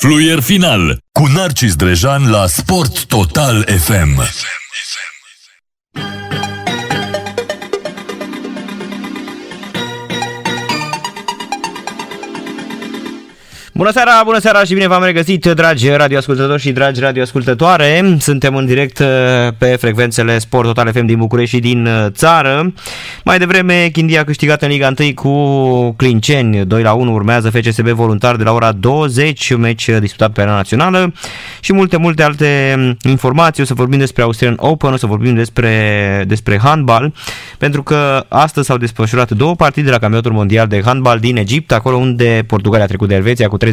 Fluier final cu Narcis Drejan la Sport Total FM. Bună seara și bine v-am regăsit, dragi radioascultători și dragi radioascultătoare. Suntem în direct pe frecvențele Sport Total FM din București și din țară. Mai devreme, Chindia a câștigat în Liga 1 cu Clinceni 2-1, urmează FCSB Voluntari de la ora 20, meci disputat pe arena națională și multe alte informații. O să vorbim despre Austrian Open, o să vorbim despre handbal, pentru că astăzi s-au desfășurat două partide la Campionatul Mondial de Handbal din Egipt, acolo unde Portugalia a trecut de Elveția cu 33-29,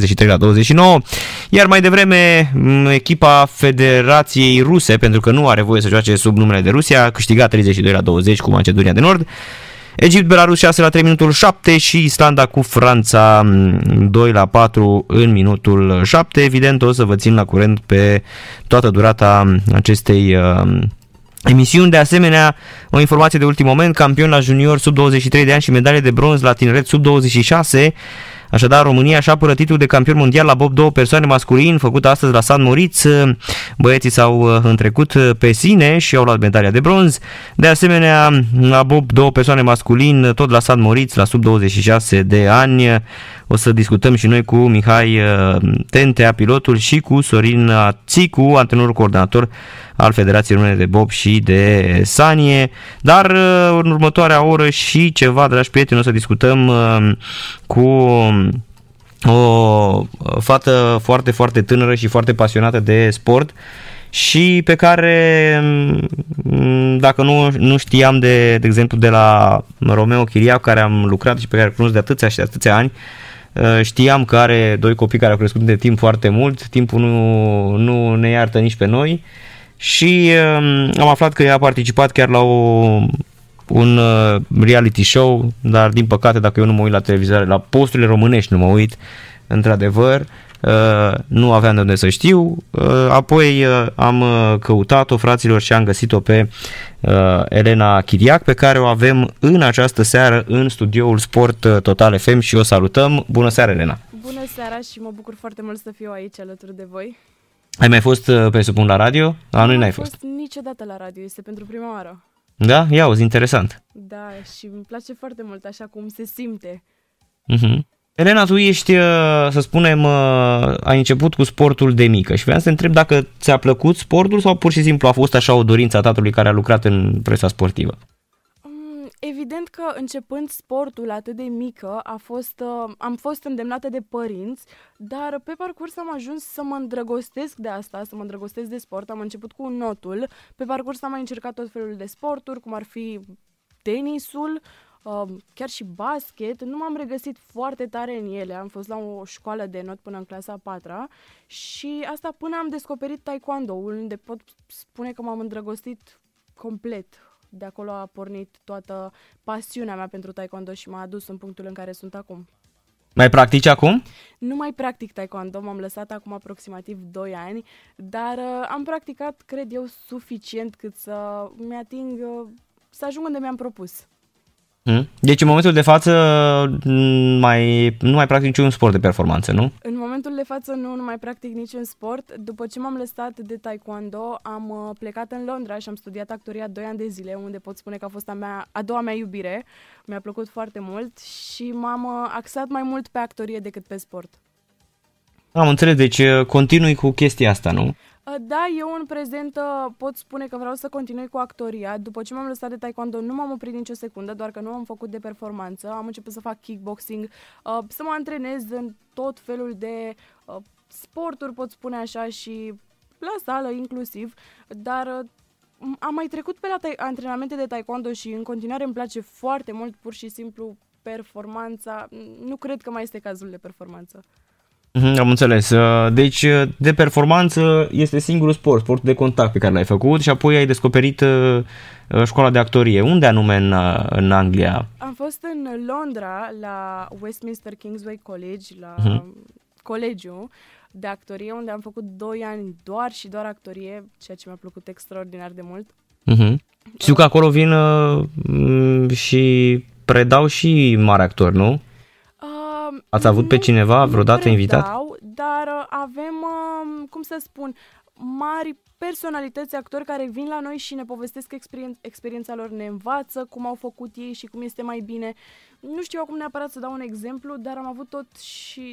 iar mai devreme echipa Federației Ruse, pentru că nu are voie să joace sub numele de Rusia, a câștigat 32-20 cu Macedonia de Nord. Egipt-Belarus 6 la 3 minutul 7 și Islanda cu Franța 2 la 4 în minutul 7. Evident, o să vă țin la curent pe toată durata acestei emisiuni. De asemenea, o informație de ultim moment, campion la junior sub 23 de ani și medalie de bronz la tineret sub 26. Așadar, România și-a apără titlul de campion mondial la bob 2 persoane masculin, făcut astăzi la St. Moritz. Băieții s-au întrecut pe sine și au luat medalia de bronz. De asemenea, la bob 2 persoane masculin, tot la St. Moritz, la sub 26 de ani, o să discutăm și noi cu Mihai Tentea, pilotul, și cu Sorin Țicu, antrenorul coordonator al Federației Române de Bob și de Sanie. Dar în următoarea oră și ceva, dragi prieteni, o să discutăm cu o fată foarte, foarte tânără și foarte pasionată de sport și pe care, dacă nu știam de exemplu de la Romeo Chiriac, care am lucrat și pe care îl cunosc de atâția și de atâția ani, știam că are doi copii care au crescut de timp foarte mult, timpul nu ne iartă nici pe noi, și am aflat că ea a participat chiar la un reality show, dar din păcate, dacă eu nu mă uit la televizoare, la posturile românești nu mă uit, într-adevăr, nu aveam de unde să știu. Apoi am căutat-o, fraților, și am găsit-o pe Elena Chiriac, pe care o avem în această seară în studioul Sport Total FM și o salutăm. Bună seara, Elena! Bună seara și mă bucur foarte mult să fiu aici alături de voi. Ai mai fost, presupun, la radio? Nu ai fost niciodată la radio, este pentru prima oară. Da? Ia auzi, interesant. Da, și îmi place foarte mult așa cum se simte. Uh-huh. Elena, tu ești, să spunem, ai început cu sportul de mică și vreau să te întreb dacă ți-a plăcut sportul sau pur și simplu a fost așa o dorință a tatălui care a lucrat în presa sportivă? Evident că începând sportul atât de mică am fost îndemnată de părinți, dar pe parcurs am ajuns să mă îndrăgostesc de asta, să mă îndrăgostesc de sport. Am început cu notul, pe parcurs am mai încercat tot felul de sporturi, cum ar fi tenisul, chiar și basket. Nu m-am regăsit foarte tare în ele, am fost la o școală de not până în clasa a patra și asta până am descoperit taekwondo-ul, unde pot spune că m-am îndrăgostit complet. De acolo a pornit toată pasiunea mea pentru taekwondo și m-a adus în punctul în care sunt acum. Mai practici acum? Nu mai practic taekwondo, m-am lăsat acum aproximativ 2 ani, dar am practicat, cred eu, suficient cât să mi-ating, să ajung unde mi-am propus. Deci în momentul de față nu mai practic niciun sport de performanță, nu? În momentul de față nu mai practic niciun sport. După ce m-am lăsat de taekwondo, am plecat în Londra și am studiat actoria 2 ani de zile, unde pot spune că a fost a doua mea iubire. Mi-a plăcut foarte mult și m-am axat mai mult pe actorie decât pe sport. Am înțeles, deci continui cu chestia asta, nu? Da, eu în prezent pot spune că vreau să continui cu actoria. După ce m-am lăsat de taekwondo, nu m-am oprit nicio secundă, doar că nu am făcut de performanță. Am început să fac kickboxing, să mă antrenez în tot felul de sporturi, pot spune așa, și la sală inclusiv, dar am mai trecut pe la antrenamente de taekwondo și în continuare îmi place foarte mult pur și simplu performanța. Nu cred că mai este cazul de performanță. Am înțeles. Deci, de performanță este singurul sport, sportul de contact pe care l-ai făcut și apoi ai descoperit școala de actorie. Unde anume în Anglia? Am fost în Londra, la Westminster Kingsway College, la colegiu de actorie, unde am făcut 2 ani doar și doar actorie, ceea ce mi-a plăcut extraordinar de mult. Știu că acolo vin și predau și mari actori, nu? Ați avut pe cineva vreodată invitat? Dar avem, cum să spun, mari personalități, actori care vin la noi și ne povestesc experiența lor, ne învață cum au făcut ei și cum este mai bine. Nu știu acum neapărat să dau un exemplu, dar am avut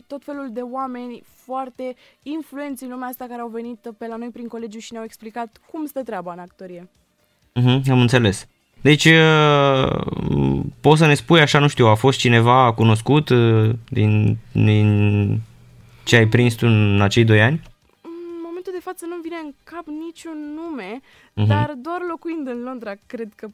tot felul de oameni foarte influenți în lumea asta care au venit pe la noi prin colegiu și ne-au explicat cum stă treaba în actorie. Am înțeles. Deci, poți să ne spui așa, nu știu, a fost cineva cunoscut din ce ai prins tu în acei 2 ani? În momentul de față nu-mi vine în cap niciun nume, dar doar locuind în Londra, cred că,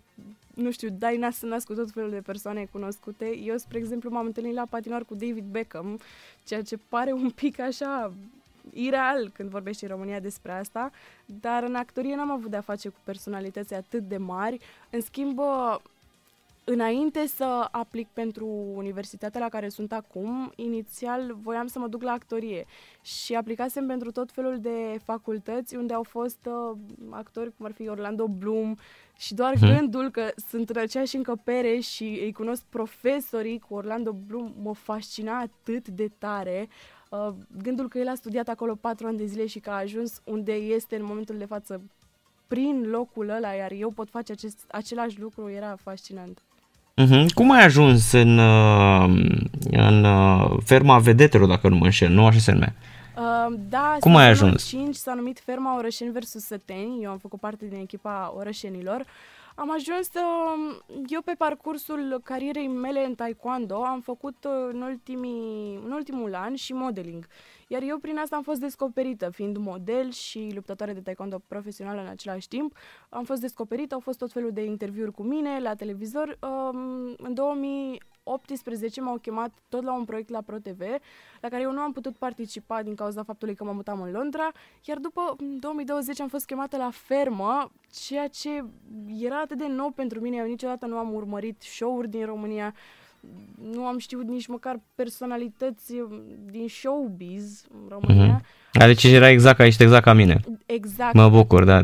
nu știu, dai nas în nas cu tot felul de persoane cunoscute. Eu, spre exemplu, m-am întâlnit la patinoar cu David Beckham, ceea ce pare un pic așa ireal când vorbești în România despre asta, dar în actorie n-am avut de-a face cu personalități atât de mari. În schimb, înainte să aplic pentru universitatea la care sunt acum, inițial voiam să mă duc la actorie și aplicasem pentru tot felul de facultăți unde au fost actori cum ar fi Orlando Bloom și doar gândul că sunt în aceeași încăpere și îi cunosc profesorii cu Orlando Bloom mă fascina atât de tare. Gândul că el a studiat acolo 4 ani de zile și că a ajuns unde este în momentul de față prin locul ăla, iar eu pot face același lucru, era fascinant. Cum ai ajuns în ferma vedetelor, dacă nu mă înșel, nu așa se numește? Da, cum ai ajuns? 5 s-a numit ferma Orășeni vs. Săteni, eu am făcut parte din echipa orășenilor. Am ajuns, eu pe parcursul carierei mele în taekwondo, am făcut în ultimul an și modeling. Iar eu prin asta am fost descoperită, fiind model și luptătoare de taekwondo profesională în același timp. Am fost descoperită, au fost tot felul de interviuri cu mine la televizor. În 2018 m-au chemat tot la un proiect la ProTV, la care eu nu am putut participa din cauza faptului că mă mutam în Londra, iar după 2020 am fost chemată la fermă, ceea ce era atât de nou pentru mine. Eu niciodată nu am urmărit show-uri din România, nu am știut nici măcar personalități din showbiz în România. Deci era exact ca mine. Exact. Mă bucur, da.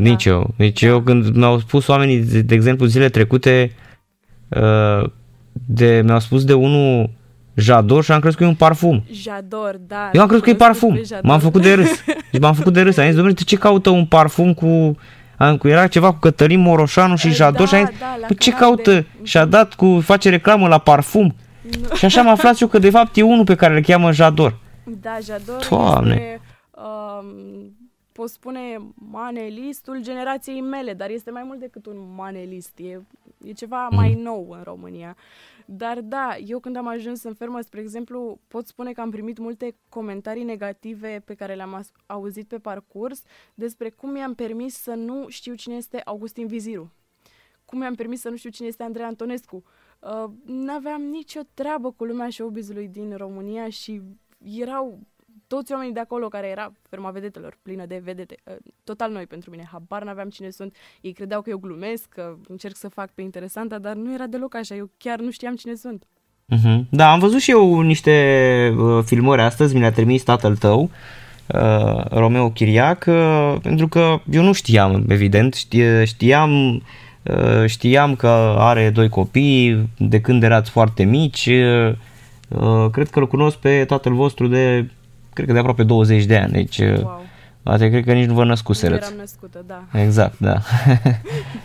Nici eu când mi-au spus oamenii, de exemplu zilele trecute, mi-au spus de unul Jador și am crezut că e un parfum. Jador, da. Eu am crezut că e parfum. M-am făcut de râs. Deci m-am făcut de râs. Am zis, domnule, de ce caută un parfum era ceva cu Cătălin Moroșanu și Jador și am zis, ce caută? Și-a dat face reclamă la parfum. Nu. Și așa am aflat eu că de fapt e unul pe care îl cheamă Jador. Da, Jador. Doamne. Este, pot spune, manelistul generației mele, dar este mai mult decât un manelist. E ceva mai nou în România. Dar da, eu când am ajuns în fermă, spre exemplu, pot spune că am primit multe comentarii negative pe care le-am auzit pe parcurs despre cum mi-am permis să nu știu cine este Augustin Viziru, cum mi-am permis să nu știu cine este Andrei Antonescu. N-aveam nicio treabă cu lumea showbizului din România și erau toți oamenii de acolo, care era ferma vedetelor, plină de vedete, total noi pentru mine, habar n-aveam cine sunt, ei credeau că eu glumesc, că încerc să fac pe interesanta, dar nu era deloc așa, eu chiar nu știam cine sunt. Da, am văzut și eu niște filmări astăzi, mi le-a trimis tatăl tău, Romeo Chiriac, pentru că eu nu știam, evident, știam că are 2 copii, de când erați foarte mici, cred că îl cunosc pe tatăl vostru de... cred că de aproape 20 de ani, deci poate cred că nici nu vă născuserăți. Nu eram născută, da. Exact, da.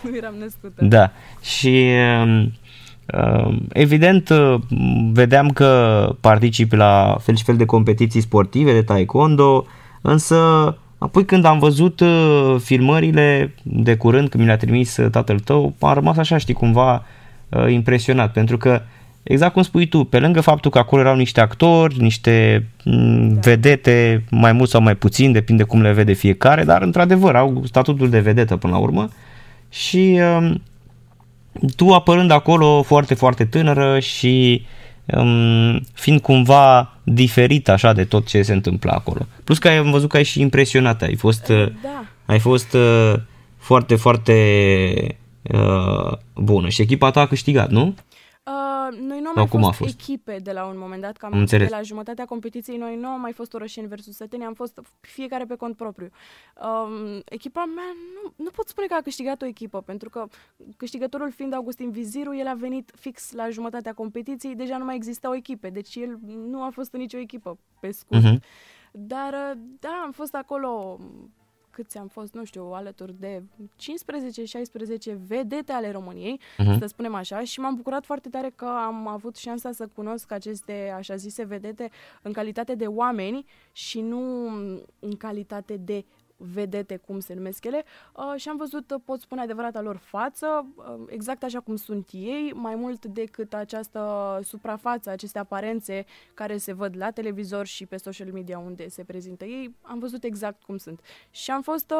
Nu eram născută. Da, și evident vedeam că participi la fel și fel de competiții sportive de taekwondo, însă Apoi când am văzut filmările de curând, când mi le-a trimis tatăl tău, am rămas așa, știi, cumva impresionat, pentru că, exact cum spui tu, pe lângă faptul că acolo erau niște actori, niște vedete, mai mult sau mai puțin, depinde cum le vede fiecare, dar într-adevăr au statutul de vedetă până la urmă și tu apărând acolo foarte, foarte tânără și fiind cumva diferit așa de tot ce se întâmpla acolo. Plus că am văzut că ai și impresionat, ai fost foarte, foarte bună și echipa ta a câștigat, nu? Noi nu am mai fost echipe de la un moment dat, cam de la jumătatea competiției noi nu am mai fost Orășeni versus Săteni, am fost fiecare pe cont propriu. Echipa mea, nu pot spune că a câștigat o echipă, pentru că câștigătorul fiind Augustin Viziru, el a venit fix la jumătatea competiției, deja nu mai existau echipe, deci el nu a fost în nicio echipă, pe scurt. Uh-huh. Dar da, am fost acolo... Câți am fost, nu știu, alături de 15-16 vedete ale României, să spunem așa, și m-am bucurat foarte tare că am avut șansa să cunosc aceste așa zise vedete în calitate de oameni și nu în calitate de vedete, cum se numesc ele, și am văzut, pot spune, adevărata lor față, exact așa cum sunt ei, mai mult decât această suprafață, aceste aparențe care se văd la televizor și pe social media unde se prezintă ei, am văzut exact cum sunt. Și am fost,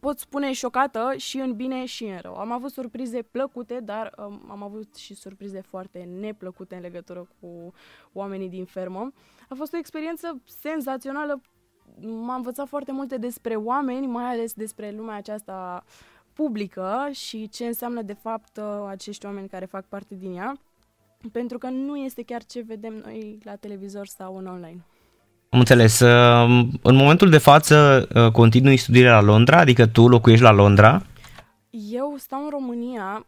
pot spune, șocată și în bine și în rău. Am avut surprize plăcute, dar am avut și surprize foarte neplăcute în legătură cu oamenii din fermă. A fost o experiență senzațională. M-a învățat foarte multe despre oameni, mai ales despre lumea aceasta publică și ce înseamnă de fapt acești oameni care fac parte din ea, pentru că nu este chiar ce vedem noi la televizor sau în online. Am înțeles. În momentul de față continui studiile la Londra, adică tu locuiești la Londra? Eu stau în România,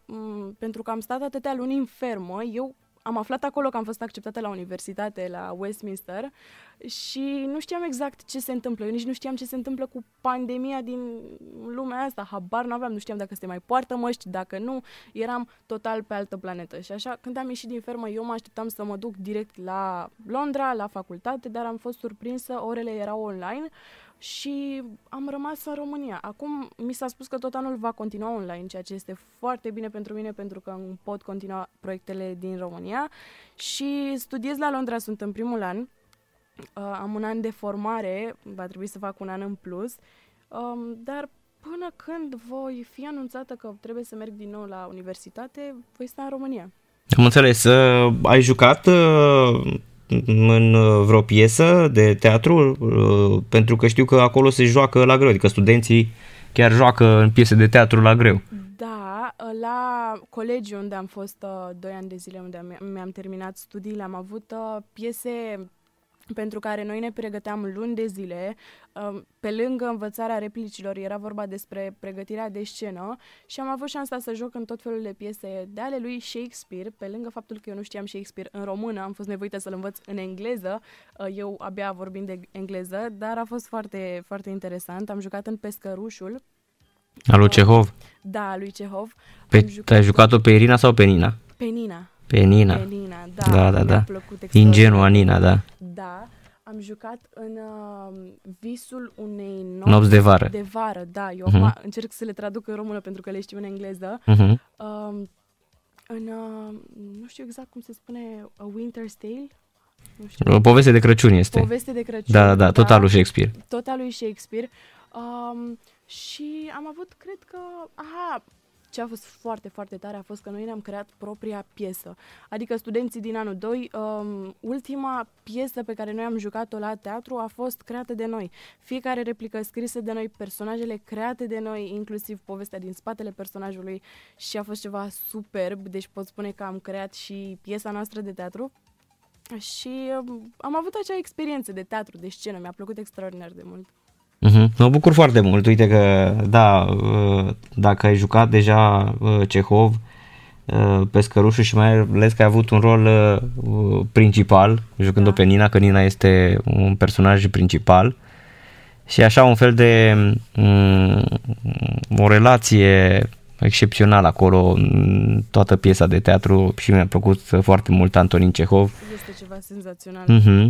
pentru că am stat atâtea luni în fermă, eu am aflat acolo că am fost acceptată la universitate, la Westminster, și nu știam exact ce se întâmplă. Eu nici nu știam ce se întâmplă cu pandemia din lumea asta. Habar n-aveam, nu știam dacă se mai poartă măști, dacă nu. Eram total pe altă planetă. Și așa, când am ieșit din fermă, eu mă așteptam să mă duc direct la Londra, la facultate, dar am fost surprinsă, orele erau online și am rămas în România. Acum mi s-a spus că tot anul va continua online, ceea ce este foarte bine pentru mine, pentru că îmi pot continua proiectele din România. Și studiez la Londra, sunt în primul an. Am un an de formare, va trebui să fac un an în plus, dar până când voi fi anunțată că trebuie să merg din nou la universitate, voi sta în România. Am înțeles. Ai jucat în vreo piesă de teatru? Pentru că știu că acolo se joacă la greu, adică studenții chiar joacă în piese de teatru la greu. Da, la colegiu unde am fost 2 ani de zile, unde mi-am terminat studiile, am avut piese pentru care noi ne pregăteam luni de zile, pe lângă învățarea replicilor, era vorba despre pregătirea de scenă și am avut șansa să joc în tot felul de piese de ale lui Shakespeare, pe lângă faptul că eu nu știam Shakespeare în română, am fost nevoită să-l învăț în engleză, eu abia vorbind de engleză, dar a fost foarte, foarte interesant, am jucat în Pescărușul. A lui Cehov? Da, a lui Cehov. Ai jucat-o pe Irina sau pe Nina? Pe Nina. Pe Nina, da, da. Ingenua Nina, da. Da, am jucat în Visul unei nopți de vară, da, eu încerc să le traduc în română pentru că le știu în engleză. Nu știu exact cum se spune, A Winter's Tale. Nu știu. O poveste de Crăciun este. Poveste de Crăciun. Da, tot al lui Shakespeare. Tot al lui Shakespeare. Și am avut, cred că, ce a fost foarte, foarte tare a fost că noi ne-am creat propria piesă. Adică studenții din anul 2, ultima piesă pe care noi am jucat-o la teatru a fost creată de noi. Fiecare replică scrisă de noi, personajele create de noi, inclusiv povestea din spatele personajului, și a fost ceva superb, deci pot spune că am creat și piesa noastră de teatru. Și am avut acea experiență de teatru, de scenă, mi-a plăcut extraordinar de mult. Mă bucur foarte mult, uite că, da, dacă ai jucat deja Cehov, Pescărușul și mai ales că ai avut un rol principal, jucând-o pe Nina, că Nina este un personaj principal și așa un fel de o relație excepțional acolo, toată piesa de teatru, și mi-a plăcut foarte mult Antonin Cehov. Este ceva senzațional.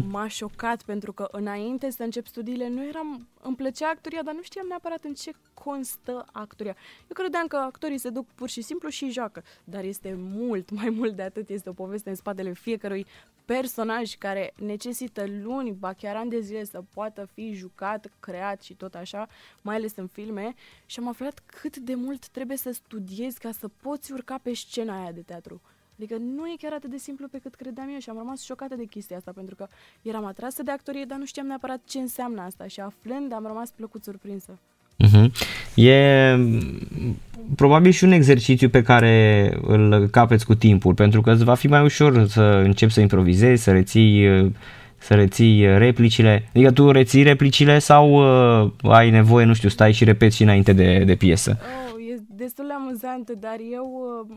M-a șocat pentru că înainte să încep studiile, nu eram, îmi plăcea actoria, dar nu știam neapărat în ce constă actoria. Eu credeam că actorii se duc pur și simplu și joacă, dar este mult mai mult de atât, este o poveste în spatele fiecărui personaj care necesită luni, ba chiar ani de zile să poată fi jucat, creat și tot așa, mai ales în filme, și am aflat cât de mult trebuie să studiezi ca să poți urca pe scena aia de teatru. Adică nu e chiar atât de simplu pe cât credeam eu și am rămas șocată de chestia asta, pentru că eram atrasă de actorie, dar nu știam neapărat ce înseamnă asta și aflând am rămas plăcut surprinsă. E probabil și un exercițiu pe care îl capeți cu timpul, pentru că îți va fi mai ușor să începi să improvizezi, să reții replicile. Adică tu reții replicile sau ai nevoie, nu știu, stai și repeți și înainte de piesă? E destul de amuzant, dar eu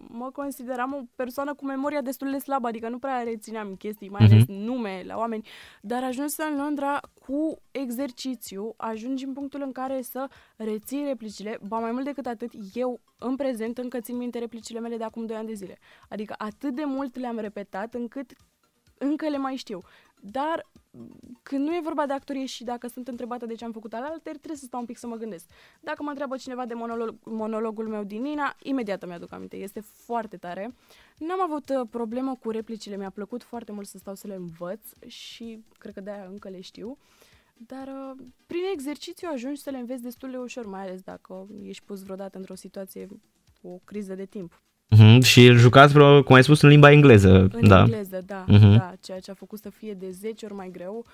mă consideram o persoană cu memoria destul de slabă, adică nu prea rețineam chestii, mai ales nume la oameni, dar ajuns în Londra cu exercițiu, ajungi în punctul în care să reții replicile, ba mai mult decât atât, eu în prezent încă țin minte replicile mele de acum 2 ani de zile, adică atât de mult le-am repetat încât încă le mai știu. Dar când nu e vorba de actorie și dacă sunt întrebată de ce am făcut alaltă, trebuie să stau un pic să mă gândesc. Dacă mă întreabă cineva de monologul meu din Nina, imediat îmi aduc aminte, este foarte tare. N-am avut problemă cu replicile, mi-a plăcut foarte mult să stau să le învăț și cred că de-aia încă le știu. Dar prin exercițiu ajungi să le înveți destul de ușor, mai ales dacă ești pus vreodată într-o situație cu o criză de timp. Și îl jucați, cum ai spus, în limba engleză. În engleză, da, ceea ce a făcut să fie de 10 ori mai greu.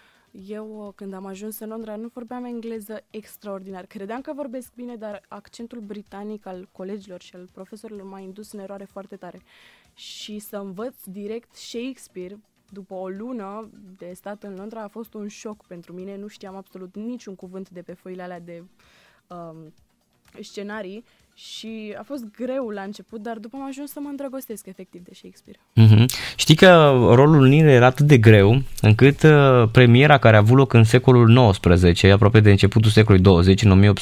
Eu, când am ajuns în Londra, nu vorbeam engleză extraordinar. Credeam că vorbesc bine, dar accentul britanic al colegilor și al profesorilor m-a indus în eroare foarte tare. Și să învăț direct Shakespeare, după o lună de stat în Londra, a fost un șoc pentru mine. Nu știam absolut niciun cuvânt de pe foile alea de scenarii. Și a fost greu la început, dar după am ajuns să mă îndrăgostesc efectiv de Shakespeare. Știi că rolul Nina era atât de greu încât premiera care a avut loc în secolul XIX, aproape de începutul secolului 20, în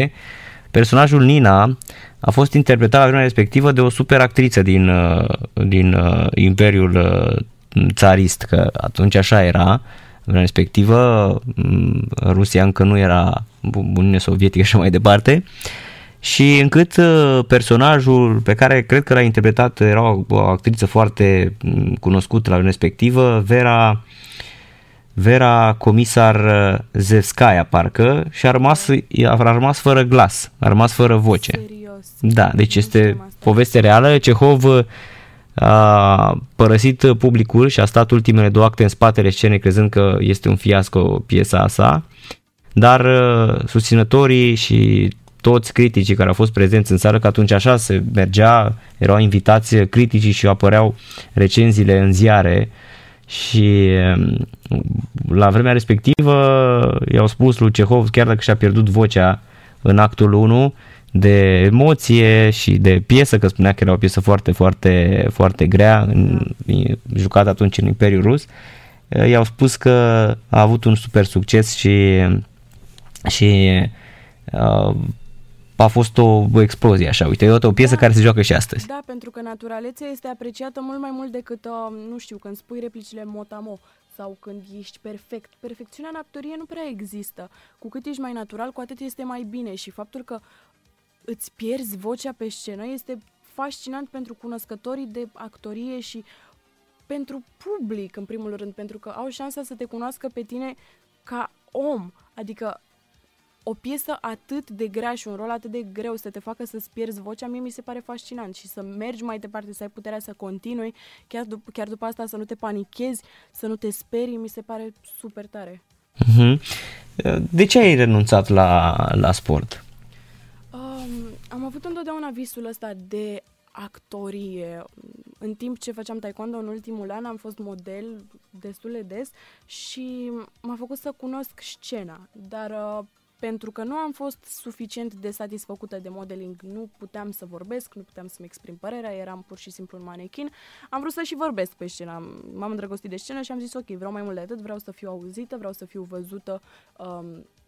1896-1897, personajul Nina a fost interpretat la vremea respectivă de o superactriță din Imperiul Țarist, că atunci așa era. În respectivă, Rusia încă nu era Uniunea Sovietică și mai departe, și încât personajul pe care cred că l-a interpretat era o actriță foarte cunoscută la respectivă, Vera Comisar Zevskaya, parcă, și a rămas fără glas, a rămas fără voce. Serios? Da, deci este poveste reală. Cehov a părăsit publicul și a stat ultimele 2 acte în spatele scenei, crezând că este un fiasco piesa sa, dar susținătorii și toți criticii care au fost prezenți în sală, că atunci așa se mergea, erau invitați criticii și apăreau recenziile în ziare, și la vremea respectivă i-au spus lui Cehov, chiar dacă și-a pierdut vocea în actul 1, de emoție și de piesă, că spunea că era o piesă foarte, foarte, foarte grea, jucată atunci în Imperiul Rus, i-au spus că a avut un super succes și a fost o explozie, așa, uite, o piesă care se joacă și astăzi. Da, pentru că naturalețea este apreciată mult mai mult decât, nu știu, când spui replicile motamo sau când ești perfect. Perfecțiunea în actorie nu prea există. Cu cât ești mai natural, cu atât este mai bine, și faptul că îți pierzi vocea pe scenă este fascinant pentru cunoscătorii de actorie și pentru public, în primul rând, pentru că au șansa să te cunoască pe tine ca om. Adică o piesă atât de grea și un rol atât de greu să te facă să-ți pierzi vocea, mie mi se pare fascinant, și să mergi mai departe, să ai puterea să continui, chiar după asta, să nu te panichezi, să nu te sperii, mi se pare super tare. De ce ai renunțat la sport? Am avut întotdeauna visul ăsta de actorie. În timp ce făceam taekwondo, în ultimul an am fost model destul de des și m-a făcut să cunosc scena, dar pentru că nu am fost suficient de satisfăcută de modeling, nu puteam să vorbesc, nu puteam să-mi exprim părerea, eram pur și simplu un manechin, am vrut să și vorbesc pe scenă, m-am îndrăgostit de scenă și am zis ok, vreau mai mult de atât, vreau să fiu auzită, vreau să fiu văzută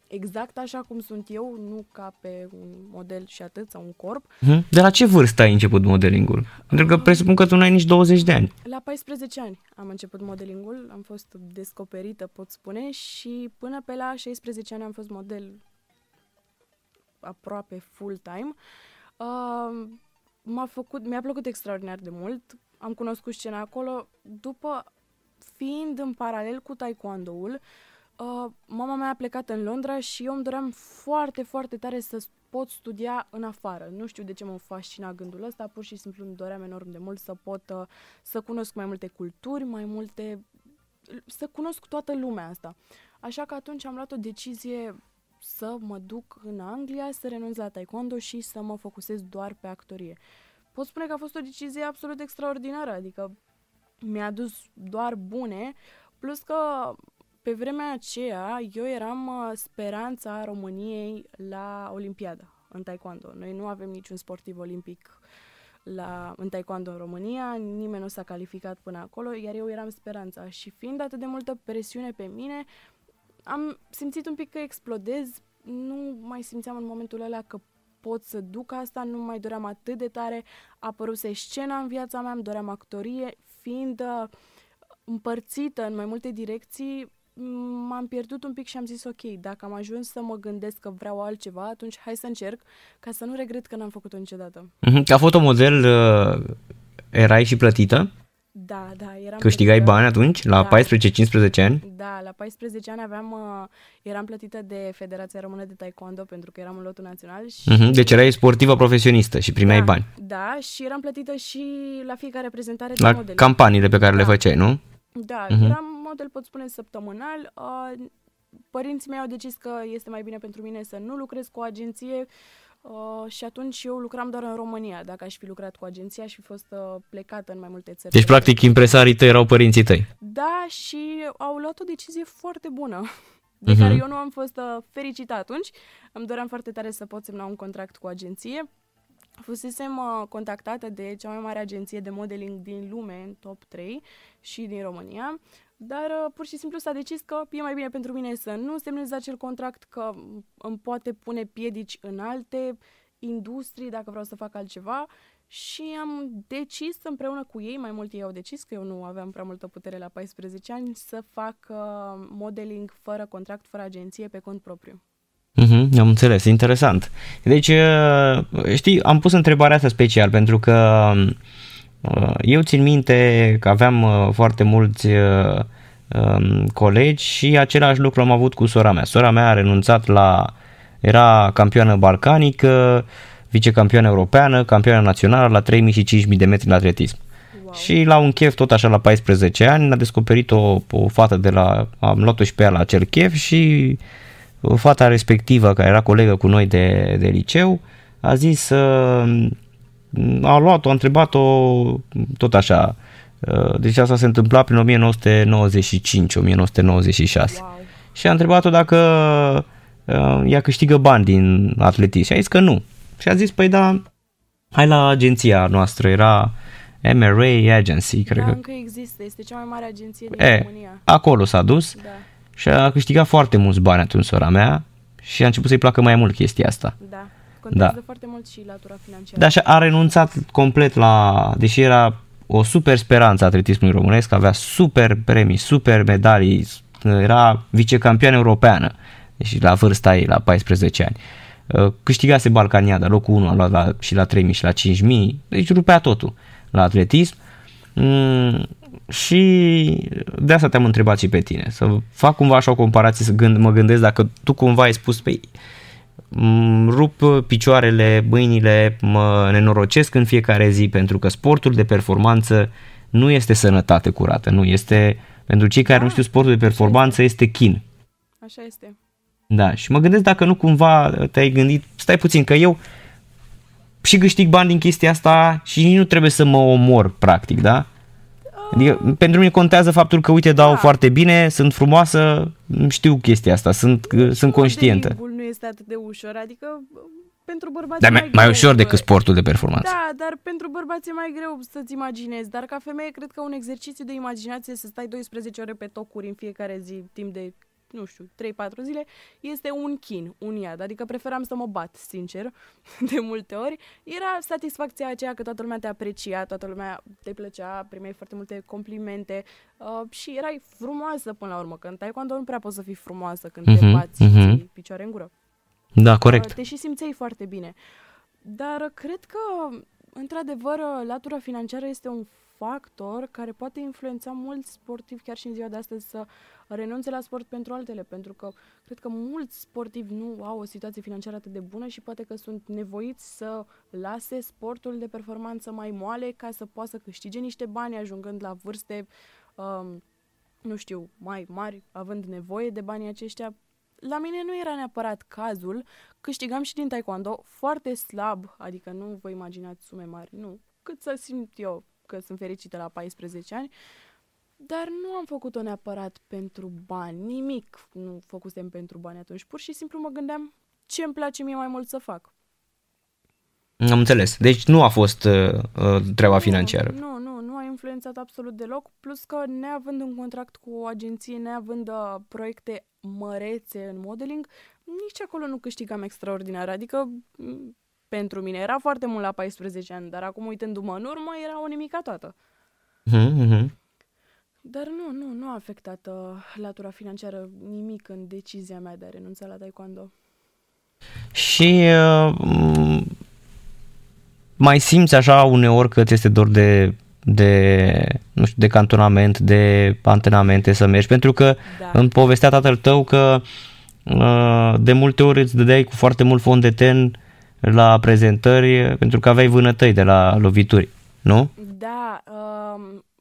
exact așa cum sunt eu, nu ca pe un model și atât sau un corp. De la ce vârstă ai început modelingul? Pentru că presupun că tu nu ai nici 20 de ani. La 14 ani am început modelingul, am fost descoperită, pot spune, și până pe la 16 ani am fost model aproape full-time. Mi-a plăcut extraordinar de mult, am cunoscut scena acolo, după fiind în paralel cu taekwondo-ul. Mama mea a plecat în Londra și eu îmi doream foarte, foarte tare să pot studia în afară. Nu știu de ce mă fascina gândul ăsta, pur și simplu îmi doream enorm de mult să pot să cunosc mai multe culturi, să cunosc toată lumea asta. Așa că atunci am luat o decizie să mă duc în Anglia, să renunț la taekwondo și să mă focusez doar pe actorie. Pot spune că a fost o decizie absolut extraordinară, adică mi-a adus doar bune, plus că pe vremea aceea, eu eram speranța României la Olimpiada în taekwondo. Noi nu avem niciun sportiv olimpic în taekwondo în România, nimeni nu s-a calificat până acolo, iar eu eram speranța. Și fiind atât de multă presiune pe mine, am simțit un pic că explodez, nu mai simțeam în momentul ăla că pot să duc asta, nu mai doream atât de tare, apăruse scena în viața mea, îmi doream actorie, fiind împărțită în mai multe direcții, m-am pierdut un pic și am zis ok, dacă am ajuns să mă gândesc că vreau altceva, atunci hai să încerc, ca să nu regret că n-am făcut-o niciodată. Ca fotomodel erai și plătită? Da, da. Câștigai bani atunci? La 14-15 ani? Da, la 14 ani eram plătită de Federația Română de Taekwondo pentru că eram în lotul național. Și... Deci erai sportivă profesionistă și primeai bani. Da, și eram plătită și la fiecare reprezentare de model. La campaniile pe care le făceai, nu? Da, eram model, pot spune, săptămânal. Părinții mei au decis că este mai bine pentru mine să nu lucrez cu o agenție și atunci eu lucram doar în România. Dacă aș fi lucrat cu agenția, aș fi fost plecată în mai multe țări. Deci, practic, impresarii tăi erau părinții tăi. Da, și au luat o decizie foarte bună, de care eu nu am fost fericită atunci. Îmi doream foarte tare să pot semna un contract cu o agenție. Fusesem contactată de cea mai mare agenție de modeling din lume, în top 3 și din România, dar pur și simplu s-a decis că e mai bine pentru mine să nu semnez acel contract, că îmi poate pune piedici în alte industrii dacă vreau să fac altceva și am decis împreună cu ei, mai mult ei au decis că eu nu aveam prea multă putere la 14 ani, să fac modeling fără contract, fără agenție, pe cont propriu. Am înțeles, interesant. Deci, știi, am pus întrebarea asta special pentru că eu țin minte că aveam foarte mulți colegi și același lucru am avut cu sora mea. Sora mea a renunțat era campioană balcanică, vicecampioană europeană, campioană națională la 3.000 și 5.000 de metri în atletism. Wow. Și la un chef, tot așa la 14 ani, a descoperit o fată am luat-o și pe ea la acel chef și... Fata respectivă, care era colegă cu noi de liceu, a zis, a întrebat-o tot așa. Deci asta se întâmpla prin 1995-1996. Wow. Și a întrebat-o dacă ea câștigă bani din atletism. Și a zis că nu. Și a zis, păi da, hai la agenția noastră, era... MRA Agency, cred că... Încă există, este cea mai mare agenție din România. Acolo s-a dus. Da. Și a câștigat foarte mulți bani atunci sora mea și a început să-i placă mai mult chestia asta. Da, contează foarte mult și latura financiară. Da, și a renunțat complet deși era o super speranță atletismului românesc, avea super premii, super medalii, era vicecampioană europeană, deci la vârsta ei, la 14 ani. Câștigase Balcaniada, locul 1 a luat și la 3.000 și la 5.000, deci rupea totul la atletism. Și de asta te-am întrebat și pe tine, să fac cumva așa o comparație, mă gândesc dacă tu cumva ai spus, păi rup picioarele, mâinile, mă nenorocesc în fiecare zi pentru că sportul de performanță nu este sănătate curată, nu este, pentru cei care nu știu, sportul de performanță este chin. Așa este. Da, și mă gândesc dacă nu cumva te-ai gândit, stai puțin că eu și câștig bani din chestia asta și nu trebuie să mă omor practic, da? Adică, pentru mine contează faptul că, uite, dau foarte bine, sunt frumoasă, știu chestia asta, sunt conștientă. Nu este atât de ușor, adică pentru bărbați e mai ușor decât sportul de performanță. Da, dar pentru bărbați e mai greu să-ți imaginezi, dar ca femeie cred că un exercițiu de imaginație să stai 12 ore pe tocuri în fiecare zi, timp de nu știu, 3-4 zile, este un chin, un iad. Adică preferam să mă bat, sincer, de multe ori. Era satisfacția aceea că toată lumea te aprecia, toată lumea te plăcea, primeai foarte multe complimente și erai frumoasă până la urmă. Că în taekwondo nu prea poți să fii frumoasă când te bați și ții picioare în gură. Da, corect. Te și simțeai foarte bine. Dar cred că, într-adevăr, latura financiară este un factor care poate influența mulți sportivi chiar și în ziua de astăzi să renunțe la sport pentru altele, pentru că cred că mulți sportivi nu au o situație financiară atât de bună și poate că sunt nevoiți să lase sportul de performanță mai moale ca să poată să câștige niște bani, ajungând la vârste, nu știu, mai mari, având nevoie de banii aceștia. La mine nu era neapărat cazul, câștigam și din taekwondo foarte slab, adică nu vă imaginați sume mari, nu, cât să simt eu că sunt fericită la 14 ani, dar nu am făcut-o neapărat pentru bani, nimic nu făcusem pentru bani atunci, pur și simplu mă gândeam ce îmi place mie mai mult să fac. Am înțeles, deci nu a fost treaba financiară. Nu a influențat absolut deloc, plus că neavând un contract cu o agenție, neavând proiecte mărețe în modeling, nici acolo nu câștigam extraordinar, adică pentru mine era foarte mult la 14 ani, dar acum uitându-mă în urmă era o nimica toată. Dar nu a afectat latura financiară nimic în decizia mea de a renunța la taekwondo. Și mai simți așa uneori că ți este dor de cantonament, de antrenamente să mergi, pentru că îmi povestea tatăl tău că de multe ori îți dădeai cu foarte mult fond de ten la prezentări pentru că aveai vânătăi de la lovituri, nu? Da,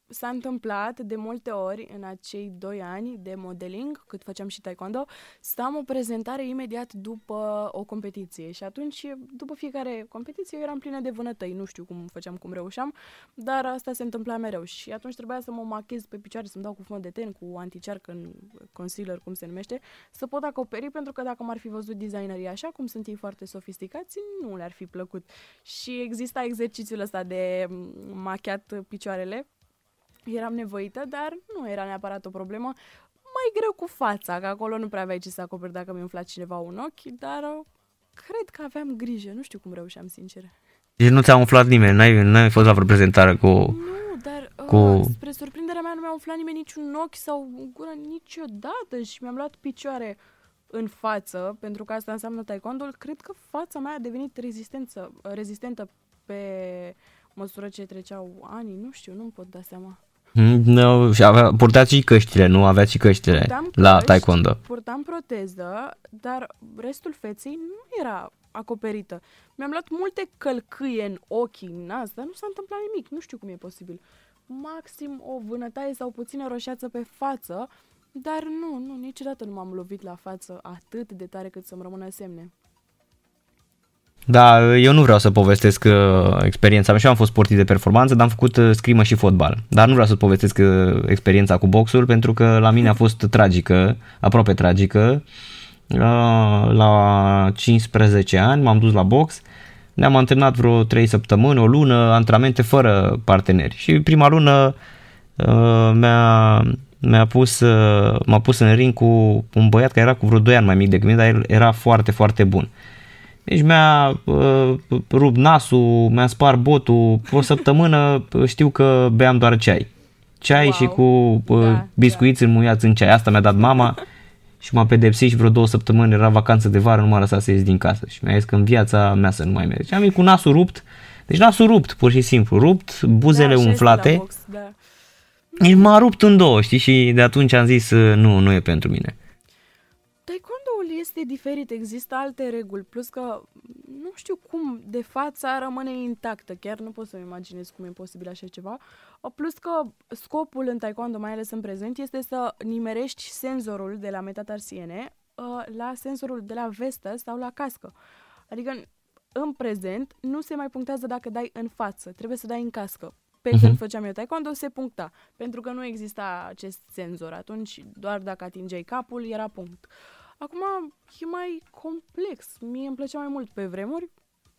s-a întâmplat de multe ori în acei 2 ani de modeling, cât făceam și taekwondo, să am o prezentare imediat după o competiție și atunci, după fiecare competiție, eu eram plină de vânătăi, nu știu cum făceam, cum reușeam, dar asta se întâmpla mereu și atunci trebuia să mă machez pe picioare, să-mi dau cu fond de ten, cu anticearcă, concealer, cum se numește, să pot acoperi, pentru că dacă m-ar fi văzut designerii așa, cum sunt ei foarte sofisticați, nu le-ar fi plăcut. Și exista exercițiul ăsta de machiat picioarele. Eram nevoită, dar nu era neapărat o problemă. Mai greu cu fața, că acolo nu prea aveai ce să acoperi dacă mi-a umflat cineva un ochi, dar cred că aveam grijă. Nu știu cum reușeam, sincer. Deci nu ți-a umflat nimeni? N-ai fost la vreo prezentare cu... Nu, dar spre surprinderea mea nu mi-a umflat nimeni niciun ochi sau gură niciodată și mi-am luat picioare în față, pentru că asta înseamnă taekwondo. Cred că fața mea a devenit rezistentă pe măsură ce treceau ani, nu știu, nu-mi pot da seama. No, și purtați și căștile, nu? Aveați și căștile la taekwondo. Purtam proteză, dar restul feței nu era acoperită. Mi-am luat multe călcâie în ochii, în nas, dar nu s-a întâmplat nimic. Nu știu cum e posibil. Maxim o vânătaie sau puțină roșeață pe față, dar nu, niciodată nu m-am lovit la față atât de tare cât să-mi rămână semne. Da, eu nu vreau să povestesc experiența mea, și eu am fost sportiv de performanță, dar am făcut scrimă și fotbal. Dar nu vreau să povestesc experiența cu boxul, pentru că la mine a fost tragică, aproape tragică. La 15 ani m-am dus la box, ne-am antrenat vreo 3 săptămâni, o lună, antrenamente fără parteneri. Și prima lună m-a pus în ring cu un băiat care era cu vreo 2 ani mai mic decât mine, dar el era foarte, foarte bun. Deci mi-a rupt nasul, mi-a spart botul, o săptămână știu că beam doar ceai wow. Și cu biscuiți înmuiați în ceai, asta mi-a dat mama și m-a pedepsit și vreo 2 săptămâni, era vacanță de vară, nu m-a lăsat să ies din casă și mi-a zis că în viața mea să nu mai merg. Și am venit cu nasul rupt, deci nasul rupt pur și simplu, rupt, buzele umflate, deci m-a rupt în 2, știi, și de atunci am zis nu e pentru mine. Este diferit, există alte reguli, plus că nu știu cum de fața rămâne intactă, chiar nu pot să-mi imaginez cum e posibil așa ceva, plus că scopul în taekwondo, mai ales în prezent, este să nimerești senzorul de la metatarsiene la senzorul de la vestă sau la cască, adică în prezent nu se mai punctează dacă dai în față, trebuie să dai în cască. Pe când făceam eu taekwondo se puncta, pentru că nu exista acest senzor, atunci doar dacă atingeai capul era punct. Acum e mai complex, mie îmi plăcea mai mult pe vremuri,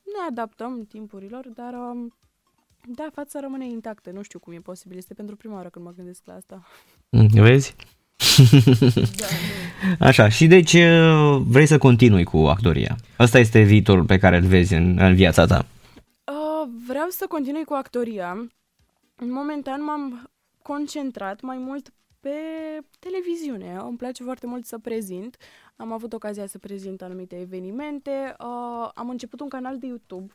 ne adaptăm timpurilor, dar da, fața rămâne intactă, nu știu cum e posibil, este pentru prima oară când mă gândesc la asta. Vezi? Așa, și deci vrei să continui cu actoria. Asta este viitorul pe care îl vezi în viața ta. Vreau să continui cu actoria. Momentan m-am concentrat mai mult pe televiziune. Îmi place foarte mult să prezint. Am avut ocazia să prezint anumite evenimente. Am început un canal de YouTube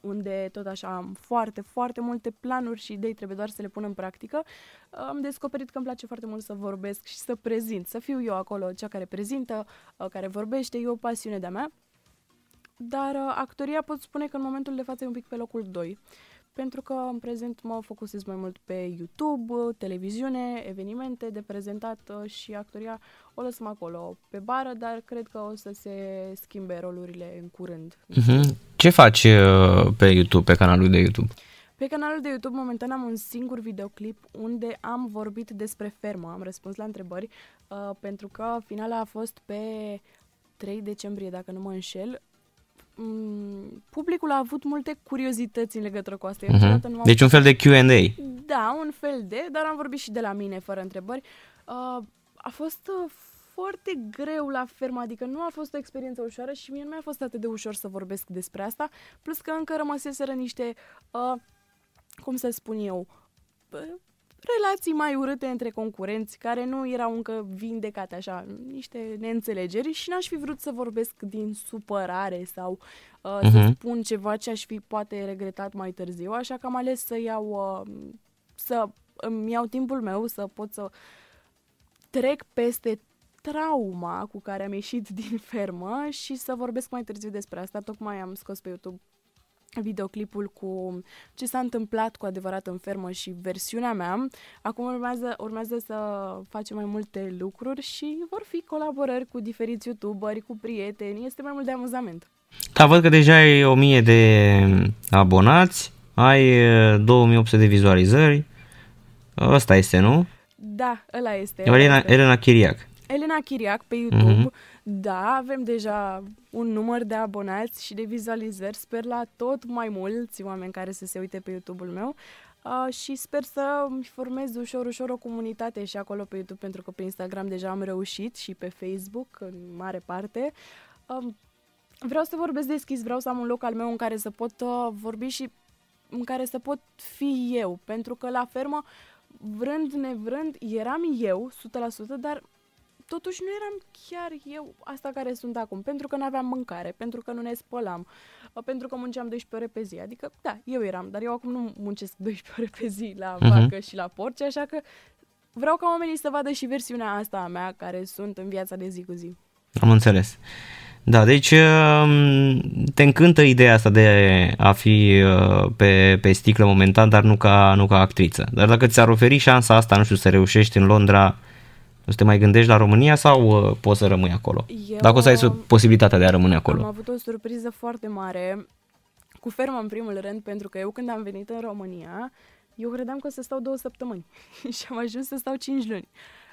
unde tot așa am foarte, foarte multe planuri și idei, trebuie doar să le pun în practică. Am descoperit că îmi place foarte mult să vorbesc și să prezint, să fiu eu acolo cea care prezintă, care vorbește, e o pasiune de-a mea. Dar actoria pot spune că în momentul de față e un pic pe locul 2, pentru că în prezent mă focusez mai mult pe YouTube, televiziune, evenimente de prezentat și actoria o lăsăm acolo pe bară, dar cred că o să se schimbe rolurile în curând. Ce faci pe YouTube, pe canalul de YouTube? Pe canalul de YouTube momentan am un singur videoclip unde am vorbit despre fermă, am răspuns la întrebări, pentru că finala a fost pe 3 decembrie, dacă nu mă înșel. Publicul a avut multe curiozități în legătură cu asta. Deci un fel de Q&A. Da, un fel de, dar am vorbit și de la mine fără întrebări. A fost foarte greu la fermă, adică nu a fost o experiență ușoară și mie nu mi-a fost atât de ușor să vorbesc despre asta, plus că încă rămăseseră niște, cum să spun eu, relații mai urâte între concurenți, care nu erau încă vindecate așa, niște neînțelegeri și n-aș fi vrut să vorbesc din supărare sau să spun ceva ce aș fi poate regretat mai târziu, așa că am ales să iau, să îmi iau timpul meu, să pot să trec peste trauma cu care am ieșit din fermă și să vorbesc mai târziu despre asta. Tocmai am scos pe YouTube videoclipul cu ce s-a întâmplat cu adevărat în fermă și versiunea mea. Acum urmează să facem mai multe lucruri și vor fi colaborări cu diferiți youtuberi, cu prieteni. Este mai mult de amuzament. Da, văd că deja ai 1000 de abonați, ai 2800 de vizualizări. Ăsta este, nu? Da, ăla este. Elena Chiriac. Elena Chiriac pe YouTube. Da, avem deja un număr de abonați și de vizualizări, sper la tot mai mulți oameni care să se uite pe YouTube-ul meu și sper să formez ușor o comunitate și acolo pe YouTube, pentru că pe Instagram deja am reușit și pe Facebook în mare parte. Vreau să vorbesc deschis, vreau să am un loc al meu în care să pot vorbi și în care să pot fi eu, pentru că la fermă, vrând nevrând, eram eu 100%, dar totuși nu eram chiar eu asta care sunt acum, pentru că nu aveam mâncare, pentru că nu ne spălam, pentru că munceam 12 ore pe zi. Adică, da, eu eram, dar eu acum nu muncesc 12 ore pe zi la vacă și la porci, așa că vreau ca oamenii să vadă și versiunea asta a mea care sunt în viața de zi cu zi. Am înțeles. Da, deci te încântă ideea asta de a fi pe sticlă momentan, dar nu ca actriță. Dar dacă ți-ar oferi șansa asta, nu știu, să reușești în Londra, nu te mai gândești la România sau poți să rămâi acolo? Dacă o să ai posibilitatea de a rămâne acolo. Am avut o surpriză foarte mare cu fermă în primul rând, pentru că eu când am venit în România, eu credeam că o să stau 2 săptămâni și am ajuns să stau 5 luni.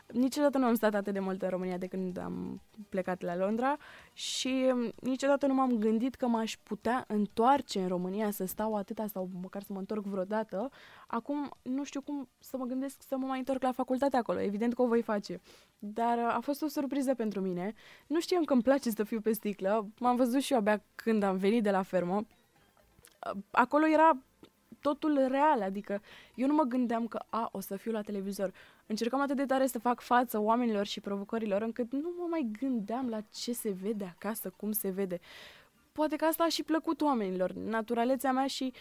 Niciodată nu am stat atât de mult în România de când am plecat la Londra și niciodată nu m-am gândit că m-aș putea întoarce în România să stau atâta sau măcar să mă întorc vreodată. Acum nu știu cum să mă gândesc să mă mai întorc la facultate acolo, evident că o voi face. Dar a fost o surpriză pentru mine. Nu știam că îmi place să fiu pe sticlă, m-am văzut și eu abia când am venit de la fermă. Acolo era totul real, adică eu nu mă gândeam că o să fiu la televizor. Încercam atât de tare să fac față oamenilor și provocărilor încât nu mă mai gândeam la ce se vede acasă, cum se vede. Poate că asta a și plăcut oamenilor, naturalețea mea, și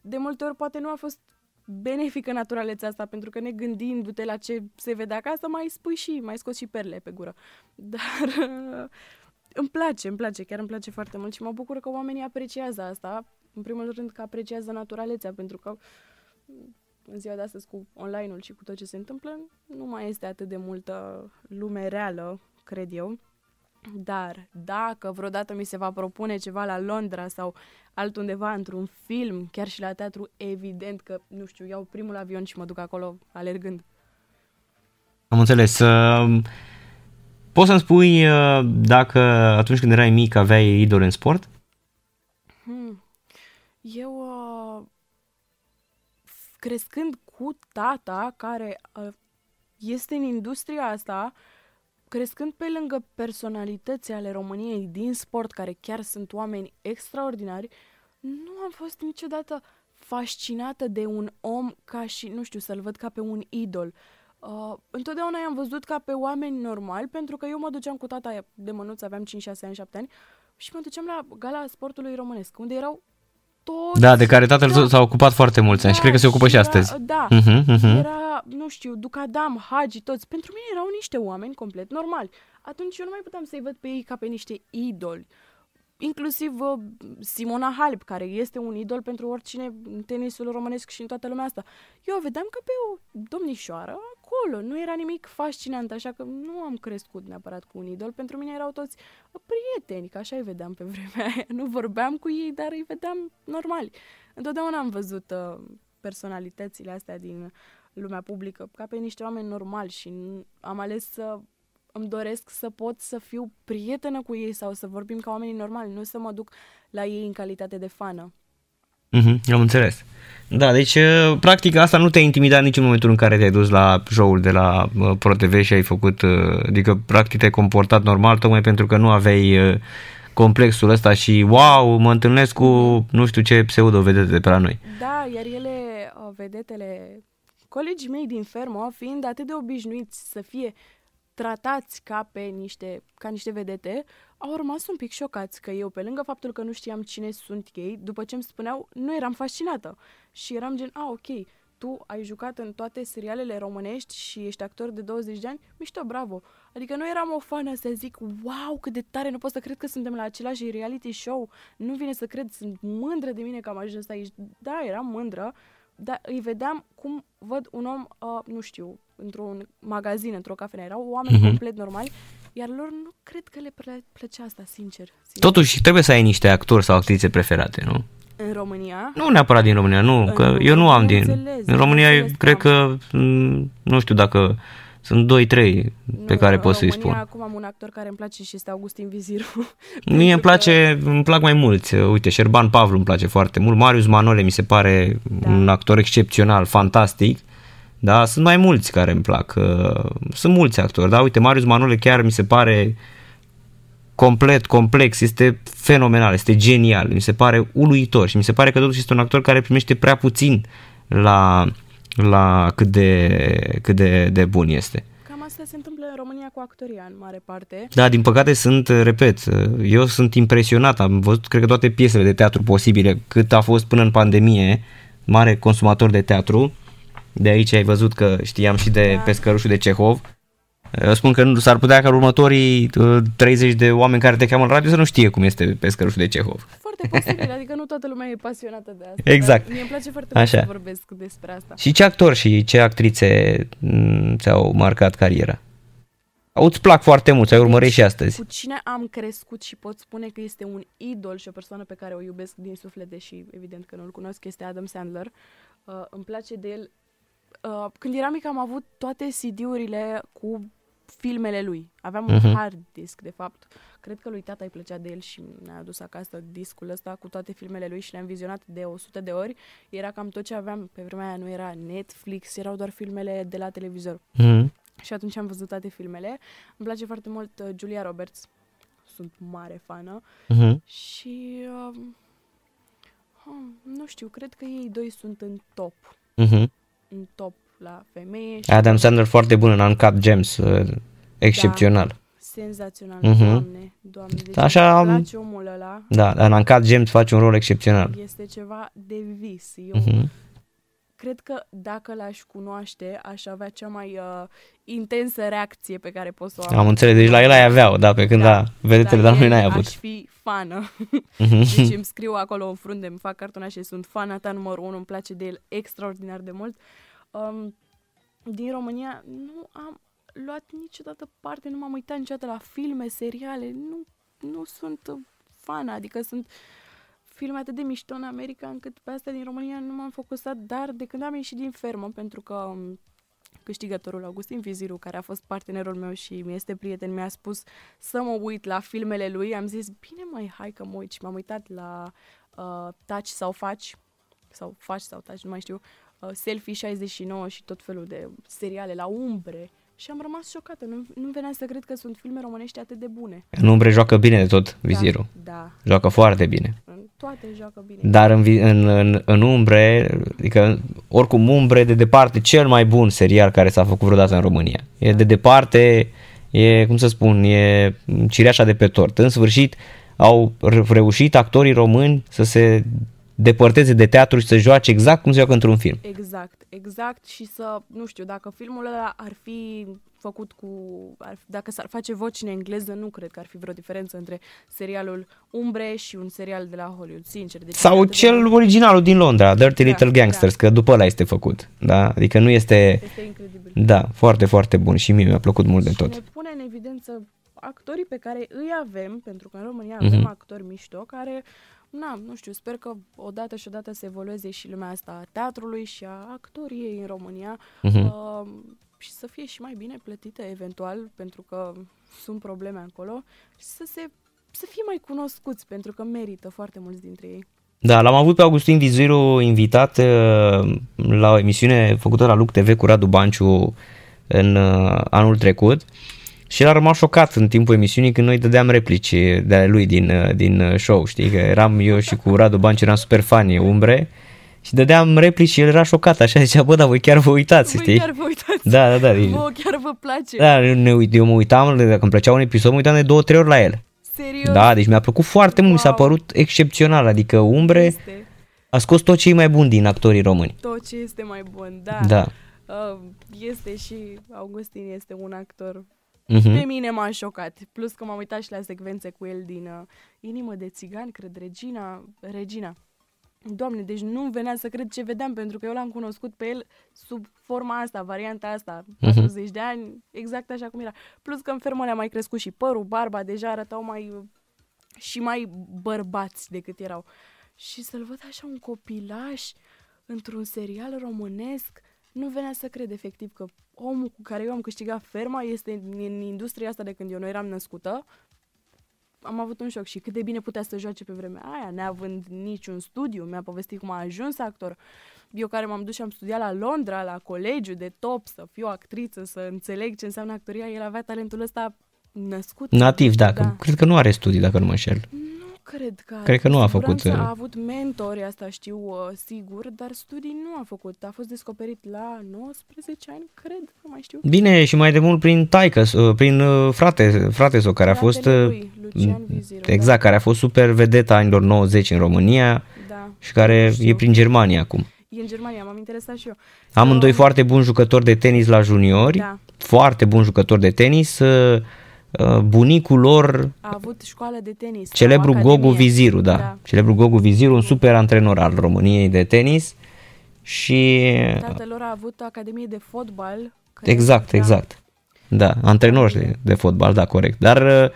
de multe ori poate nu a fost benefică naturalețea asta, pentru că ne gândindu-te la ce se vede acasă, mai spui și, mai scoți și perle pe gură. Dar îmi place, chiar îmi place foarte mult și mă bucur că oamenii apreciază asta. În primul rând că apreciază naturalețea, pentru că în ziua de astăzi cu online-ul și cu tot ce se întâmplă, nu mai este atât de multă lume reală, cred eu. Dar dacă vreodată mi se va propune ceva la Londra sau altundeva într-un film, chiar și la teatru, evident că, nu știu, iau primul avion și mă duc acolo alergând. Am înțeles. Poți să-mi spui dacă atunci când erai mic aveai idol în sport? Eu, crescând cu tata, care este în industria asta, crescând pe lângă personalități ale României din sport, care chiar sunt oameni extraordinari, nu am fost niciodată fascinată de un om ca și, nu știu, să-l văd ca pe un idol. Întotdeauna i-am văzut ca pe oameni normali, pentru că eu mă duceam cu tata de mănuță, aveam 5-6 ani, 7 ani, și mă duceam la gala sportului românesc, unde erau toți... Da, de care tatăl s-a ocupat foarte mulți ani și cred că se ocupă și astăzi. Da, era, nu știu, Ducadam, Hagi, toți. Pentru mine erau niște oameni complet normali. Atunci eu nu mai puteam să-i văd pe ei ca pe niște idoli. Inclusiv Simona Halep, care este un idol pentru oricine în tenisul românesc și în toată lumea asta. Eu o vedeam ca pe o domnișoară acolo. Nu era nimic fascinant, așa că nu am crescut neapărat cu un idol. Pentru mine erau toți prieteni, că așa îi vedeam pe vremea aia. Nu vorbeam cu ei, dar îi vedeam normali. Întotdeauna am văzut personalitățile astea din lumea publică ca pe niște oameni normali și am ales să... Îmi doresc să pot să fiu prietenă cu ei sau să vorbim ca oamenii normali, nu să mă duc la ei în calitate de fană. Am înțeles. Da, deci practic asta nu te-a intimidat nici în momentul în care te-ai dus la show-ul de la ProTV și ai făcut, adică practic te-ai comportat normal tocmai pentru că nu aveai complexul ăsta și wow, mă întâlnesc cu nu știu ce pseudo-vedete de pe la noi. Da, iar ele, vedetele, colegii mei din fermă, fiind atât de obișnuiți să fie tratați ca niște vedete, au rămas un pic șocați că eu, pe lângă faptul că nu știam cine sunt ei, după ce îmi spuneau, nu eram fascinată. Și eram gen, a, ok, tu ai jucat în toate serialele românești și ești actor de 20 de ani, mișto, bravo. Adică nu eram o fană să zic, wow, cât de tare, nu pot să cred că suntem la același reality show, nu vine să cred, sunt mândră de mine că am ajuns aici. Da, eram mândră, dar îi vedeam cum văd un om, nu știu, într-un magazin, într-o cafenea. Erau oameni complet normali, iar lor nu cred că le plăcea asta, sincer. Totuși, trebuie să ai niște actori sau actrițe preferate, nu? În România? Nu neapărat din România, nu, că România, eu nu am din... Înțeles, în România, cred că, nu știu dacă... Sunt 2-3 pe care pot să-i spun. Acum am un actor care îmi place și este Augustin Viziru. Mie îmi plac mai mulți. Uite, Șerban Pavlu îmi place foarte mult. Marius Manole mi se pare un actor excepțional, fantastic. Da, sunt mai mulți care îmi plac. Sunt mulți actori, da, uite, Marius Manole chiar mi se pare complet complex, este fenomenal, este genial, mi se pare uluitor și mi se pare că totuși este un actor care primește prea puțin la cât de bun este. Cam asta se întâmplă în România cu actoria, în mare parte. Da, din păcate sunt, repet, eu sunt impresionat, am văzut, cred că toate piesele de teatru posibile, cât a fost până în pandemie, mare consumator de teatru, de aici ai văzut că știam și de Pescărușul de Cehov. Eu spun că s-ar putea ca următorii 30 de oameni care te cheamă în radio să nu știe cum este Pescărușul de Cehov. Foarte posibil, adică nu toată lumea e pasionată de asta. Exact. Mie îmi place foarte mult să vorbesc despre asta. Și ce actori și ce actrițe ți-au marcat cariera? Îți plac foarte mult, ți-ai urmărit și astăzi. Cu cine am crescut și pot spune că este un idol și o persoană pe care o iubesc din suflet, deși evident că nu-l cunosc, este Adam Sandler. Îmi place de el. Când eram mică am avut toate CD-urile cu filmele lui. Aveam un hard disk, de fapt. Cred că lui tata îi plăcea de el și ne-a adus acasă discul ăsta cu toate filmele lui și le-am vizionat de 100 de ori. Era cam tot ce aveam. Pe vremea aia nu era Netflix, erau doar filmele de la televizor. Și atunci am văzut toate filmele. Îmi place foarte mult Julia Roberts. Sunt mare fană. Și nu știu, cred că ei doi sunt în top. În top la femeie. Adam Sandler foarte bun în Uncut Gems, excepțional. Da, senzațional, doamne. Deci așa îmi place omul ăla. Da, în Uncut Gems face un rol excepțional. Este ceva de vis. Eu cred că dacă l-aș cunoaște, aș avea cea mai intensă reacție pe care pot să o am. Am înțeles, deci la el ai aveau, da, pe când vedetele, dar noi n-ai avut. Aș fi fană. Deci îmi scriu acolo în frunde, îmi fac cartonașe, sunt fana ta numărul 1, îmi place de el extraordinar de mult. Din România nu am luat niciodată parte, nu m-am uitat niciodată la filme, seriale, nu sunt fană, adică sunt filme atât de mișto în America încât pe astea din România nu m-am focusat, dar de când am ieșit din fermă, pentru că câștigătorul Augustin Viziru, care a fost partenerul meu și mi-este prieten, mi-a spus să mă uit la filmele lui, am zis, bine măi, hai că mă uit și m-am uitat la Taci sau Faci, nu mai știu, Selfie 69 și tot felul de seriale, La umbre. Și am rămas șocată, nu venea să cred că sunt filme românești atât de bune. În umbre joacă bine de tot Viziru. Da. Joacă foarte bine. Toate joacă bine. Dar în umbre, adică oricum umbre de departe cel mai bun serial care s-a făcut vreodată în România. E de departe, e, cum să spun, e cireașa de pe tort. În sfârșit au reușit actorii români să se depărteze de teatru și să joace exact cum se joacă într-un film. Exact și să, nu știu, dacă filmul ăla ar fi făcut cu, dacă s-ar face voci în engleză, nu cred că ar fi vreo diferență între serialul Umbre și un serial de la Hollywood, sincer. Deci sau cel originalul din Londra, Dirty Little Gangsters, că după ăla este făcut, da? Adică nu este... Este incredibil. Da, foarte, foarte bun și mie mi-a plăcut mult de tot. Și ne pune în evidență actorii pe care îi avem, pentru că în România avem actori mișto care... Na, nu știu, sper că odată și odată se evolueze și lumea asta a teatrului și a actoriei în România și să fie și mai bine plătită eventual, pentru că sunt probleme acolo, și să fie mai cunoscuți, pentru că merită foarte mulți dintre ei. Da, l-am avut pe Augustin Viziru invitat la o emisiune făcută la Luc TV cu Radu Banciu în anul trecut. Și el a rămas șocat în timpul emisiunii când noi dădeam replici de ale lui din show, știi, că eram eu și cu Radu Banci, eram super fani Umbre și dădeam replici și el era șocat, așa zicea, bă, dar voi chiar vă uitați, știi? Da. Vă chiar vă place. Da, eu mă uitam, dacă îmi plăcea un episod, mă uitam de 2-3 ori la el. Serios? Da, deci mi-a plăcut foarte mult, s-a părut excepțional, adică Umbre a scos tot ce e mai bun din actorii români. Tot ce este mai bun, da. Este și Augustin, este un actor... Pe mine m-a șocat, plus că m-am uitat și la secvențe cu el din Inimă de țigan, cred, Regina. Doamne, deci nu venea să cred ce vedeam, pentru că eu l-am cunoscut pe el sub forma asta, varianta asta, 40 de ani, exact așa cum era. Plus că în fermă le-a mai crescut și părul, barba, deja arătau mai bărbați decât erau. Și să-l văd așa un copilaș într-un serial românesc, nu venea să cred efectiv că omul cu care eu am câștigat ferma este în industria asta de când eu eram născută. Am avut un șoc și cât de bine putea să joace pe vremea aia, neavând niciun studiu. Mi-a povestit cum a ajuns actor. Eu care m-am dus și am studiat la Londra, la colegiu de top, să fiu actriță, să înțeleg ce înseamnă actoria, el avea talentul ăsta născut. Nativ, da. Cred că nu are studii, dacă nu mă înșel. Cred că nu a făcut. A avut mentori, asta știu sigur, dar studii nu a făcut. A fost descoperit la 19 ani, cred, nu mai știu. Bine, și mai de mult prin taică, prin frate său, care a fost lui, Lucian Viziru, exact, care a fost super vedeta anilor 90 în România și care e prin Germania acum. E în Germania, m-am interesat și eu. Amândoi foarte buni jucători de tenis la juniori. Da. Foarte buni jucători de tenis. Bunicul lor a avut școală de tenis, celebru Gogu Viziru, celebru Gogu Viziru, un super antrenor al României de tenis, și tatăl lor a avut academie de fotbal. Exact. Da, antrenor de fotbal, corect. Dar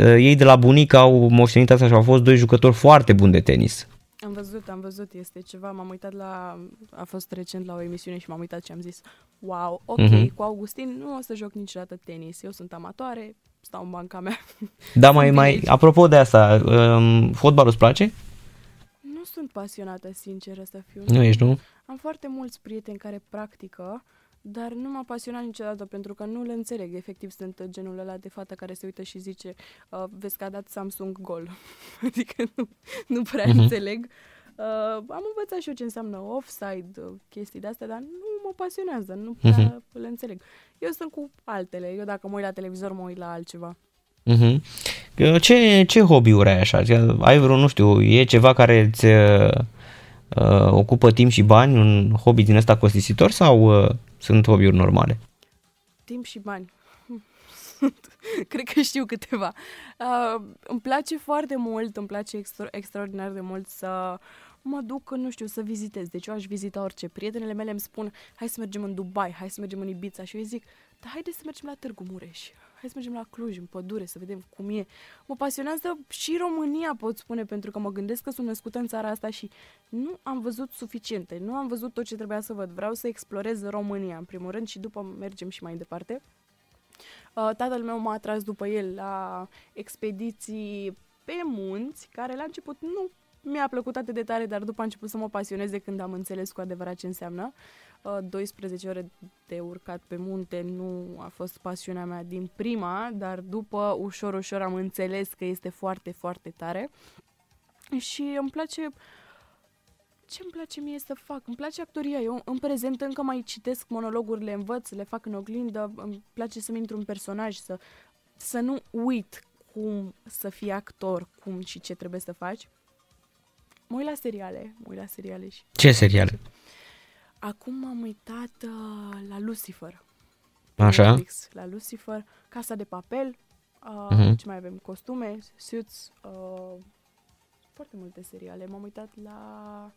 ei de la bunic au moștenit asta și au fost doi jucători foarte buni de tenis. Am văzut, este ceva, m-am uitat a fost recent la o emisiune și m-am uitat și am zis, wow, cu Augustin nu o să joc niciodată tenis, eu sunt amatoare, stau în banca mea. Da, mai, apropo de asta, fotbalul îți place? Nu sunt pasionată, sinceră să fiu. Nu ești, nu? Am foarte mulți prieteni care practică, dar nu m-a pasionat niciodată pentru că nu-l înțeleg. Efectiv, sunt genul ăla de fată care se uită și zice, vezi că a dat Samsung gol. Adică nu prea înțeleg. Am învățat și eu ce înseamnă offside, chestii de-astea, dar nu mă pasionează, nu prea le înțeleg. Eu sunt cu altele, eu dacă mă uit la televizor, mă uit la altceva. Ce hobby-uri ai așa? Ai vreo, nu știu, e ceva care îți ocupă timp și bani, un hobby din ăsta costisitor, sau sunt hobby-uri normale? Timp și bani. Cred că știu câteva. Îmi place foarte mult, îmi place extraordinar de mult să mă duc, nu știu, să vizitez. Deci eu aș vizita orice. Prietenele mele îmi spun, hai să mergem în Dubai, hai să mergem în Ibiza. Și eu îi zic, dar haideți să mergem la Târgu Mureș. Hai să mergem la Cluj, în pădure, să vedem cum e. Mă pasionează și România, pot spune, pentru că mă gândesc că sunt născută în țara asta și nu am văzut suficiente. Nu am văzut tot ce trebuia să văd. Vreau să explorez România, în primul rând, și după mergem și mai departe. Tatăl meu m-a atras după el la expediții pe munți, care la început nu mi-a plăcut atât de tare, dar după a început să mă pasioneze când am înțeles cu adevărat ce înseamnă. 12 ore de urcat pe munte nu a fost pasiunea mea din prima, dar după ușor, ușor am înțeles că este foarte, foarte tare. Și îmi place... Ce îmi place mie să fac? Îmi place actoria. Eu în prezent încă mai citesc monologurile, învăț, le fac în oglindă. Îmi place să-mi intru în personaj, să nu uit cum să fii actor, cum și ce trebuie să faci. Mă uit la seriale. Ce seriale? Acum am uitat la Lucifer. Așa. Netflix, la Lucifer, Casa de Papel, ce mai avem? Costume, Suits, foarte multe seriale. M-am uitat la...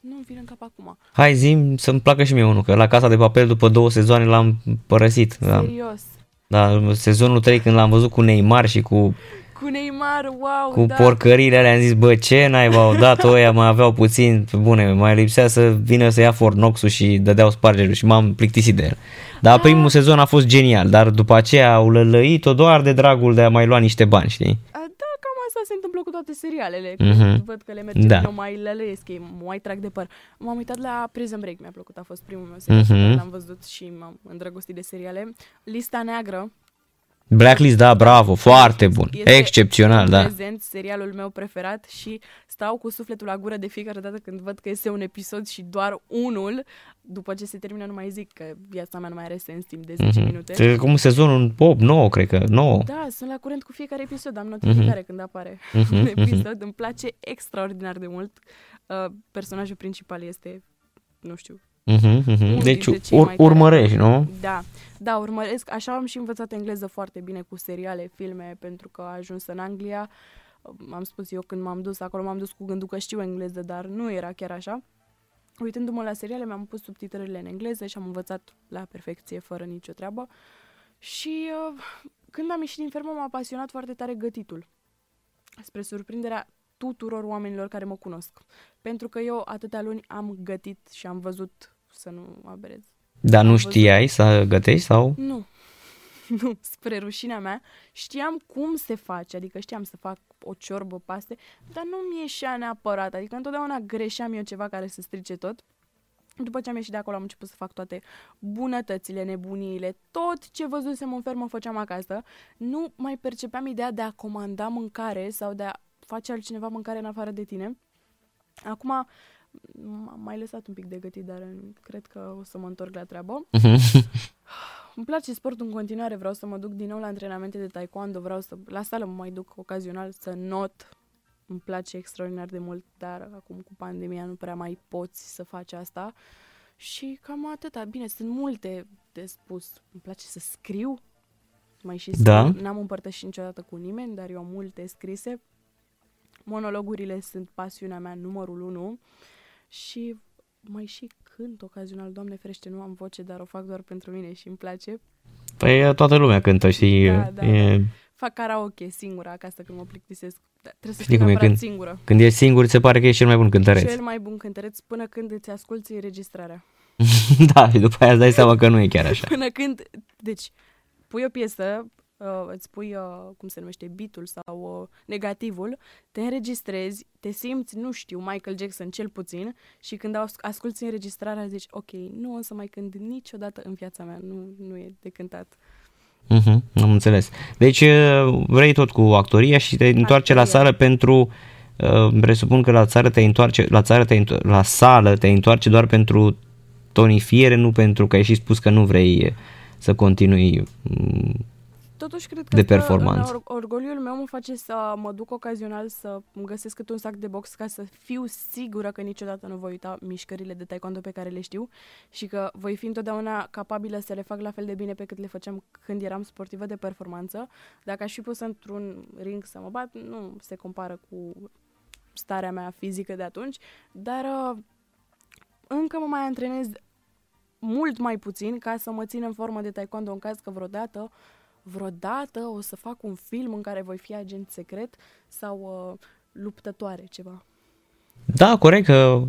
nu-mi vine în cap acum. Hai, zi-mi să-mi placă și mie unul, că la Casa de Papel după 2 sezoane l-am părăsit. Serios? Da, sezonul 3 când l-am văzut cu Neymar și cu... Cu Neymar, wow, cu da. Porcările alea am zis, bă, ce naiba, au dat ăia, mai aveau puțin, bune, mai lipsea să vină să ia Fornoxul și dădeau spargerul și m-am plictisit de el. Dar primul sezon a fost genial, dar după aceea au lălăit-o doar de dragul de a mai lua niște bani, știi? Da, cam asta se întâmplă cu toate serialele, văd că le merge, eu mai lălăiesc, ei mai trag de păr. M-am uitat la Prison Break, mi-a plăcut, a fost primul meu serial, l-am văzut și m-am îndrăgostit de seriale. Lista Neagră. Blacklist, da, bravo, foarte bun, este excepțional, da. Prezent serialul meu preferat și stau cu sufletul la gură de fiecare dată când văd că este un episod și doar unul. După ce se termină nu mai zic că viața mea nu mai are sens timp de 10 minute. Cum sezonul 8, 9, cred că, 9. Da, sunt la curent cu fiecare episod, am notificare când apare un episod. Îmi place extraordinar de mult. Personajul principal este, nu știu... Deci urmărești, nu? Da, da, urmăresc. Așa am și învățat engleză foarte bine cu seriale, filme, pentru că a ajuns în Anglia. Am spus eu când m-am dus acolo, m-am dus cu gândul că știu engleză, dar nu era chiar așa. Uitându-mă la seriale, mi-am pus subtitrările în engleză și am învățat la perfecție, fără nicio treabă. Și când am ieșit din fermă, m-a pasionat foarte tare gătitul. Spre surprinderea tuturor oamenilor care mă cunosc. Pentru că eu atâtea luni am gătit și am văzut să nu aberez. Dar nu știai să gătești sau? Nu. Nu, spre rușinea mea. Știam cum se face, adică știam să fac o ciorbă, paste, dar nu-mi ieșea neapărat, adică întotdeauna greșeam eu ceva care să strice tot. După ce am ieșit de acolo am început să fac toate bunătățile, nebuniile, tot ce văzusem în fermă făceam acasă. Nu mai percepeam ideea de a comanda mâncare sau de a face altcineva mâncare în afară de tine. Acum m-am mai lăsat un pic de gătit, dar cred că o să mă întorc la treabă. Îmi place sportul în continuare, vreau să mă duc din nou la antrenamente de taekwondo, vreau să la sală mă mai duc ocazional să not. Îmi place extraordinar de mult, dar acum cu pandemia nu prea mai poți să faci asta. Și cam atâta. Bine, sunt multe de spus. Îmi place să scriu. Mai și scriu. Da. N-am împărtășit niciodată cu nimeni, dar eu am multe scrise. Monologurile sunt pasiunea mea numărul 1 și mai și cânt ocazional, Doamne ferește, nu am voce, dar o fac doar pentru mine și îmi place. Păi toată lumea cântă și... Da, e... da. Fac karaoke singură acasă când mă plictisesc, dar trebuie să cânt aparat singură. Când ești singur, ți se pare că ești cel mai bun cântăreț. Cel mai bun cântăreț până când îți asculți înregistrarea. Da, și după aia îți dai seama că nu e chiar așa. Până când, deci, pui o piesă... îți pui, cum se numește, beat-ul sau negativul, te înregistrezi, te simți, nu știu, Michael Jackson cel puțin și când asculți înregistrarea zici, ok, nu o să mai cânt niciodată în viața mea, nu e de cântat. Am înțeles. Deci vrei tot cu actoria și te întoarce la sală pentru, presupun că la sală te întoarce doar pentru tonifiere, nu pentru că ai și spus că nu vrei să continui... Totuși, cred că de performanță. Orgoliul meu mă face să mă duc ocazional să îmi găsesc câte un sac de box ca să fiu sigură că niciodată nu voi uita mișcările de taekwondo pe care le știu și că voi fi întotdeauna capabilă să le fac la fel de bine pe cât le făceam când eram sportivă de performanță. Dacă aș fi pus într-un ring să mă bat, nu se compară cu starea mea fizică de atunci, dar încă mă mai antrenez mult mai puțin ca să mă țin în formă de taekwondo în caz că vreodată o să fac un film în care voi fi agent secret sau luptătoare, ceva. Da, corect, că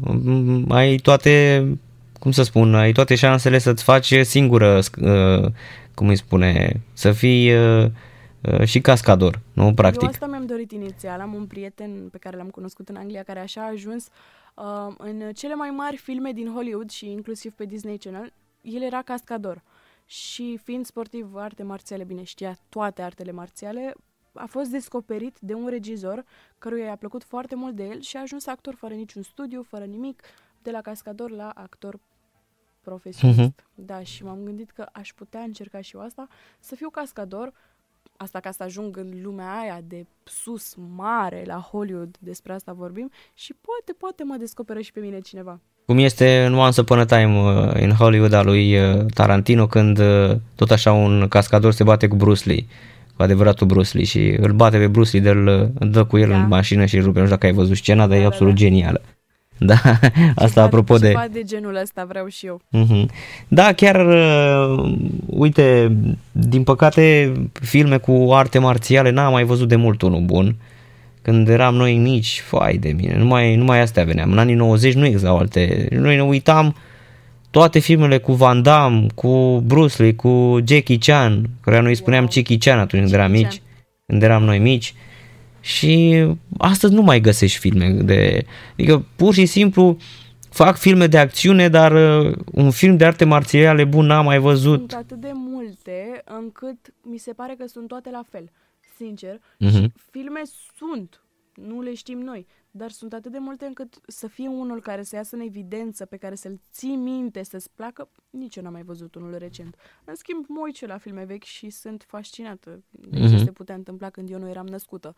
ai toate, cum să spun, ai toate șansele să-ți faci singură, cum îi spune, să fii și cascador, nu? Practic. Eu asta mi-am dorit inițial. Am un prieten pe care l-am cunoscut în Anglia care așa a ajuns în cele mai mari filme din Hollywood și inclusiv pe Disney Channel. El era cascador și fiind sportiv arte marțiale, bine, știa toate artele marțiale, a fost descoperit de un regizor căruia i-a plăcut foarte mult de el și a ajuns actor fără niciun studiu, fără nimic, de la cascador la actor profesionist. Da, și m-am gândit că aș putea încerca și eu asta, să fiu cascador, asta ca să ajung în lumea aia de sus mare, la Hollywood, despre asta vorbim, și poate mă descoperă și pe mine cineva. Cum este în Once Upon a Time în Hollywood a lui Tarantino, când tot așa un cascador se bate cu Bruce Lee, cu adevăratul Bruce Lee, și îl bate pe Bruce Lee, îl dă cu el în mașină și îl rupe. Nu știu dacă ai văzut scena, dar e absolut genială. Da, asta apropo de... Ceva de genul ăsta vreau și eu. Da, chiar, uite, din păcate, filme cu arte marțiale n-am mai văzut de mult unul bun. Când eram noi mici, fai de mine, numai astea veneam. În anii 90 nu existau alte. Noi ne uitam toate filmele cu Van Damme, cu Bruce Lee, cu Jackie Chan, care noi spuneam Jackie Chan atunci când eram noi mici. Și astăzi nu mai găsești filme de... Adică pur și simplu fac filme de acțiune, dar un film de arte marțiale bun n-am mai văzut. Sunt atât de multe încât mi se pare că sunt toate la fel. Sincer, și filme sunt, nu le știm noi, dar sunt atât de multe încât să fie unul care să iasă în evidență, pe care să-l ții minte, să-ți placă, nici eu n-am mai văzut unul recent. În schimb, mă uit la filme vechi și sunt fascinată de ce se putea întâmpla când eu nu eram născută.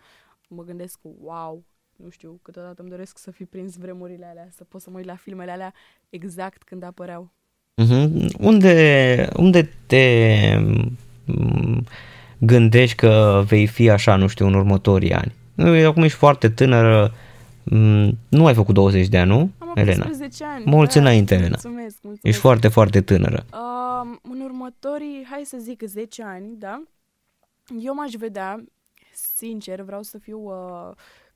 Mă gândesc, wow, nu știu, câteodată îmi doresc să fi prins vremurile alea, să pot să mă uit la filmele alea exact când apăreau. Unde te... gândești că vei fi așa, nu știu, în următorii ani? Acum ești foarte tânără, nu ai făcut 20 de ani, nu, Elena? Am 18 ani. Mulți înainte, Elena. Mulțumesc. Ești foarte, foarte tânără. În următorii, hai să zic, 10 ani, da? Eu m-aș vedea, sincer, vreau să fiu,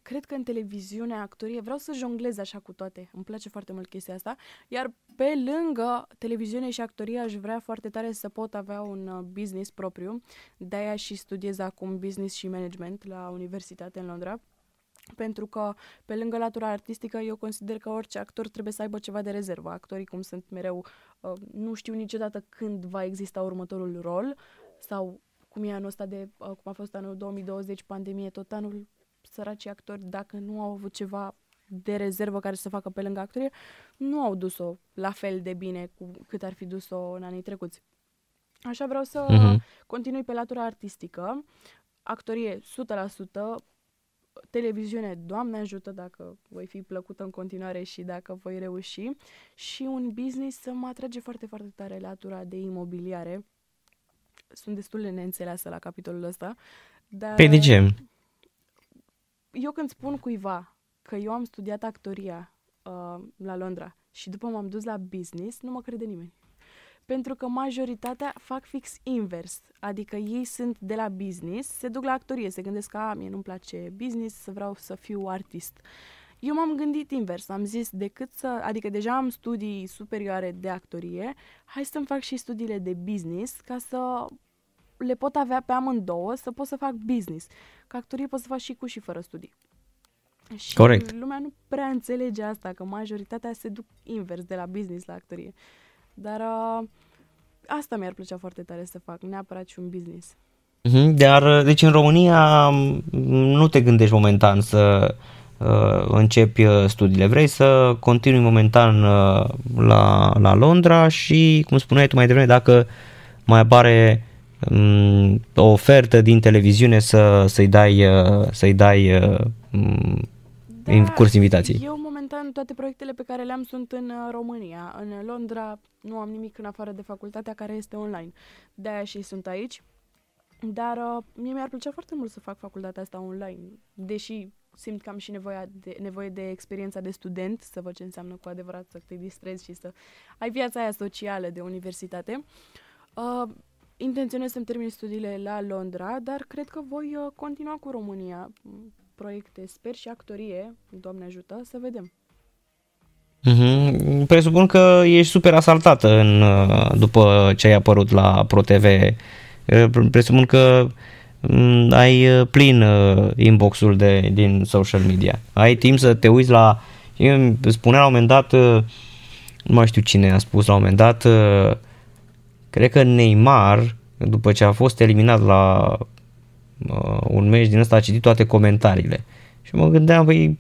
cred că în televiziune, actorie, vreau să jonglez așa cu toate. Îmi place foarte mult chestia asta. Iar pe lângă televiziune și actorie aș vrea foarte tare să pot avea un business propriu. De-aia și studiez acum business și management la Universitate în Londra. Pentru că pe lângă latura artistică eu consider că orice actor trebuie să aibă ceva de rezervă. Actorii cum sunt mereu, nu știu niciodată când va exista următorul rol sau cum e anul ăsta de, cum a fost anul 2020, pandemie, tot anul săracii actori, dacă nu au avut ceva de rezervă care să facă pe lângă actorie, nu au dus-o la fel de bine cât ar fi dus-o în anii trecuți. Așa vreau să continui pe latura artistică, actorie 100%, televiziune, Doamne ajută, dacă voi fi plăcută în continuare și dacă voi reuși, și un business să mă atrage foarte, foarte tare latura de imobiliare. Sunt destul de neînțeleasă la capitolul ăsta. Dar... Pe de ce? Eu când spun cuiva că eu am studiat actoria la Londra și după m-am dus la business, nu mă crede nimeni. Pentru că majoritatea fac fix invers. Adică ei sunt de la business, se duc la actorie, se gândesc că mie nu-mi place business, vreau să fiu artist. Eu m-am gândit invers, am zis adică deja am studii superioare de actorie, hai să-mi fac și studiile de business ca să... le pot avea pe amândouă, să pot să fac business. Ca actorie pot să fac și cu și fără studii. Și corect. Lumea nu prea înțelege asta, că majoritatea se duc invers, de la business la actorie. Dar asta mi-ar plăcea foarte tare să fac, neapărat și un business. Dar, deci în România nu te gândești momentan să începi studiile. Vrei să continui momentan la Londra și, cum spuneai tu mai devreme, dacă mai apare o ofertă din televiziune să-i dai în curs invitații. Eu momentan toate proiectele pe care le-am sunt în România. În Londra nu am nimic în afară de facultatea care este online. De-aia și sunt aici. Dar mie mi-ar plăcea foarte mult să fac facultatea asta online. Deși simt că am și nevoie de experiența de student, să văd ce înseamnă cu adevărat să te distrezi și să ai viața aia socială de universitate. Intenționez să-mi termin studiile la Londra, dar cred că voi continua cu România. Proiecte, sper, și actorie, Doamne ajută, să vedem. Presupun că ești super asaltată după ce ai apărut la Pro TV. Presupun că ai plin inbox-ul din social media. Ai timp să te uiți la... Spunea la un moment dat, nu mai știu cine a spus la un moment dat, cred că Neymar, după ce a fost eliminat la un meci din ăsta, a citit toate comentariile. Și mă gândeam, băi,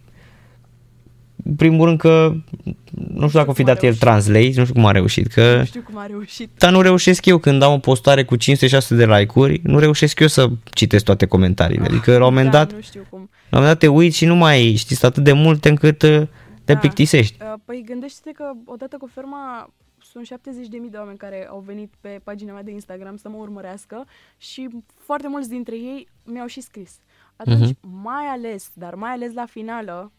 în primul rând că nu știu dacă o fi dat el translate, nu știu cum a reușit. Nu știu cum a reușit. Dar nu reușesc eu când am o postare cu 500-600 de like-uri, nu reușesc eu să citesc toate comentariile. Adică la un moment dat, nu știu cum. La un moment dat te uiți și nu mai știți atât de multe încât te plictisești. Păi gândește-te că odată cu firma... Sunt 70.000 de oameni care au venit pe pagina mea de Instagram să mă urmărească și foarte mulți dintre ei mi-au și scris. Atunci, mai ales la finală,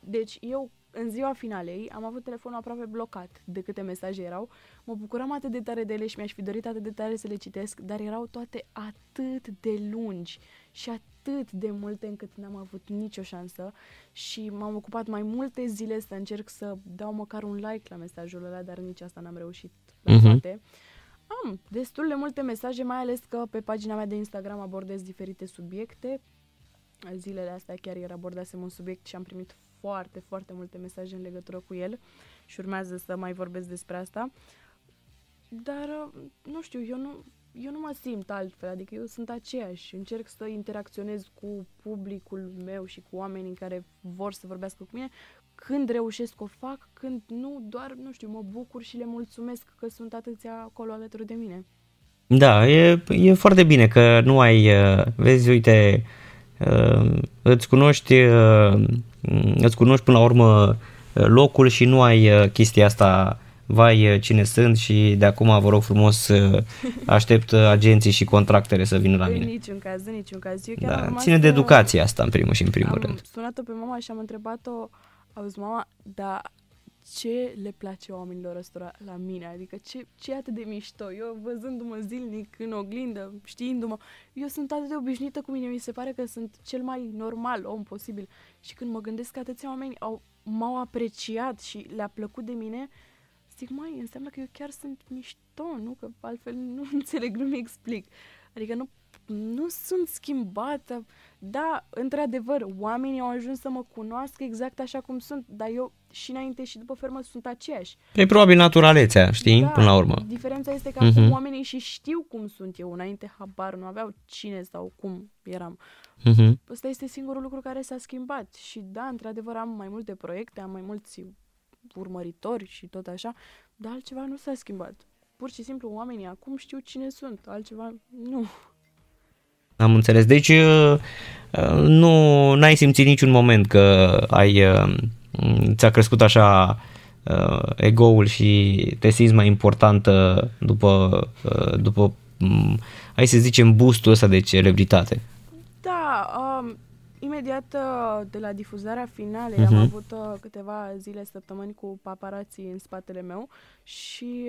deci eu în ziua finalei am avut telefonul aproape blocat de câte mesaje erau. Mă bucuram atât de tare de ele și mi-aș fi dorit atât de tare să le citesc, dar erau toate atât de lungi și atât de multe încât n-am avut nicio șansă și m-am ocupat mai multe zile să încerc să dau măcar un like la mesajul ăla, dar nici asta n-am reușit la toate. Am destul de multe mesaje, mai ales că pe pagina mea de Instagram abordez diferite subiecte. Zilele astea chiar ieri abordasem un subiect și am primit foarte, foarte multe mesaje în legătură cu el și urmează să mai vorbesc despre asta. Dar, nu știu, eu nu mă simt altfel, adică eu sunt aceeași, încerc să interacționez cu publicul meu și cu oamenii care vor să vorbească cu mine. Când reușesc o fac, când nu, doar, nu știu, mă bucur și le mulțumesc că sunt atâția acolo alături de mine. Da, e foarte bine că nu ai, vezi, uite, îți cunoști până la urmă locul și nu ai chestia asta, vai, cine sunt și de acum vă rog frumos aștept agenții și contractele să vină la mine. În niciun caz. Eu chiar ține de educația asta în primul și în primul rând. Am sunat-o pe mama și am întrebat-o, auzi mama, dar ce le place oamenilor ăstora la mine? Adică ce atât de mișto? Eu văzându-mă zilnic în oglindă, știindu-mă, eu sunt atât de obișnuită cu mine, mi se pare că sunt cel mai normal om posibil. Și când mă gândesc că atâția oameni m-au apreciat și le-a plăcut de mine, zic, mai înseamnă că eu chiar sunt mișto, nu? Că altfel nu înțeleg, nu mi explic. Adică nu sunt schimbată. Da, într-adevăr, oamenii au ajuns să mă cunoască exact așa cum sunt, dar eu și înainte și după fermă sunt aceeași. E probabil naturalețea, știi, da, până la urmă. Diferența este că acum oamenii și știu cum sunt eu. Înainte habar nu aveau cine sau cum eram. Ăsta este singurul lucru care s-a schimbat. Și da, într-adevăr, am mai multe proiecte, am mai mulți urmăritori și tot așa, dar altceva nu s-a schimbat. Pur și simplu oamenii acum știu cine sunt, altceva nu. Am înțeles. Deci nu n-ai simțit niciun moment că ți-a crescut așa ego-ul și te simți mai importantă după hai să zicem boost-ul ăsta de celebritate. Da, imediat de la difuzarea finalei am avut câteva zile, săptămâni cu paparații în spatele meu și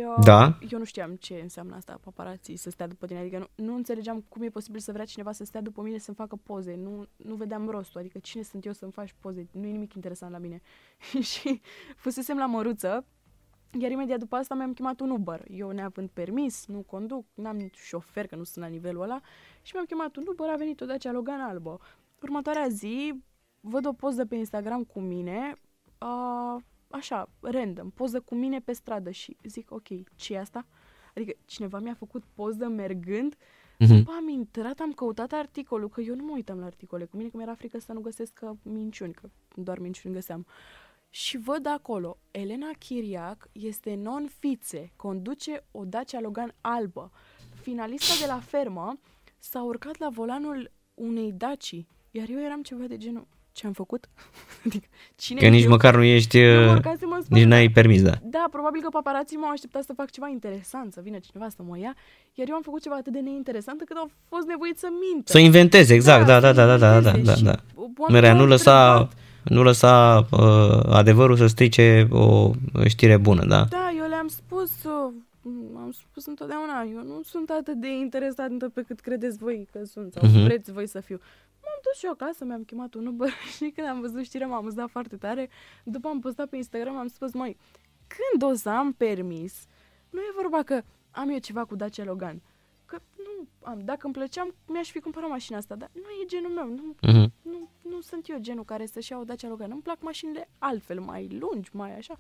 eu nu știam ce înseamnă asta, paparații să stea după tine, adică nu înțelegeam cum e posibil să vrea cineva să stea după mine să-mi facă poze, nu vedeam rostul, adică cine sunt eu să-mi faci poze, nu e nimic interesant la mine. Și fusesem la Măruță, iar imediat după asta mi-am chemat un Uber, eu neavând permis, nu conduc, n-am nici șofer că nu sunt la nivelul ăla și mi-am chemat un Uber, a venit o Dacia Logan albă. Următoarea zi, văd o poză pe Instagram cu mine, așa, random, poză cu mine pe stradă și zic, ok, ce e asta? Adică cineva mi-a făcut poză mergând, după am intrat, am căutat articolul, că eu nu mă uitam la articole cu mine, că mi-era frică să nu găsesc minciuni, că doar minciuni găseam. Și văd acolo, Elena Chiriac este non-fițe, conduce o Dacia Logan albă. Finalista de la fermă s-a urcat la volanul unei Dacii. Iar eu eram ceva de genul, ce am făcut? Adică, cine că nici eu? Măcar nu ești, nici n-ai permis, da. Da, probabil că paparații m-au așteptat să fac ceva interesant, să vină cineva să mă ia, iar eu am făcut ceva atât de neinteresant încât au fost nevoit să mintă. Să inventeze, exact, da. Merea nu lăsa adevărul să strice o știre bună, da. Da, eu le-am spus... am spus întotdeauna, eu nu sunt atât de interesantă pe cât credeți voi că sunt sau vreți voi să fiu. M-am dus și eu acasă, mi-am chemat un Uber și când am văzut știrea m-am amuzat foarte tare. După am postat pe Instagram, am spus, măi, când o să am permis, nu e vorba că am eu ceva cu Dacia Logan, că nu am. Dacă îmi plăceam, mi-aș fi cumpărat mașina asta, dar nu e genul meu, nu sunt eu genul care să-și iau o Dacia Logan. Îmi plac mașinile altfel, mai lungi, mai așa.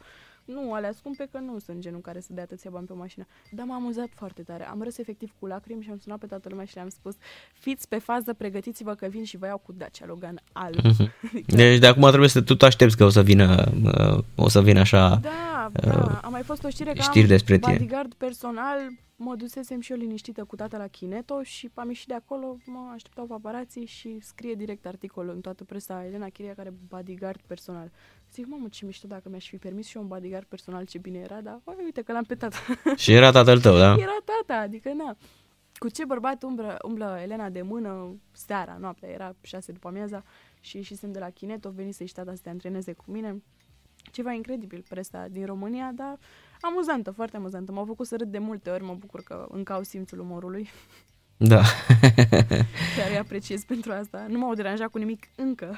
Nu, alea scumpe, că nu sunt genul care să dea atâția bani pe o mașină. Dar m-am amuzat foarte tare. Am râs efectiv cu lacrimi și am sunat pe toată lumea și le-am spus: fiți pe fază, pregătiți-vă că vin și vă iau cu Dacia Logan alb. Deci de acum trebuie să tot aștepți că o să vină așa. Da, a mai fost o știre că am bodyguard personal, mă dusesem și eu liniștită cu tata la Kineto și am ieșit de acolo, mă așteptau paparații și scrie direct articolul în toată presa: Elena Chiriac are bodyguard personal. Zic, mamă, ce mișto, dacă mi-aș fi permis și eu un bodyguard personal, ce bine era, dar uite că l-am pe tata. Și era tatăl tău, da? Era tata, adică na. Cu ce bărbat umblă Elena de mână seara, noaptea, era 6 după amiaza și ieșisem de la Kineto, venise și tata să te antreneze cu mine. Ceva incredibil, presa din România, dar amuzantă, foarte amuzantă. M-au făcut să râd de multe ori, mă bucur că încă au simțul umorului. Da. Chiar îi apreciez pentru asta. Nu m-au deranjat cu nimic încă.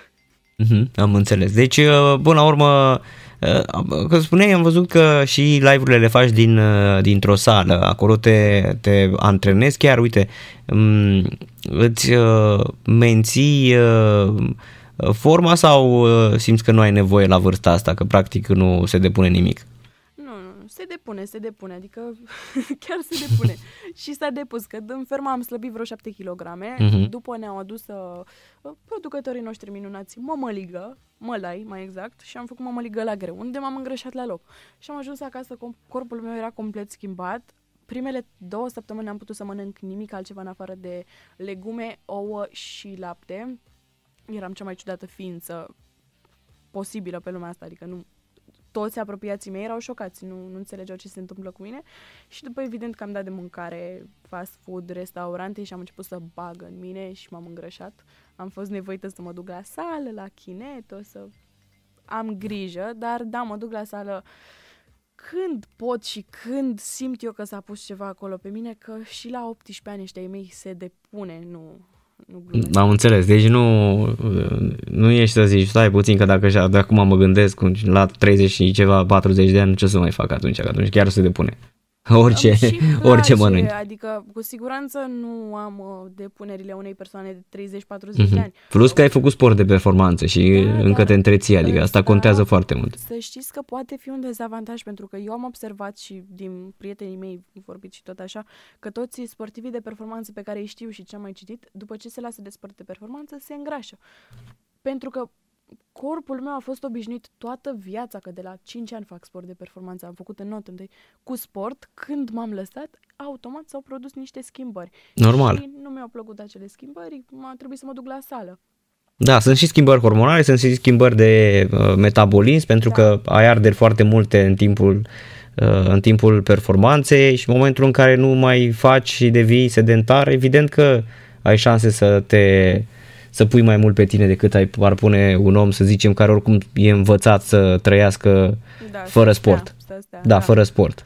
Am înțeles. Deci, până la urmă, că spuneai, am văzut că și live-urile le faci dintr-o sală. Acolo te antrenezi chiar, uite, îți menții forma sau simți că nu ai nevoie la vârsta asta, că practic nu se depune nimic? Nu, se depune, adică chiar se depune. Și s-a depus, că în fermă am slăbit vreo 7 kg, după ne-au adus producătorii noștri minunați mălai mai exact, și am făcut mămăligă la greu, unde m-am îngrășat la loc. Și am ajuns acasă, corpul meu era complet schimbat. Primele 2 săptămâni n-am putut să mănânc nimic altceva în afară de legume, ouă și lapte. Eram cea mai ciudată ființă posibilă pe lumea asta, adică nu, toți apropiații mei erau șocați, nu înțelegeau ce se întâmplă cu mine. Și după, evident, că am dat de mâncare fast food, restaurante, și am început să bag în mine și m-am îngrășat. Am fost nevoită să mă duc la sală, la kineto, să am grijă, dar da, mă duc la sală când pot și când simt eu că s-a pus ceva acolo pe mine, că și la 18 ani ăștia mei se depune, nu glumesc. Am înțeles, deci nu ești să zici, stai puțin că dacă de acum mă gândesc la 30 și ceva, 40 de ani, ce o să mai fac atunci, că atunci chiar se depune orice mănânci. Adică cu siguranță nu am depunerile unei persoane de 30-40 de ani. Plus că ai făcut sport de performanță și încă te întreții, adică asta contează foarte mult. Să știți că poate fi un dezavantaj, pentru că eu am observat și din prietenii mei vorbit și tot așa, că toți sportivii de performanță pe care îi știu și ce am mai citit, după ce se lasă de sport de performanță, se îngrașă. Pentru că corpul meu a fost obișnuit toată viața, că de la 5 ani fac sport de performanță, am făcut în notă întâi cu sport, când m-am lăsat, automat s-au produs niște schimbări. Normal. Și nu mi-au plăcut acele schimbări, m-a trebuit să mă duc la sală. Da, sunt și schimbări hormonale, sunt și schimbări de metabolism, pentru că ai arderi foarte multe în timpul performanței și în momentul în care nu mai faci și devii sedentar, evident că ai șanse să pui mai mult pe tine decât ar pune un om, să zicem, care oricum e învățat să trăiască fără sport. Da, fără sport.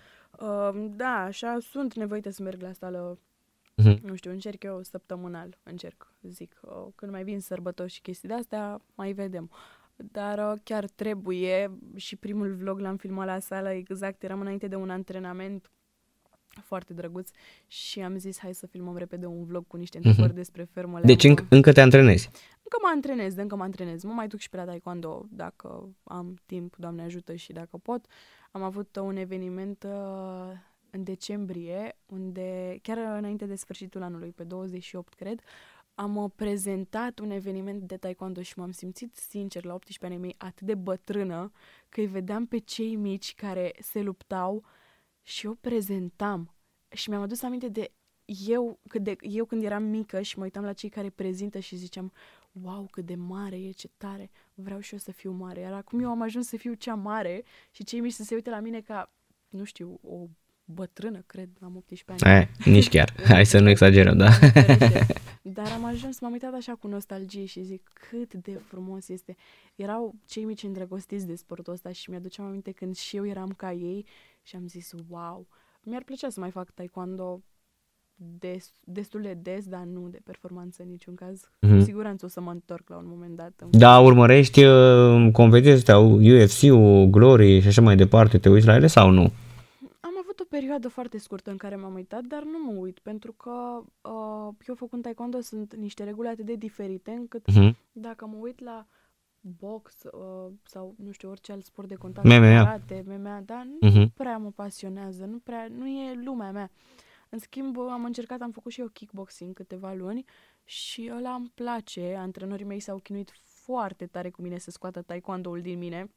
Da, așa sunt nevoită să merg la sală, nu știu, încerc eu săptămânal, zic. Când mai vin sărbători și chestii de-astea, mai vedem. Dar chiar trebuie, și primul vlog l-am filmat la sală, exact, eram înainte de un antrenament foarte drăguț și am zis hai să filmăm repede un vlog cu niște întrebări despre fermă. Deci încă te antrenezi? Încă mă antrenez. Mă mai duc și pe la taekwondo dacă am timp, Doamne ajută, și dacă pot. Am avut un eveniment în decembrie, unde chiar înainte de sfârșitul anului, pe 28 cred, am prezentat un eveniment de taekwondo și m-am simțit, sincer, la 18 ani mei atât de bătrână, că îi vedeam pe cei mici care se luptau și eu prezentam. Și mi-am adus aminte de eu când eram mică și mă uitam la cei care prezintă și ziceam, wow, cât de mare e, ce tare, vreau și eu să fiu mare. Iar acum eu am ajuns să fiu cea mare și cei mici să se uite la mine ca, nu știu, o bătrână, cred, am 18 ani. Nici chiar, hai să nu exagerăm, da. Dar am ajuns, m-am uitat așa cu nostalgie și zic cât de frumos este. Erau cei mici îndrăgostiți de sportul ăsta și mi-aduceam aminte când și eu eram ca ei și am zis, wow, mi-ar plăcea să mai fac taekwondo destul de des, dar nu de performanță în niciun caz. Cu siguranță o să mă întorc la un moment dat. Da, urmărești competiții, UFC-ul, Glory și așa mai departe, te uiți la ele sau nu? avut o perioadă foarte scurtă în care m-am uitat, dar nu mă uit, pentru că eu făcând taekwondo sunt niște reguli atât de diferite încât dacă mă uit la box sau, nu știu, orice alt sport de contact, karate, MMA, da, nu prea mă pasionează, nu prea, nu e lumea mea. În schimb, am încercat, am făcut și eu kickboxing câteva luni și ăla îmi place. Antrenorii mei s-au chinuit foarte tare cu mine să scoată taekwondo-ul din mine,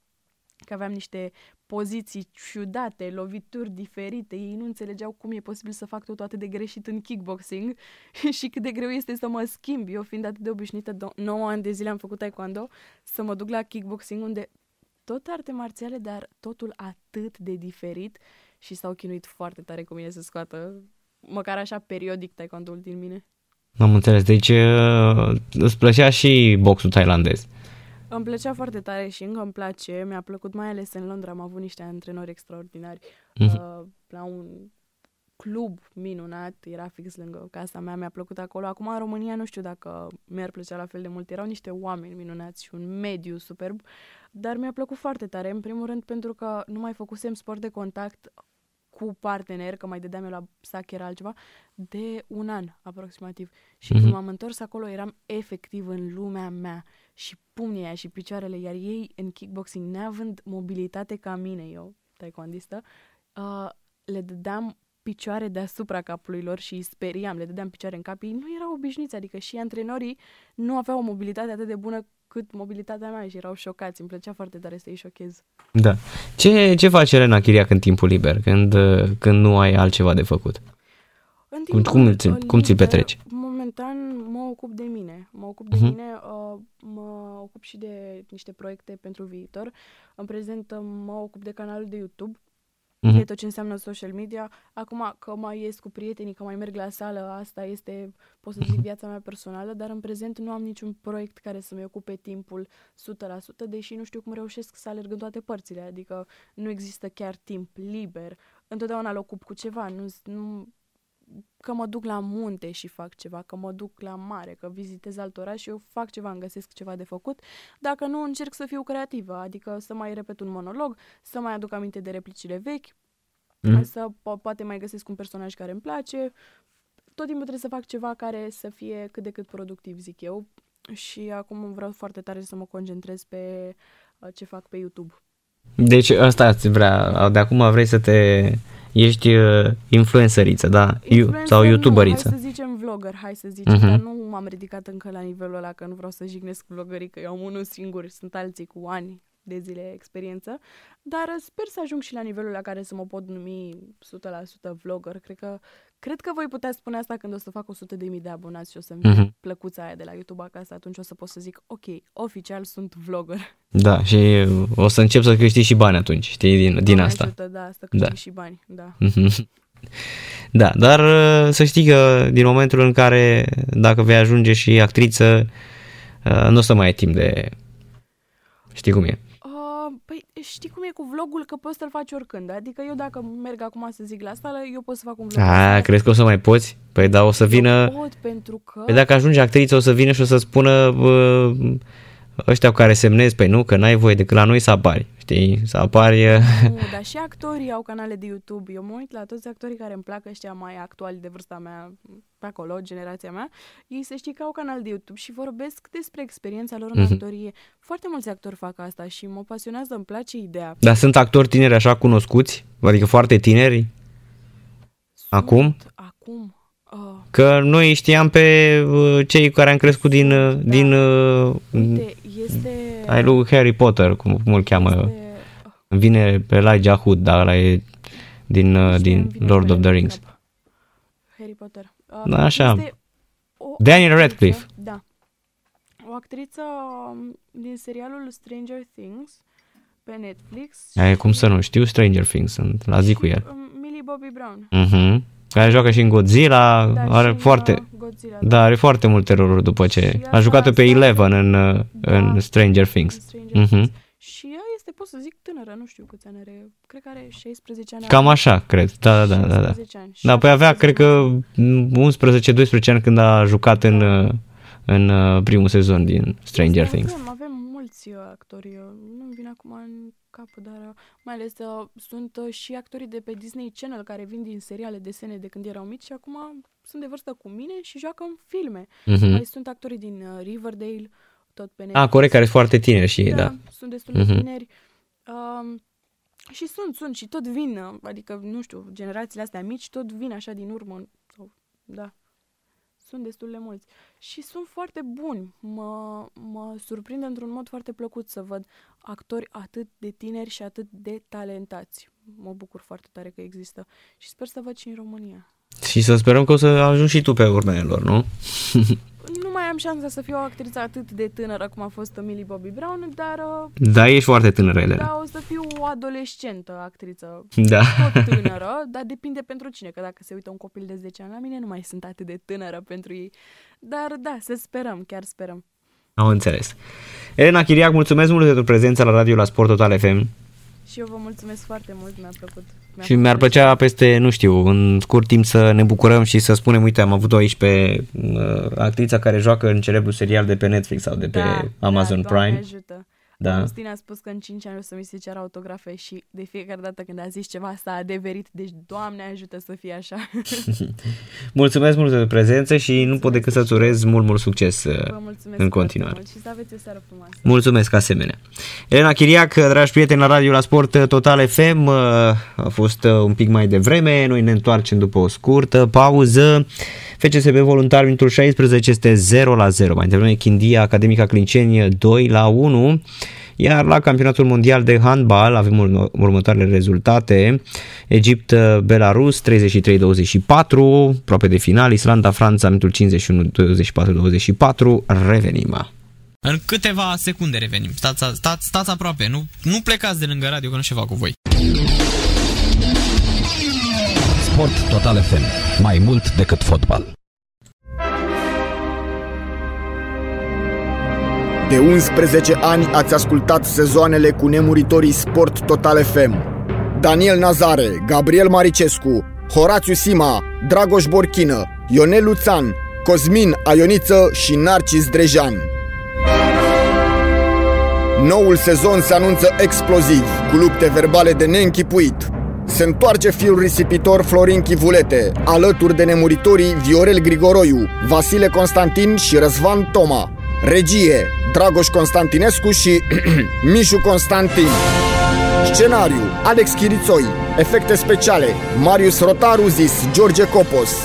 că aveam niște poziții ciudate, lovituri diferite, ei nu înțelegeau cum e posibil să fac totul atât de greșit în kickboxing și cât de greu este să mă schimb. Eu fiind atât de obișnuită, 9 ani de zile am făcut taekwondo, să mă duc la kickboxing unde tot arte marțiale, dar totul atât de diferit, și s-au chinuit foarte tare cu mine să scoată măcar așa periodic taekwondo-ul din mine. Am înțeles, deci îți plăcea și boxul thailandez. Îmi plăcea foarte tare și încă îmi place, mi-a plăcut mai ales în Londra, am avut niște antrenori extraordinari la un club minunat, era fix lângă casa mea, mi-a plăcut acolo. Acum în România nu știu dacă mi-ar plăcea la fel de mult, erau niște oameni minunați și un mediu superb, dar mi-a plăcut foarte tare, în primul rând pentru că nu mai făcusem sport de contact cu partener, că mai dădeam eu la sac, era altceva, de un an aproximativ. Și când m-am întors acolo, eram efectiv în lumea mea și pumnii aia și picioarele, iar ei în kickboxing, neavând mobilitate ca mine, eu, taekwondistă, le dădeam picioare deasupra capului lor și îi speriam, le dădeam picioare în cap, ei nu erau obișnuiți, adică și antrenorii nu aveau o mobilitate atât de bună cât mobilitatea mea și erau șocați, îmi plăcea foarte tare să-i șochez. Da. Ce faci, Elena Chiriac, în timpul liber, când nu ai altceva de făcut? Cum ți-l petreci? Momentan mă ocup de mine, mă ocup și de niște proiecte pentru viitor. În prezent mă ocup de canalul de YouTube, de tot ce înseamnă social media. Acum că mai ies cu prietenii, că mai merg la sală, asta este, pot să zic, viața mea personală, dar în prezent nu am niciun proiect care să-mi ocupe timpul 100%, deși nu știu cum reușesc să alerg în toate părțile, adică nu există chiar timp liber. Întotdeauna îl ocup cu ceva, nu că mă duc la munte și fac ceva, că mă duc la mare, că vizitez alt oraș și eu fac ceva, îmi găsesc ceva de făcut. Dacă nu, încerc să fiu creativă, adică să mai repet un monolog, să mai aduc aminte de replicile vechi, să poate mai găsesc un personaj care îmi place. Tot timpul trebuie să fac ceva care să fie cât de cât productiv, zic eu. Și acum vreau foarte tare să mă concentrez pe ce fac pe YouTube. Deci asta îți vrea, de acum vrei să te... Ești influențăriță, da? Sau youtuberiță. Hai să zicem vlogger, dar nu m-am ridicat încă la nivelul ăla, că nu vreau să jignesc vlogării, că eu am unul singur, sunt alții cu ani de zile experiență, dar sper să ajung și la nivelul la care să mă pot numi 100% vlogger. Cred că voi putea spune asta când o să fac 100.000 de abonați și o să-mi plăcuța aia de la YouTube acasă, atunci o să pot să zic, ok, oficial sunt vlogger. Da, și o să încep să câștigi și bani atunci, știi, din asta. Ajută, da, să câștigi și bani, da. Da, dar să știi că din momentul în care, dacă vei ajunge și actriță, nu o să mai ai timp de... Știi cum e? Păi știi cum e cu vlogul, că poți să-l faci oricând. Adică eu dacă merg acum să zic la sală, eu pot să fac un vlog. Crezi că o să mai poți? Păi da, o să vină... Pot, pentru că... Păi dacă ajungi actriță, o să vină și o să spună ăștia care semnezi, păi nu, că n-ai voie decât la noi să apari, știi? Să apari... Nu, dar și actorii au canale de YouTube. Eu mă uit la toți actorii care îmi plac, ăștia mai actuali de vârsta mea, pe acolo, generația mea, ei să știi că au canal de YouTube și vorbesc despre experiența lor în actorie. Foarte mulți actori fac asta și mă pasionează, îmi place ideea. Dar sunt actori tineri așa cunoscuți? Adică foarte tineri? Acum? Că noi știam pe cei care am crescut din... Ai lui Harry Potter, cum îl cheamă. Vine pe Elijah Wood, dar ăla e din Lord of the Rings. Harry Potter. Așa. Daniel Radcliffe. Da. O actriță din serialul Stranger Things pe Netflix. Cum să nu știu Stranger Things, sunt la zi cu el. Millie Bobby Brown. Care joacă și în Godzilla, da, are foarte Godzilla, da. Da, are foarte multe roluri după ce a jucat-o pe Eleven în Stranger Things. Și ea este, pot să zic, tânără, nu știu câți ani are, cred că are 16 ani. Cam așa, cred. Da. Da, păi avea, cred că 11-12 ani când a jucat în primul sezon din Stranger Things. Avem mulți alți actori, nu-mi vine acum în cap, dar mai ales sunt și actorii de pe Disney Channel care vin din seriale, desene de când erau mici și acum sunt de vârstă cu mine și joacă în filme. Mm-hmm. Sunt actorii din Riverdale, tot pe Netflix. Ah, corect, care sunt foarte tineri și da. Sunt destul de tineri. Și sunt și tot vin, adică, nu știu, generațiile astea mici tot vin așa din urmă. Da. Sunt destul de mulți. Și sunt foarte buni. Mă surprinde într-un mod foarte plăcut să văd actori atât de tineri și atât de talentați. Mă bucur foarte tare că există. Și sper să văd și în România. Și să sperăm că o să ajungi și tu pe urmele lor, nu? Nu mai am șansa să fiu o actriță atât de tânără cum a fost Millie Bobby Brown, dar... Da, ești foarte tânără, Elena. Da, o să fiu o adolescentă actriță. Da. Tot tânără, dar depinde pentru cine, că dacă se uită un copil de 10 ani la mine, nu mai sunt atât de tânără pentru ei. Dar da, să sperăm, chiar sperăm. Am înțeles. Elena Chiriac, mulțumesc mult pentru prezența la radio la Sport Total FM. Și eu vă mulțumesc foarte mult, mi-a plăcut. Și mi-ar plăcea peste, nu știu, în scurt timp să ne bucurăm și să spunem, uite, am avut-o aici pe actrița care joacă în celebrul serial de pe Netflix sau de pe Amazon Prime. Ajută. Da. Augustin a spus că în 5 ani o să mi se ceară autografe și de fiecare dată când a zis ceva s-a adeverit, deci Doamne ajută să fie așa. Mulțumesc mult de prezență și mulțumesc, nu pot decât să-ți urez mult succes în continuare. Mult și să aveți o seară frumoasă. Mulțumesc asemenea. Elena Chiriac, dragi prieteni, la radio la Sport Total FM, a fost un pic mai devreme, noi ne întoarcem după o scurtă pauză. FCSB Voluntari, minutul 16 este 0-0, mai devreme Chindia, Academica Clinceni 2-1. Iar la campionatul mondial de handbal avem următoarele rezultate. Egipt, Belarus 33-24, aproape de final. Islanda, Franța, minutul 51-24-24. Revenim. În câteva secunde revenim. Stați aproape, nu plecați de lângă radio că nu știu ceva cu voi. Sport Total FM, mai mult decât fotbal. De 11 ani ați ascultat sezoanele cu nemuritorii Sport Total FM. Daniel Nazare, Gabriel Maricescu, Horațiu Sima, Dragoș Borchină, Ionel Uțan, Cosmin Aioniță și Narcis Drejan. Noul sezon se anunță exploziv, cu lupte verbale de neînchipuit. Se întoarce fiul risipitor Florin Chivulete, alături de nemuritorii Viorel Grigoroiu, Vasile Constantin și Răzvan Toma. Regie, Dragoș Constantinescu și Mișu Constantin. Scenariu, Alex Chirițoi. Efecte speciale, Marius Rotaru zis George Copos.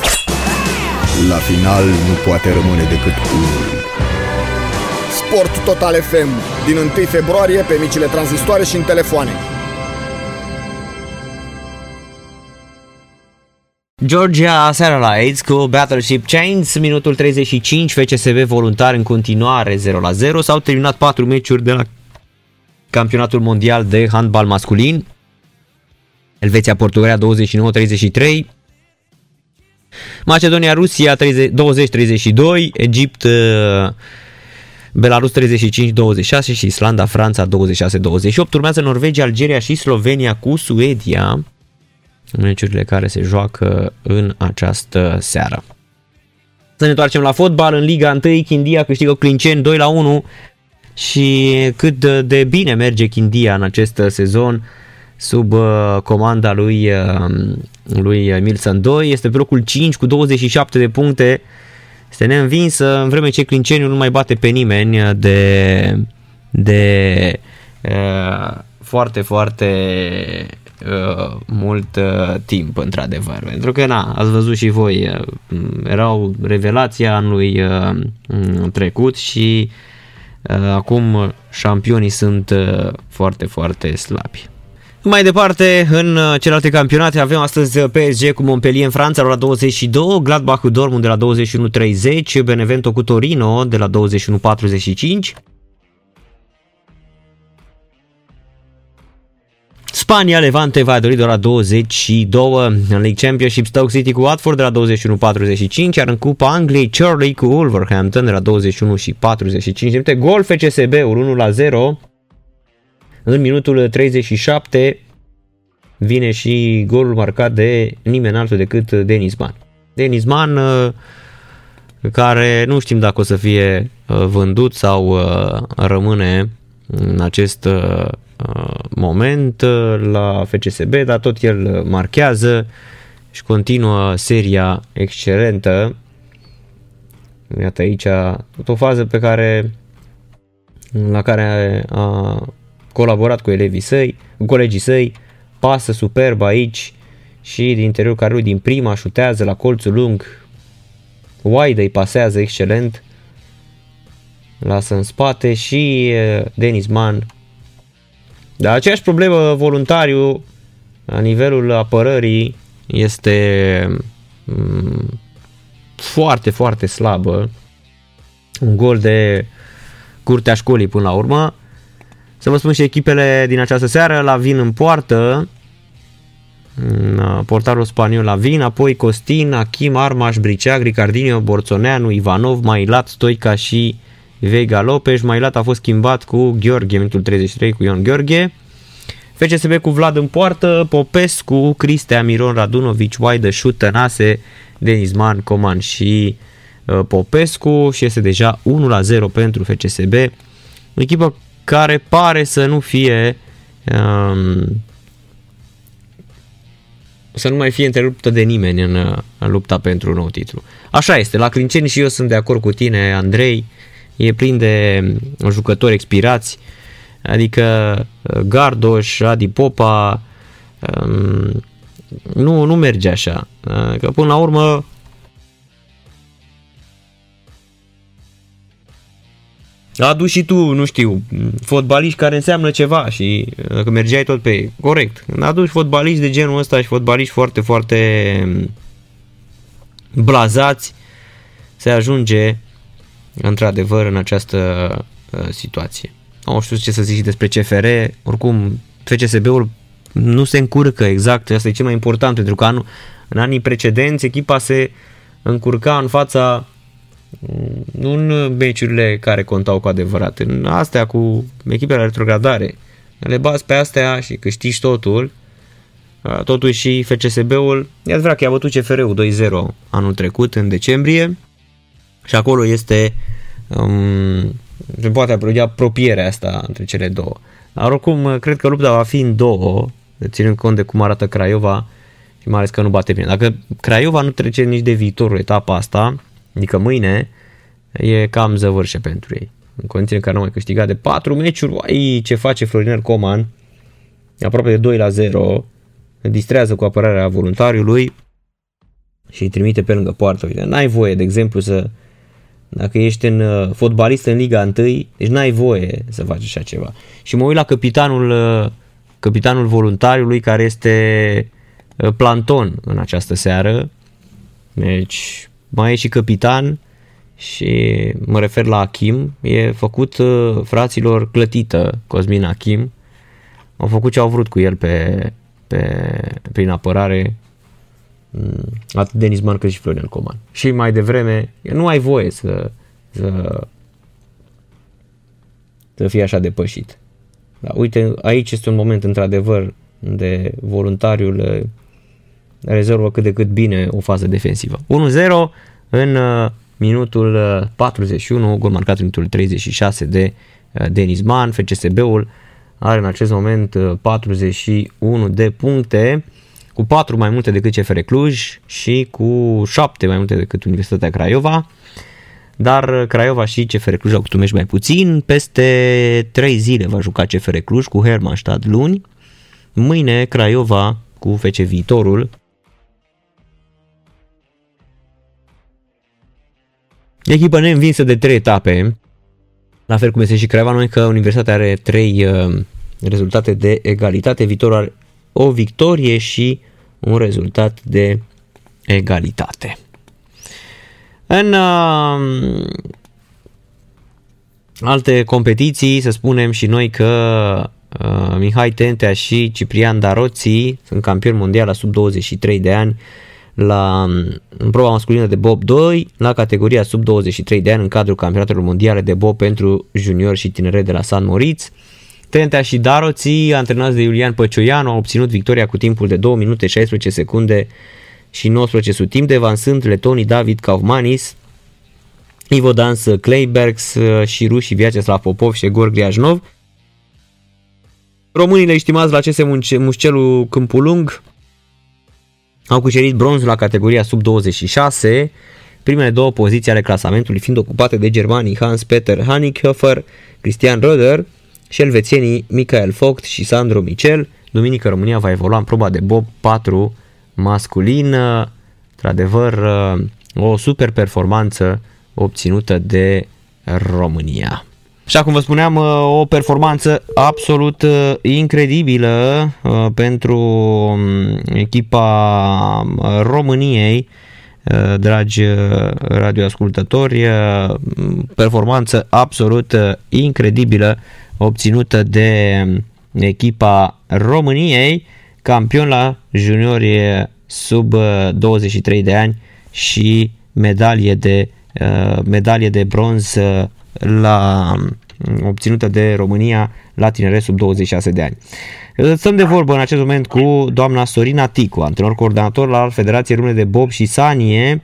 La final nu poate rămâne decât unul. Sport Total FM, din 1 februarie pe micile tranzistoare și în telefoane. Georgia seara la AIDS cu Battleship Chains, minutul 35, FCSB Voluntari în continuare 0-0, s-au terminat 4 meciuri de la campionatul mondial de handbal masculin. Elveția Portugalia 29-33, Macedonia Rusia 20-32, Egipt Belarus 35-26 și Islanda Franța 26-28. Urmează Norvegia, Algeria și Slovenia cu Suedia, meciurile care se joacă în această seară. Să ne întoarcem la fotbal. În Liga 1, Chindia câștigă Clinceni 2-1 și cât de bine merge Chindia în acest sezon sub comanda lui Emil Sandoi. Este pe locul 5 cu 27 de puncte. Este neînvinsă în vreme ce Clinceniul nu mai bate pe nimeni de foarte mult timp, într-adevăr, pentru că ați văzut și voi, erau revelația anului trecut și acum șampionii sunt foarte slabi. Mai departe, în celelalte campionate avem astăzi PSG cu Montpellier în Franța la 22, Gladbach cu Dortmund de la 21:30, Benevento cu Torino de la 21:45. Spania, Levante, Valladolid de la 22, în League Championship Stoke City cu Watford de la 21:45, iar în Cupa Angliei Charlie cu Wolverhampton de la 21:45. Uite, gol FCSB-ul 1-0 în minutul 37, vine și golul marcat de nimeni altul decât Denizman. Denizman care nu știm dacă o să fie vândut sau rămâne în acest moment la FCSB, dar tot el marchează și continuă seria excelentă. Iată aici o fază pe care, la care a colaborat cu elevii săi, cu colegii săi, pasă superb aici și din interiorul carului din prima șutează la colțul lung, Waida îi pasează excelent, lasă în spate și Denis Man. Dar aceeași problemă Voluntariu la nivelul apărării este foarte, foarte slabă. Un gol de curtea școlii până la urmă. Să vă spun și echipele din această seară. La Vin în poartă, portarul spaniol La Vin, apoi Costin, Achim, Armaș, Briceag, Ricardinho, Borțoneanu, Ivanov, Mailat, Stoica și Vega Lopez. Mailat a fost schimbat cu Gheorghe, minutul 33, cu Ion Gheorghe. FCSB cu Vlad în poartă, Popescu, Cristea, Miron, Radunovici, Waidă, Șutănase, Denizman, Coman și Popescu și este deja 1-0 pentru FCSB. O echipă care pare să nu fie să nu mai fie întreruptă de nimeni în lupta pentru un nou titlu. Așa este, la Clinceni și eu sunt de acord cu tine, Andrei, e plin de jucători expirați, adică Gardoș, Adi Popa, nu merge așa, că până la urmă adu și tu, nu știu, fotbaliști care înseamnă ceva și dacă mergeai tot pe ei, corect, aduci fotbaliști de genul ăsta și fotbaliști foarte, foarte blazați, se ajunge într-adevăr în această situație. Nu știu ce să zic și despre CFR, oricum FCSB-ul nu se încurcă exact, asta e cel mai important, pentru că în anii precedenți echipa se încurca în fața, nu în meciurile care contau cu adevărat, în astea cu echipele retrogradare, le bați pe astea și câștigi totul. Totuși și FCSB-ul, e adevărat că i-a bătut CFR-ul 2-0 anul trecut în decembrie și acolo este se poate aprodia apropierea asta între cele două. Dar oricum cred că lupta va fi în două, ținând cont de cum arată Craiova și mai ales că nu bate bine. Dacă Craiova nu trece nici de viitorul etapa asta, adică mâine, e cam zăvârșe pentru ei. În condițiile care nu mai câștigat de 4 meciuri, uai, ce face Florinel Coman, aproape de 2-0, distrează cu apărarea Voluntariului și îi trimite pe lângă poartă. N-ai voie, de exemplu, dacă ești fotbalist în Liga 1, deci n-ai voie să faci așa ceva. Și mă uit la capitanul Voluntariului, care este planton în această seară. Deci mai e și capitan și mă refer la Achim. E făcut, fraților, clătită Cosmin Achim. Au făcut ce au vrut cu el prin apărare, atât Denis Man cât și Florin Coman. Și mai devreme, nu ai voie să fii așa depășit. Dar uite, aici este un moment într-adevăr de Voluntariul rezervă cât de cât bine o fază defensivă. 1-0 în minutul 41, gol marcat în minutul 36 de Denis Man. FCSB-ul are în acest moment 41 de puncte, cu 4 mai multe decât CFR Cluj și cu 7 mai multe decât Universitatea Craiova. Dar Craiova și CFR Cluj au cât mai puțin. Peste 3 zile va juca CFR Cluj cu Hermannstadt luni. Mâine Craiova cu FC Viitorul. Echipa neînvinsă de 3 etape. La fel cum este și Craiova, noi că Universitatea are 3 rezultate de egalitate. Viitorul are o victorie și un rezultat de egalitate. În alte competiții, să spunem și noi că Mihai Tentea și Ciprian Daroții sunt campioni mondiali la sub 23 de ani în proba masculină de Bob 2, la categoria sub 23 de ani în cadrul campionatelor mondiale de Bob pentru juniori și tineret de la St. Moritz. Tentea și Daroții, antrenați de Iulian Păcioianu, au obținut victoria cu timpul de 2 minute 16 secunde și 19 sutimde, avansând letonii David Kaufmanis, Ivo Dans Kleibergs și rușii Vyacheslav Popov și Egor Griajnov. Românile, estimați la CS Mușcelu Câmpulung, au cucerit bronzul la categoria sub 26, primele două poziții ale clasamentului fiind ocupate de germanii Hans-Peter Hanickhöfer, Christian Röder și elvețienii Michael Vogt și Sandro Michel. Duminică România va evolua în proba de Bob 4 masculină. Într-adevăr, o super performanță obținută de România. Și acum vă spuneam, o performanță absolut incredibilă pentru echipa României, dragi radioascultători, performanță absolut incredibilă obținută de echipa României, campion la juniori sub 23 de ani și medalie de bronz obținută de România la tinere sub 26 de ani. Stăm de vorbă în acest moment cu doamna Sorina Ticu, antrenor coordonator la Federația Română de Bob și Sanie.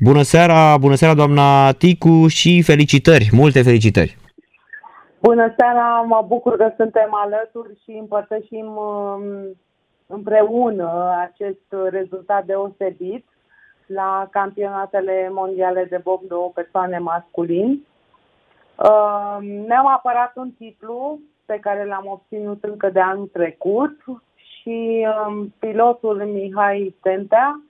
Bună seara, bună seara doamna Ticu și felicitări, multe felicitări! Bună seara, mă bucur că suntem alături și împărtășim împreună acest rezultat deosebit la campionatele mondiale de bob 2 persoane masculini. Ne-am apărat un titlu pe care l-am obținut încă de anul trecut și pilotul Mihai Tentea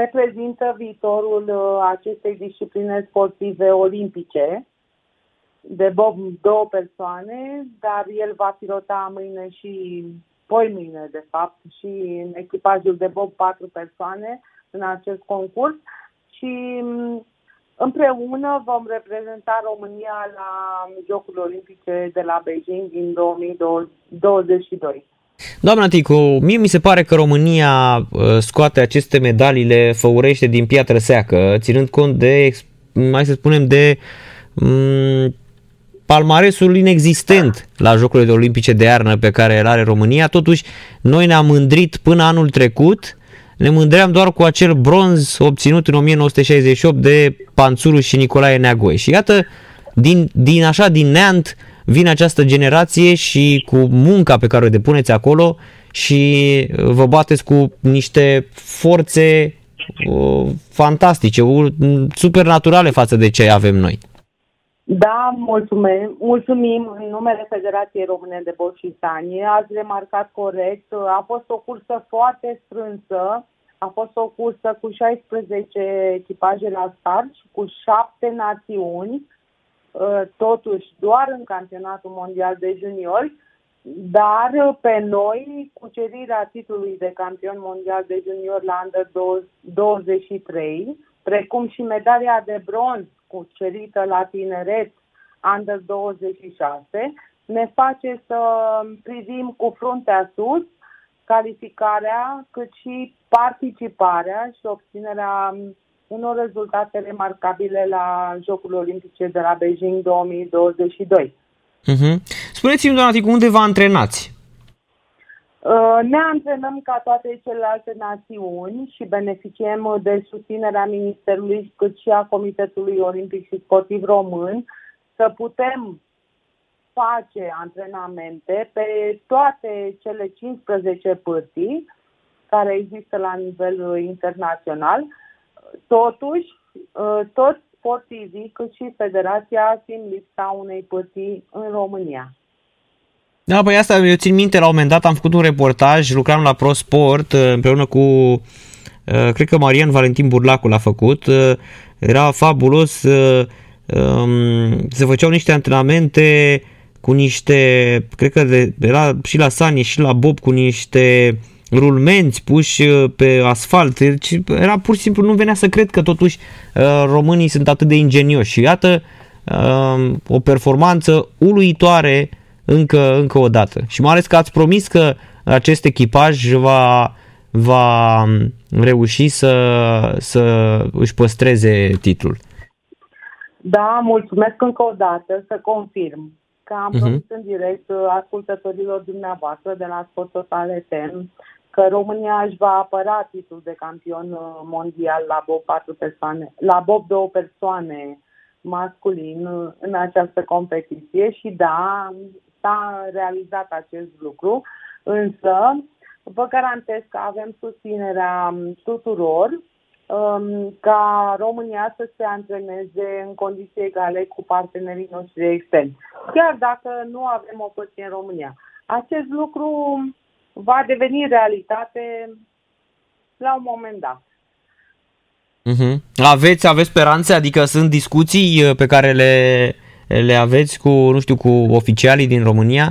reprezintă viitorul acestei discipline sportive olimpice de bob două persoane, dar el va pilota mâine și poimâine, de fapt, și în echipajul de bob patru persoane în acest concurs și împreună vom reprezenta România la Jocurile Olimpice de la Beijing din 2022. Doamna Ticu, mie mi se pare că România scoate aceste medalii, le făurește din piatră seacă, ținând cont de, mai să spunem, de palmaresul inexistent la Jocurile Olimpice de iarnă pe care îl are România. Totuși, noi ne-am mândrit până anul trecut. Ne mândream doar cu acel bronz obținut în 1968 de Panțuru și Nicolae Neagoe. Și iată, din neant vine această generație și cu munca pe care o depuneți acolo și vă bateți cu niște forțe fantastice, supernaturale față de ce avem noi. Da, mulțumim în numele Federației Române de Bob și Sanie. Ați remarcat corect, a fost o cursă foarte strânsă, a fost o cursă cu 16 echipaje la start și cu 7 națiuni, totuși doar în campionatul mondial de juniori, dar pe noi cucerirea titlului de campion mondial de juniori la Under 23, precum și medalia de bronz cucerită la tineret Under 26, ne face să privim cu fruntea sus calificarea, cât și participarea și obținerea unor rezultate remarcabile la Jocurile Olimpice de la Beijing 2022. Uh-huh. Spuneți-mi, doamna Ticu, unde vă antrenați? Ne antrenăm ca toate celelalte națiuni și beneficiem de susținerea Ministerului cât și a Comitetului Olimpic și Sportiv Român să putem face antrenamente pe toate cele 15 pârtii care există la nivel internațional. Totuși, toți sportivii cât și federația simt lipsa unei pârtii în România. Da, păi asta eu țin minte, la un moment dat am făcut un reportaj, lucram la Pro Sport împreună cu, cred că Marian Valentin Burlacu l-a făcut, era fabulos, se făceau niște antrenamente cu niște, cred că era și la Sanie și la Bob, cu niște rulmenți puși pe asfalt, era pur și simplu, nu venea să cred că totuși românii sunt atât de ingenioși și iată o performanță uluitoare încă o dată. Și mai ales că ați promis că acest echipaj va reuși să își păstreze titlul. Da, mulțumesc încă o dată, să confirm că am promis în direct ascultătorilor dumneavoastră de la Sport Total FM că România își va apăra titlul de campion mondial la Bob 2 persoane masculin în această competiție și da, s-a realizat acest lucru, însă vă garantez că avem susținerea tuturor ca România să se antreneze în condiții egale cu partenerii noștri externi, chiar dacă nu avem o poziție în România. Acest lucru va deveni realitate la un moment dat. Uh-huh. Aveți speranțe? Adică sunt discuții pe care le aveți cu, nu știu, cu oficialii din România?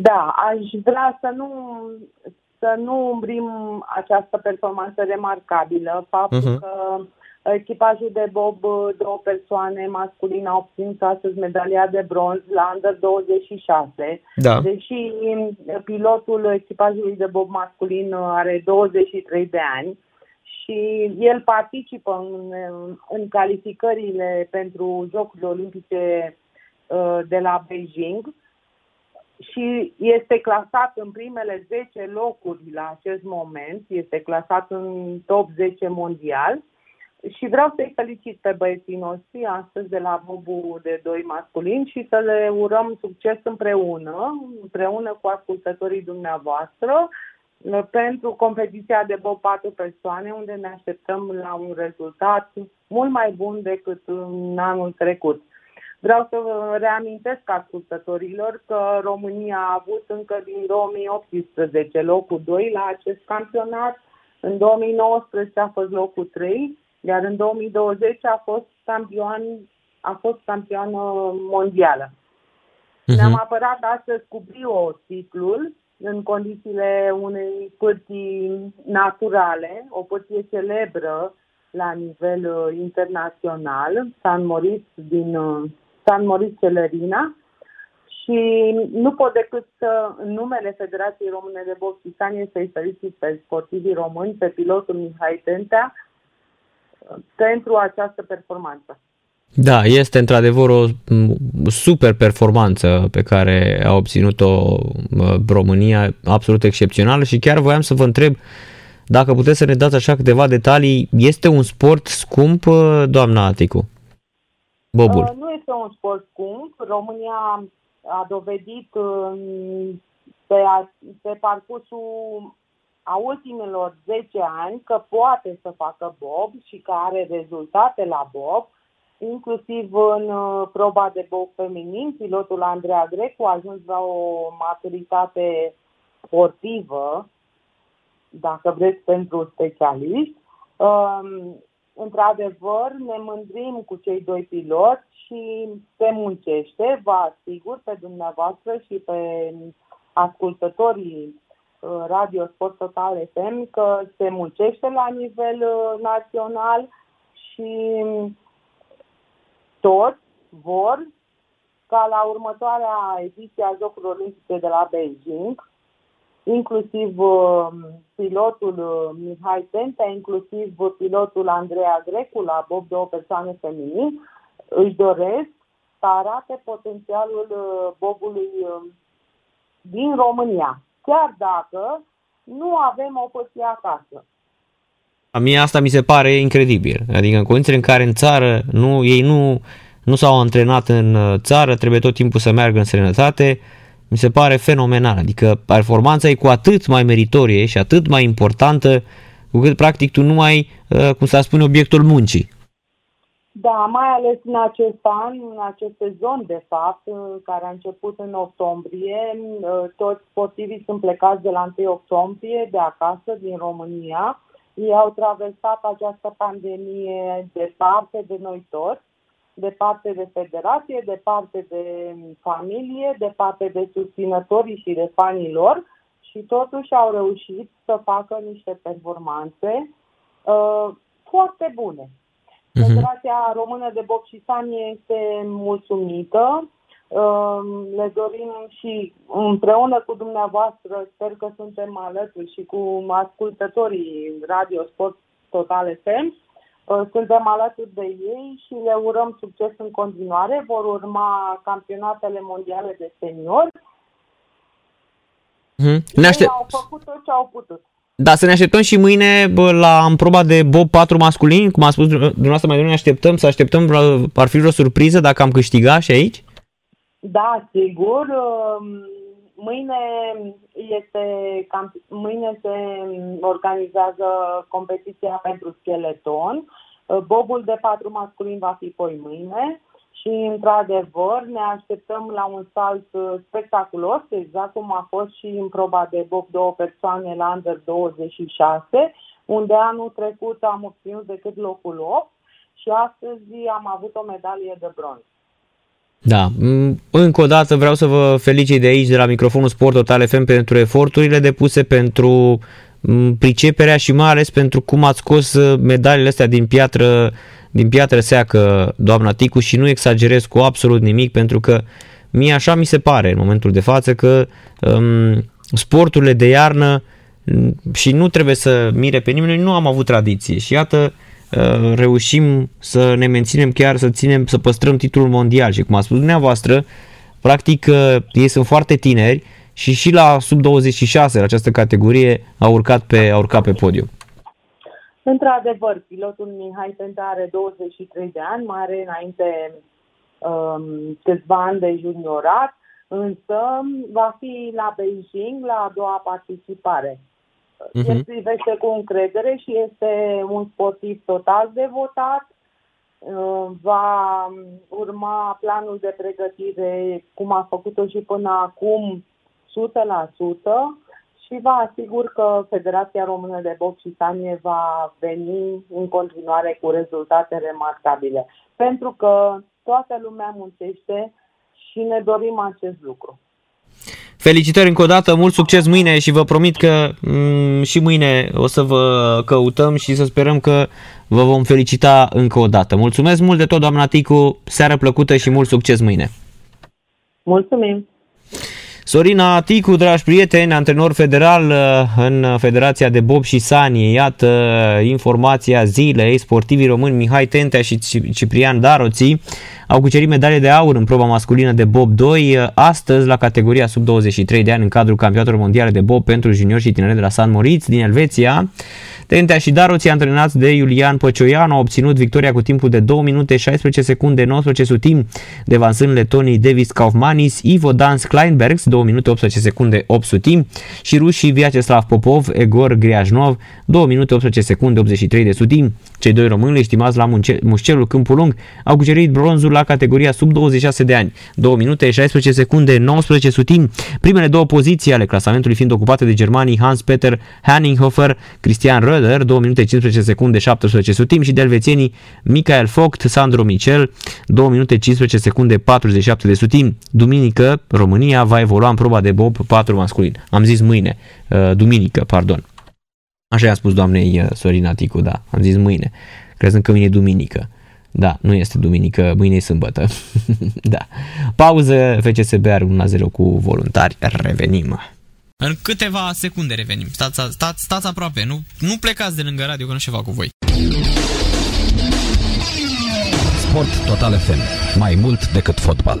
Da, aș vrea să nu umbrim această performanță remarcabilă. Faptul că echipajul de bob, 2 persoane masculine, au obținut astăzi medalia de bronz la Under 26, da. Deși pilotul echipajului de bob masculin are 23 de ani și el participă în calificările pentru Jocurile Olimpice de la Beijing și este clasat în primele 10 locuri la acest moment, este clasat în top 10 mondial. Și vreau să-i felicit pe băieții noștri astăzi de la bobul de 2 masculin și să le urăm succes împreună cu ascultătorii dumneavoastră pentru competiția de bob 4 persoane, unde ne așteptăm la un rezultat mult mai bun decât în anul trecut. Vreau să reamintesc ascultătorilor că România a avut încă din 2018 locul 2 la acest campionat, în 2019 a fost locul 3, iar în 2020 a fost campioană mondială. Uh-huh. Ne-am apărat astăzi cu brio titlul în condițiile unei pârtii naturale, o pârtie celebră la nivel internațional, St. Moritz Celerina, și nu pot decât să, în numele Federației Române de Bob și Sanie, să-i felicit pe sportivii români, pe pilotul Mihai Tentea, pentru această performanță. Da, este într-adevăr o super performanță pe care a obținut-o România, absolut excepțională, și chiar voiam să vă întreb dacă puteți să ne dați așa câteva detalii. Este un sport scump, doamna Aticu? Bobul. Nu este un sport scump. România a dovedit pe parcursul a ultimilor 10 ani că poate să facă bob și că are rezultate la bob, inclusiv în proba de bob feminin. Pilotul Andreea Grecu a ajuns la o maturitate sportivă, dacă vreți, pentru specialiști. Într-adevăr, ne mândrim cu cei doi piloți și se muncește, vă asigur, pe dumneavoastră și pe ascultătorii Radio Sport Total FM, că se muncește la nivel național și toți vor ca la următoarea ediție a Jocurilor Olimpice de la Beijing, inclusiv pilotul Mihai Tentea, inclusiv pilotul Andreea Grecu la bob 2 persoane feminin, își doresc să arate potențialul bobului din România, chiar dacă nu avem o poziție acasă. A mie asta mi se pare incredibil. Adică în condițiile în care în țară ei nu s-au antrenat în țară, trebuie tot timpul să meargă în străinătate, mi se pare fenomenal. Adică performanța e cu atât mai meritorie și atât mai importantă, cu cât practic tu nu ai, cum s-ar spune, obiectul muncii. Da, mai ales în acest an, în acest sezon, de fapt, care a început în octombrie, toți sportivii sunt plecați de la 1 octombrie de acasă, din România. Ei au traversat această pandemie departe de noi toți, departe de federație, departe de familie, departe de susținătorii și de fanii lor, și totuși au reușit să facă niște performanțe foarte bune. Federația Română de Bob și Sanie este mulțumită. Le dorim și împreună cu dumneavoastră, sper că suntem alături și cu ascultătorii Radio Sport Total FM, suntem alături de ei și le urăm succes în continuare. Vor urma campionatele mondiale de seniori. Ei au făcut tot ce au putut. Da, să ne așteptăm și mâine la proba de bob 4 masculin, cum a spus dumneavoastră mai devreme, ne așteptăm, ar fi vreo surpriză dacă am câștigat și aici? Da, sigur. Mâine se organizează competiția pentru scheleton. Bobul de 4 masculin va fi poimâine și, într-adevăr, ne așteptăm la un salt spectaculos, exact cum a fost și în proba de bob 2 persoane la Under 26, unde anul trecut am obținut decât locul 8 și astăzi am avut o medalie de bronz. Da, încă o dată vreau să vă felicit de aici, de la microfonul Sport Total FM, pentru eforturile depuse, pentru priceperea și mai ales pentru cum ați scos medalele astea din piatră seacă, doamna Ticu, și nu exagerez cu absolut nimic, pentru că mie așa mi se pare în momentul de față că sporturile de iarnă, și nu trebuie să mire pe nimeni, nu am avut tradiție și iată reușim să ne menținem, chiar să păstrăm titlul mondial. Și cum a spus dumneavoastră, practic ei sunt foarte tineri și la sub 26, la această categorie, a urcat pe podium. Într-adevăr, pilotul Mihai Tentea are 23 de ani, mai are înainte câțiva ani de juniorat, însă va fi la Beijing la a doua participare. El privește cu încredere și este un sportiv total devotat. Va urma planul de pregătire, cum a făcut-o și până acum, 100% și vă asigur că Federația Română de Bob și Sanie va veni în continuare cu rezultate remarcabile. Pentru că toată lumea muncește și ne dorim acest lucru. Felicitări încă o dată, mult succes mâine și vă promit că și mâine o să vă căutăm și să sperăm că vă vom felicita încă o dată. Mulțumesc mult de tot, doamna Ticu, seară plăcută și mult succes mâine. Mulțumim! Sorina Ticu, dragi prieteni, antrenor federal în Federația de Bob și Sanie. Iată informația zilei. Sportivii români Mihai Tentea și Ciprian Daroții au cucerit medalie de aur în proba masculină de Bob 2 astăzi la categoria sub 23 de ani în cadrul campionatelor mondiale de Bob pentru juniori și tineri de la St. Moritz din Elveția. Tentea și Daroții, antrenați de Iulian Păcioian, au obținut victoria cu timpul de 2 minute 16 secunde 19 sutim, devansând letonii Davis Kaufmanis, Ivo Dans Kleinbergs 2 minute 18 secunde 8 sutim și rușii Vyacheslav Popov, Egor Griajnov 2 minute 18 secunde 83 de sutim. Cei doi români, stimați la Mușcelul Câmpul Lung, au cucerit bronzul la categoria sub 26 de ani, 2 minute 16 secunde 19 sutim, primele două poziții ale clasamentului fiind ocupate de germanii Hans-Peter Hanninghofer, Christian Röder, 2 minute 15 secunde 17 sutim și de elvețienii Michael Vogt, Sandro Michel, 2 minute 15 secunde 47 de sutim. Duminică, România va evolua în proba de bob 4 masculin. Am zis mâine, duminică, pardon. Așa i-a spus doamnei Sorina Ticu, da, am zis mâine, crezând că mâine e duminică. Da, nu este duminică, mâine e sâmbătă. Da. Pauză, FCSB are 1-0 cu Voluntari, revenim. În câteva secunde revenim, stați aproape, nu plecați de lângă radio, că nu știu ceva cu voi. Sport Total FM, mai mult decât fotbal.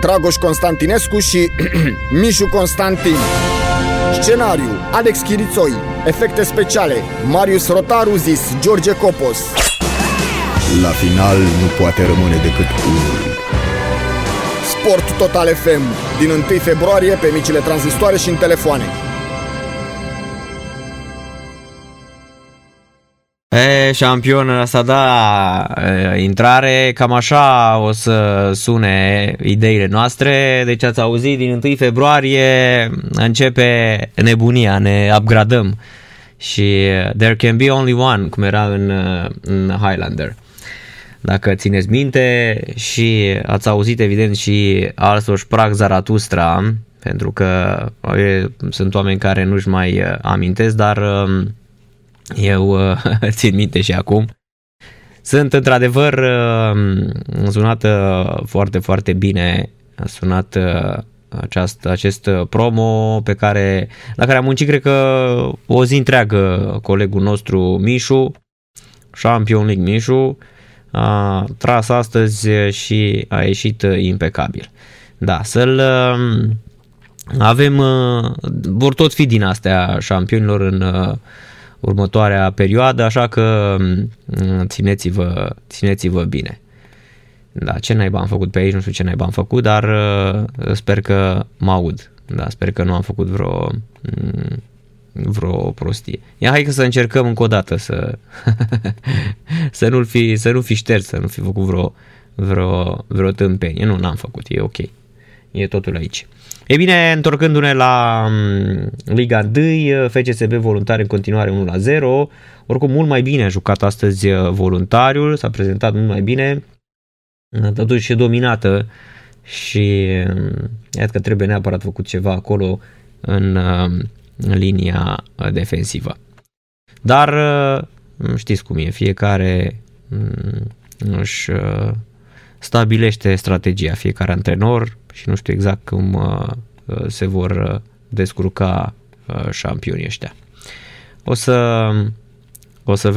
Dragoș Constantinescu și Mișu Constantin. Scenariu, Alex Chirițoi. Efecte speciale, Marius Rotaru zis George Copos. La final nu poate rămâne decât unul. Sport Total FM, din 1 februarie pe micile tranzistoare și în telefoane. Șampion, asta da, intrare, cam așa o să sune ideile noastre, deci ați auzit, din 1 februarie începe nebunia, ne upgradăm și there can be only one, cum era în Highlander. Dacă țineți minte și ați auzit evident și Alsoș Prag Zaratustra, pentru că sunt oameni care nu-și mai amintesc, dar eu țin minte și acum. Sunt într-adevăr sunată foarte, foarte bine, a sunat acest promo la care am muncit, cred că o zi întreagă, colegul nostru Mișu, Champion League Mișu, a tras astăzi și a ieșit impecabil. Da, să-l avem, vor tot fi din astea șampionilor în următoarea perioadă, așa că țineți-vă bine. Da, ce naiba am făcut pe aici, nu știu ce naiba am făcut, dar sper că mă aud. Da, sper că nu am făcut vreo prostie. Ia hai că să încercăm încă o dată să nu fi șters, să nu fi făcut vreo tâmpenie. Nu, n-am făcut, e ok. E totul aici. E bine, întorcându-ne la Liga 1, FCSB Voluntari în continuare 1-0. Oricum, mult mai bine a jucat astăzi Voluntariul, s-a prezentat mult mai bine. Totuși e dominată și iată că trebuie neapărat făcut ceva acolo în linia defensivă. Dar știți cum e, fiecare își stabilește strategia, fiecare antrenor, și nu știu exact cum se vor descurca șampionii ăștia. O să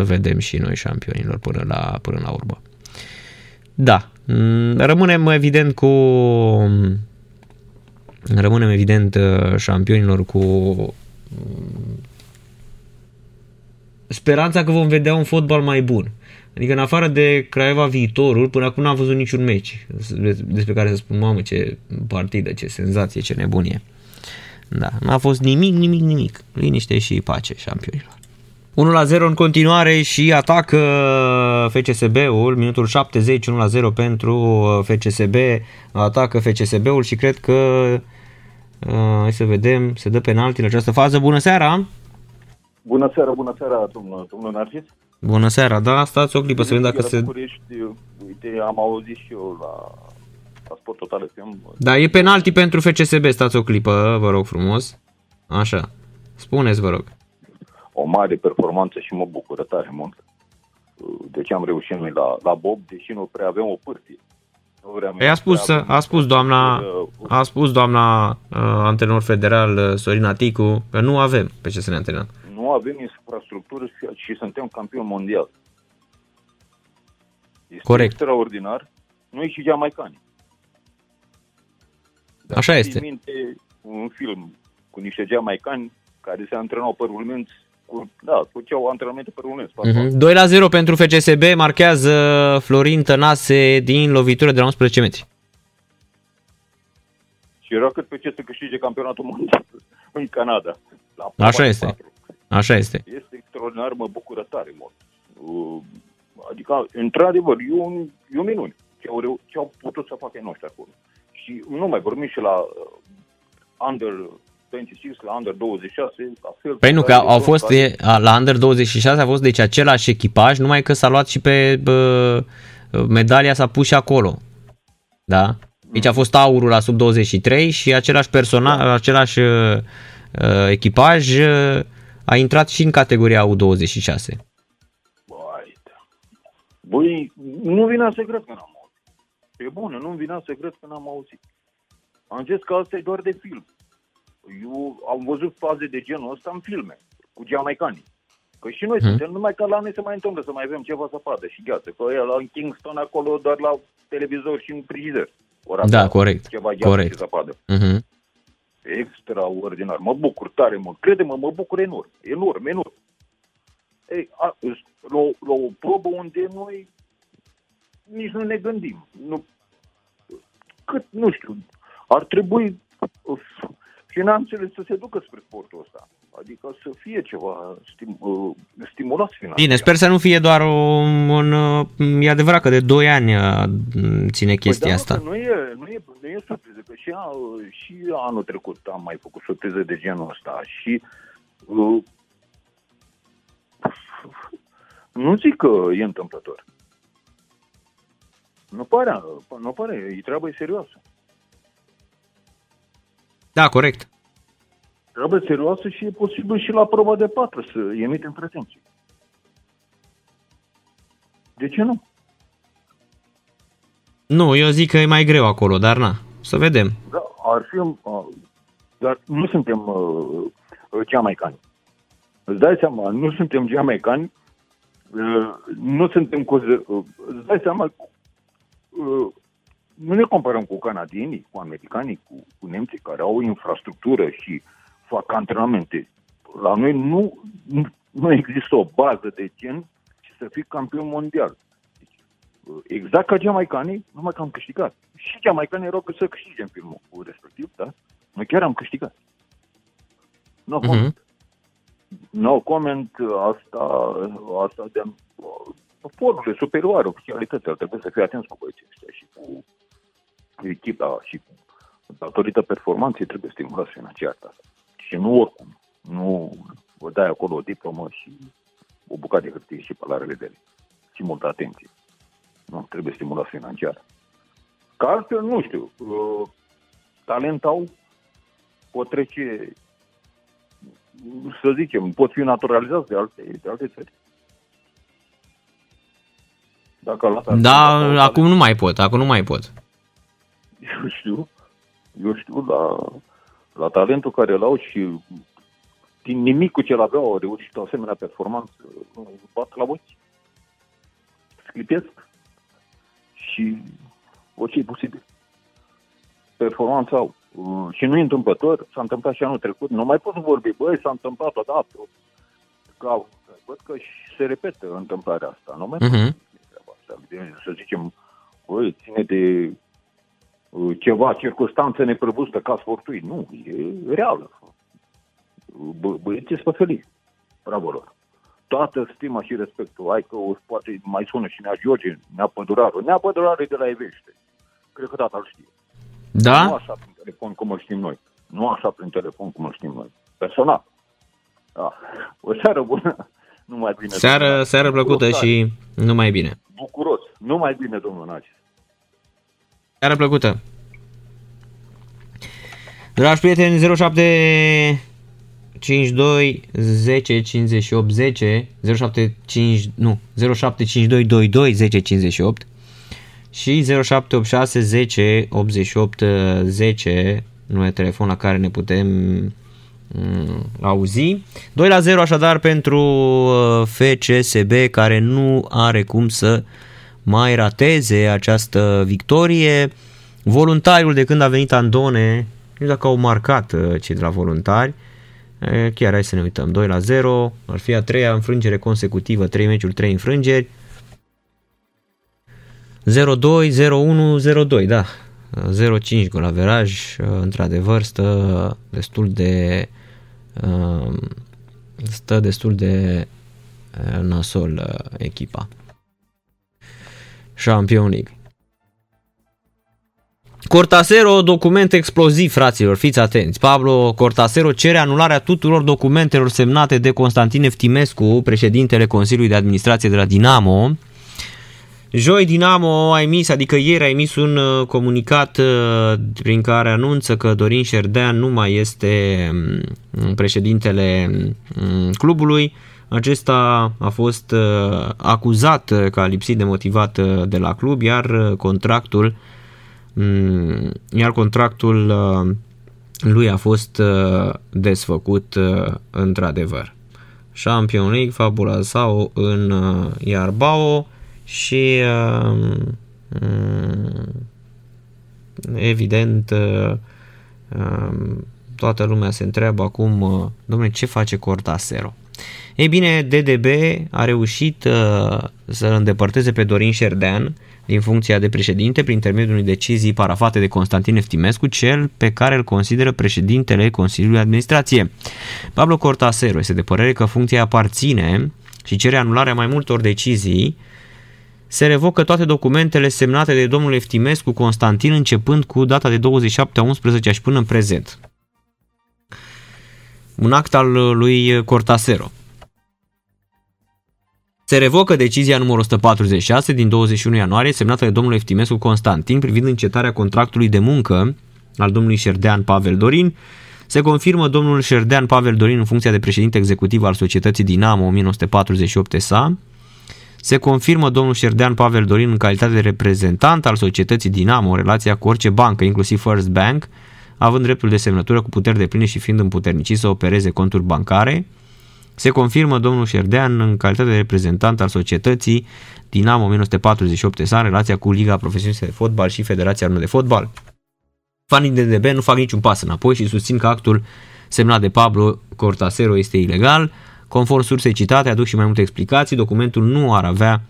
vedem și noi șampionilor până la urmă. Da, rămânem evident șampionilor cu speranța că vom vedea un fotbal mai bun. Adică în afară de Craiova Viitorul, până acum n-am văzut niciun meci despre care să spun, mamă, ce partidă, ce senzație, ce nebunie. Da, n-a fost nimic. Liniște și pace șampionilor. 1-0 în continuare și atacă FCSB-ul, minutul 70, 1-0 pentru FCSB, atacă FCSB-ul și cred că, hai să vedem, se dă penalti la această fază. Bună seara! Bună seara, domnul Narcis! Bună seara, da, stați o clipă să vedem dacă se... Uite, am auzit și eu la Sport Total FM. Da, e penalti pentru FCSB, stați o clipă, vă rog frumos. Așa, spuneți, vă rog. O mare performanță și mă bucură tare mult. Deci am reușit noi la Bob, deși nu prea avem o pârtie. A spus doamna antrenor federal Sorina Ticu că nu avem pe ce să ne antrenăm. Nu avem infrastructură și suntem campioni mondial. Este corect. Extraordinar. Noi și jamaicani. Așa este. Țin minte un film cu niște jamaicani care se antrenau pe rulmenți. Făceau antrenamente pe rulmenți. 2-0 pentru FCSB, marchează Florin Tănase din lovitură de la 11 metri. Și era cât pe ce să câștige campionatul mondial în Canada. Așa este. Este extraordinar, mă bucură tare mult. Adică, într-adevăr, e o minune ce au putut să facă noștri acolo. Și nu mai vorbim și la Under 26, la Under 26, la fel. Păi nu, că au fost la Under 26 a fost deci același echipaj, numai că s-a luat și pe medalia s-a pus și acolo. Da? Deci a fost aurul la sub 23 și același același echipaj a intrat și în categoria U26. Băi, nu vine să cred că n-am auzit. E bună, nu vine să cred că n-am auzit. Am zis că asta e doar de film. Eu am văzut faze de genul ăsta în filme, cu jamaicanii. Că și noi suntem, numai că la noi se mai întâmplă să mai avem ceva să facă și gheață. Că e la Kingston acolo doar la televizor și în frigider. Da, corect. Ceva gheață și zăpadă. Extraordinar. Mă bucur tare mult. Crede-mă, mă bucur enorm. Ei, la o probă unde noi nici nu ne gândim. Nu știu, ar trebui... finanțele să se ducă spre sportul ăsta. Adică să fie ceva stimulat finanțele. Bine, sper să nu fie doar e adevărat că de 2 ani ține chestia asta. Nu e surpriză, că și anul trecut am mai făcut surprize de genul ăsta. Și nu zic că e întâmplător. Nu pare, e treabă serioasă. Da, corect. Trebuie serioasă și e posibil și la proba de 4 să emitem pretenții. De ce nu? Nu, eu zic că e mai greu acolo, dar na, să vedem. Da, ar fi, dar nu suntem jamaicani. Îți dai seama, nu suntem jamaicani, nu suntem cu... Îți dai seama, nu ne comparăm cu canadienii, cu americanii, cu nemții care au infrastructură și fac antrenamente. La noi nu există o bază de gen și să fii campion mondial. Exact ca jamaicanii, numai că am câștigat. Și jamaicanii erau să câștige în filmul respectiv, da? Noi chiar am câștigat. No comment. No comment, asta de porurile superioare, oficialitățile, trebuie să fie atenți cu băieții ăștia și cu echipa și cu datorită performanței trebuie stimulați financiar. Și nu oricum, nu vă dai acolo o diplomă și o bucată de hârtie și palarele de ele. Și multă atenție. Nu, trebuie stimulat financiar. Că altfel, nu știu, talent au, pot trece, să zicem, pot fi naturalizați de alte țări. Da, acum nu mai pot, Eu știu, la talentul care îl au și din nimic cu ce l-aveau au reușit o asemenea performanță, bat la voci, sclipesc și orice e posibil. Performanța au. Și nu e întâmplător, s-a întâmplat și anul trecut, nu mai pot vorbi, băi, s-a întâmplat odată, văd că se repetă întâmplarea asta, nu mai pot. Să zicem, băi, ține de ceva, circunstanțe neprevăzută ca sportui. Nu, e reală. Băieții sunt păfălii. Bravo lor. Toată stima și respectul. Hai că poate mai sună și Nea George, Nea Pădurarul. Nea Pădurarul e de la Evește. Cred că tata îl știe. Da? Nu așa prin telefon cum îl știm noi. Personal. Da. O seară bună. Numai bine. Seară plăcută și numai bine. Bucuros. Numai bine, domnul Naci. Seară plăcută. Dragi prieteni, 0752 10 58 10, 0752 22 10 58 și 0786 10 88 10 numele telefon la care ne putem auzi. 2-0 așadar pentru FCSB, care nu are cum să mai rateze această victorie. Voluntariul, de când a venit Andone, nu dacă au marcat cei de la Voluntari. Chiar hai să ne uităm, 2-0, ar fi a treia înfrângere consecutivă, 3 meciuri, 3 înfrângeri. 0-2, 0-1, 0-2, da. 0-5 gol averaj, într-adevăr stă destul de nasol echipa. Champions League. Cortasero, document exploziv, fraților, fiți atenți. Pablo Cortasero cere anularea tuturor documentelor semnate de Constantin Eftimescu, președintele Consiliului de Administrație de la Dinamo. Joi Dinamo a emis, adică ieri a emis un comunicat prin care anunță că Dorin Șerdean nu mai este președintele clubului. Acesta a fost acuzat că a lipsit de motivat de la club, iar contractul lui a fost desfăcut într-adevăr. Champions League, Fabula Sao în Iarbao și evident toată lumea se întreabă acum, dom'le, ce face Cortasero? Ei bine, DDB a reușit să îndepărteze pe Dorin Șerdean din funcția de președinte prin intermediul unei decizii parafate de Constantin Eftimescu, cel pe care îl consideră președintele Consiliului de Administrație. Pablo Cortasero este de părere că funcția aparține și cere anularea mai multor decizii. Se revocă toate documentele semnate de domnul Eftimescu Constantin începând cu data de 27/11 și până în prezent. Un act al lui Cortasero. Se revocă decizia numărul 146 din 21 ianuarie semnată de domnul Eftimescu Constantin privind încetarea contractului de muncă al domnului Șerdean Pavel Dorin. Se confirmă domnul Șerdean Pavel Dorin în funcția de președinte executiv al societății Dinamo 1948 SA. se confirmă domnul Șerdean Pavel Dorin în calitate de reprezentant al societății Dinamo în relația cu orice bancă, inclusiv First Bank, având dreptul de semnătură cu puteri depline și fiind împuternicit să opereze conturi bancare. Se confirmă domnul Șerdean în calitate de reprezentant al societății Dinamo 1948 S.A. în relația cu Liga Profesionistă de Fotbal și Federația Română de Fotbal. Fanii de DB nu fac niciun pas înapoi și susțin că actul semnat de Pablo Cortasero este ilegal. Conform sursei citate, aduc și mai multe explicații, documentul nu ar avea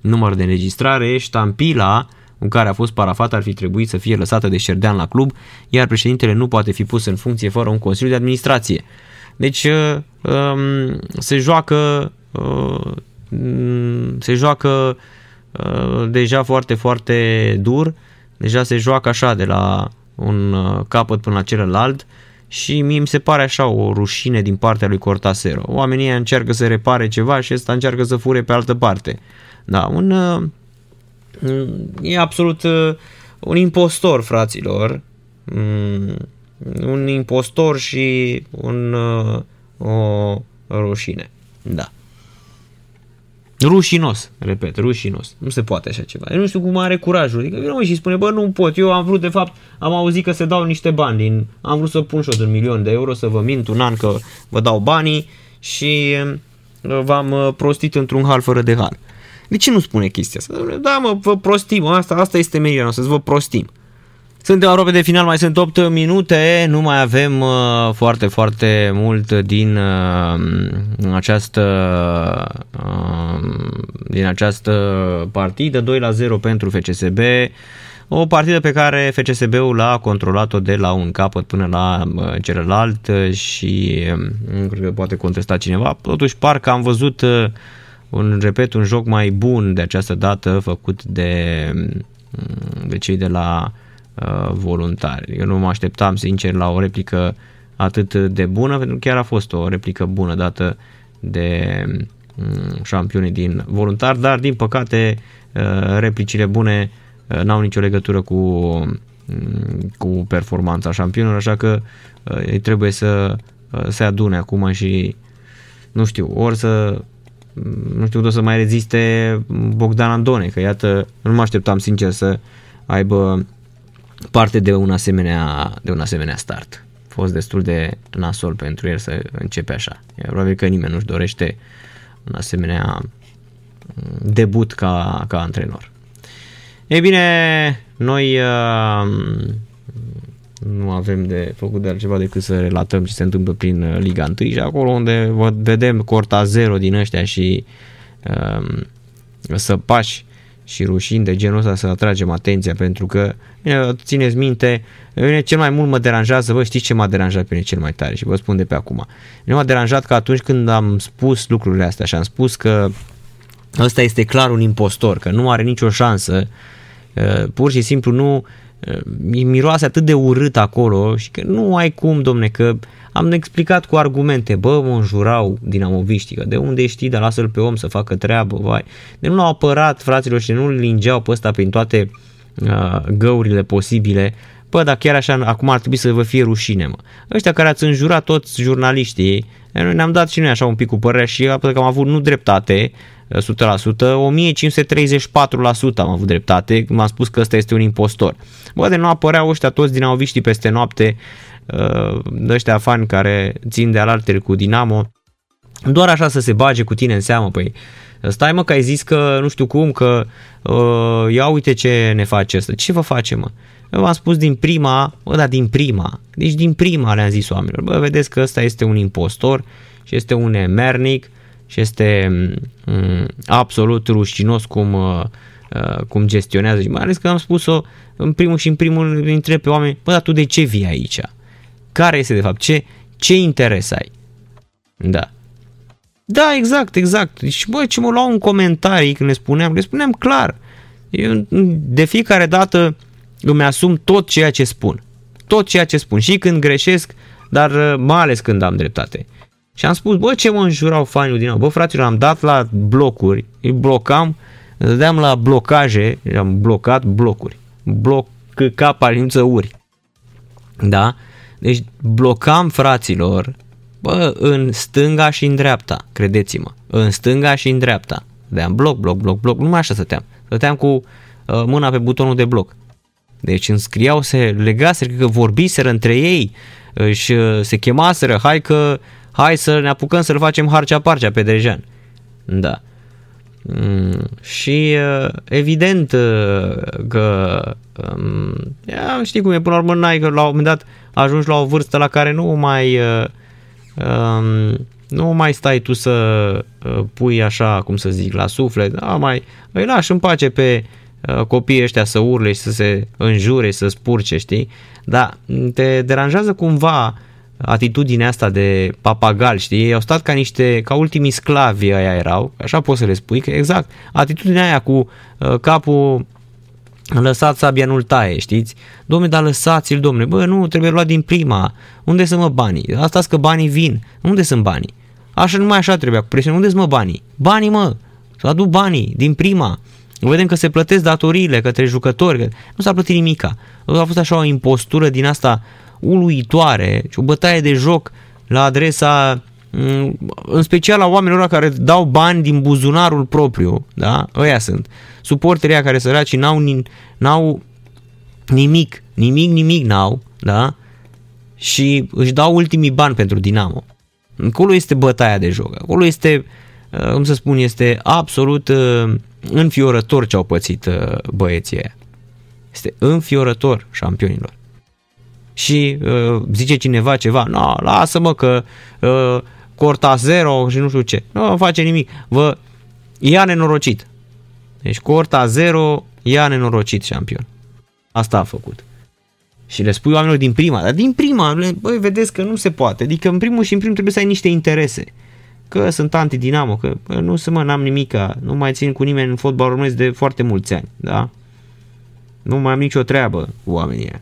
număr de înregistrare, ștampila în care a fost parafat ar fi trebuit să fie lăsată de Șerdean la club, iar președintele nu poate fi pus în funcție fără un consiliu de administrație. Deci se joacă deja foarte, foarte dur, deja se joacă așa de la un capăt până la celălalt și mie mi se pare așa o rușine din partea lui Cortasero. Oamenii ăia încearcă să repare ceva și ăsta încearcă să fure pe altă parte. Da, e absolut un impostor, fraților. Un impostor și o rușine. Da. Rușinos, repet, rușinos. Nu se poate așa ceva. Eu nu știu cum are curajul. Adică vine și spune, bă, nu pot. Eu am vrut, de fapt, am auzit că se dau niște bani. Am vrut să pun și eu 1.000.000 de euro, să vă mint un an că vă dau banii și v-am prostit într-un hal fără de hal. De ce nu spune chestia asta? Da, mă, vă prostim. Asta este merirea noastră, să vă prostim. Suntem aproape de final, mai sunt 8 minute, nu mai avem foarte, foarte mult din această partidă, 2-0 pentru FCSB, o partidă pe care FCSB-ul a controlat-o de la un capăt până la celălalt și nu cred că poate contesta cineva, totuși parcă am văzut, un joc mai bun de această dată făcut de cei de la Voluntari. Eu nu mă așteptam sincer la o replică atât de bună, pentru că chiar a fost o replică bună dată de șampionii din Voluntari, dar din păcate replicile bune n-au nicio legătură cu performanța șampionilor, așa că ei trebuie să se adune acum și nu știu, o să mai reziste Bogdan Andone, că iată, nu mă așteptam sincer să aibă parte de un asemenea start. A fost destul de nasol pentru el să începe așa. Probabil că nimeni nu-și dorește un asemenea debut ca antrenor. Ei bine, noi nu avem de făcut de altceva decât să relatăm ce se întâmplă prin Liga 1 și acolo unde vedem Cortasero din ăștia și săpași și rușini de genul ăsta, să atragem atenția, pentru că, țineți minte, cel mai mult mă deranjează, vă știți ce m-a deranjat pe mine cel mai tare și vă spun de pe acum. Nu m-a deranjat că atunci când am spus lucrurile astea și am spus că ăsta este clar un impostor, că nu are nicio șansă, pur și simplu nu, miroase atât de urât acolo și că nu ai cum, domne, că am explicat cu argumente, bă, mă înjurau dinamoviștii, că de unde știi, dar lasă-l pe om să facă treabă, vai. De nu l-au apărat, fraților, și nu-l lingeau pe ăsta prin toate găurile posibile. Bă, dar chiar așa, acum ar trebui să vă fie rușine, mă. Ăștia care ați înjurat toți jurnaliștii, noi ne-am dat și noi așa un pic cu părerea și că am avut nu dreptate, 100%, 1534% am avut dreptate, m-am spus că ăsta este un impostor. Bă, de nu apăreau ăștia toți dinamoviștii peste noapte, ăștia fani care țin de alaltări cu Dinamo, doar așa să se bage cu tine în seamă, păi stai mă că ai zis că nu știu cum, că ia uite ce ne face ăsta, ce vă face mă? Eu v-am spus din prima le-am zis oamenilor, bă vedeți că ăsta este un impostor și este un emernic și este absolut rușinos cum gestionează și mai ales că am spus-o în primul și în primul dintre pe oameni, bă dar tu de ce vii aici? Care este de fapt? Ce interes ai? Da. Da, exact. Și bă, ce mă luau în comentarii când le spuneam clar. Eu, de fiecare dată îmi asum tot ceea ce spun. Și când greșesc, dar mai ales când am dreptate. Și am spus, bă, ce mă înjurau fanii din nou. Bă, fraților, am dat la blocuri. Îi blocam, dădeam la blocaje. Am blocat blocuri. Bloc ca palință uri. Da? Deci blocam, fraților, bă, în stânga și în dreapta, credeți-mă, dădeam bloc, bloc, bloc, bloc, numai așa stăteam. Stăteam cu mâna pe butonul de bloc. Deci înscriau, se legaseră, că vorbiseră între ei și se chemaseră, hai să ne apucăm să-l facem harcea-parcea pe Drejan. Da. Și evident că știi cum e, până la urmă n-ai, că la un moment dat ajungi la o vârstă la care nu mai stai tu să pui așa, cum să zic, la suflet, îi lași în pace pe copiii ăștia să urle și să se înjure, să spurce, știi? Dar te deranjează cumva atitudinea asta de papagal, știi? Ei au stat ca niște, ca ultimii sclavi aia erau, așa poți să le spui, că exact, atitudinea aia cu capul lăsat, sabia nu-l taie, știți? Dom'le, dar lăsați-l, dom'le, bă, nu, trebuie luat din prima, unde sunt mă banii? Asta-s că banii vin, unde sunt banii? Așa, numai așa trebuia, cu presiune, unde sunt mă banii? Banii, mă, să aduc banii din prima. Vedem că se plătesc datoriile către jucători, că nu s-a plătit nimica. A fost așa o impostură din asta uluitoare, o bătaie de joc la adresa, în special a oamenilor care dau bani din buzunarul propriu, da? Ăia sunt. Suporterii care săraci n-au nimic n-au, da? Și își dau ultimii bani pentru Dinamo. Acolo este bătaia de joc, acolo este, cum să spun, este absolut înfiorător ce au pățit băieții aia. Este înfiorător șampionilor. Și zice cineva ceva, no, lasă-mă că corta zero și nu știu ce. Nu face nimic. Vă ia nenorocit. Deci corta zero ia nenorocit șampion. Asta a făcut. Și le spui oamenilor din prima, dar din prima, băi, vedeți că nu se poate. Adică în primul și în primul trebuie să ai niște interese. Că sunt anti-Dinamo, că bă, nu se mă, n-am nimica, nu mai țin cu nimeni în fotbal românesc de foarte mulți ani, da? Nu mai am nicio treabă cu oamenii aia.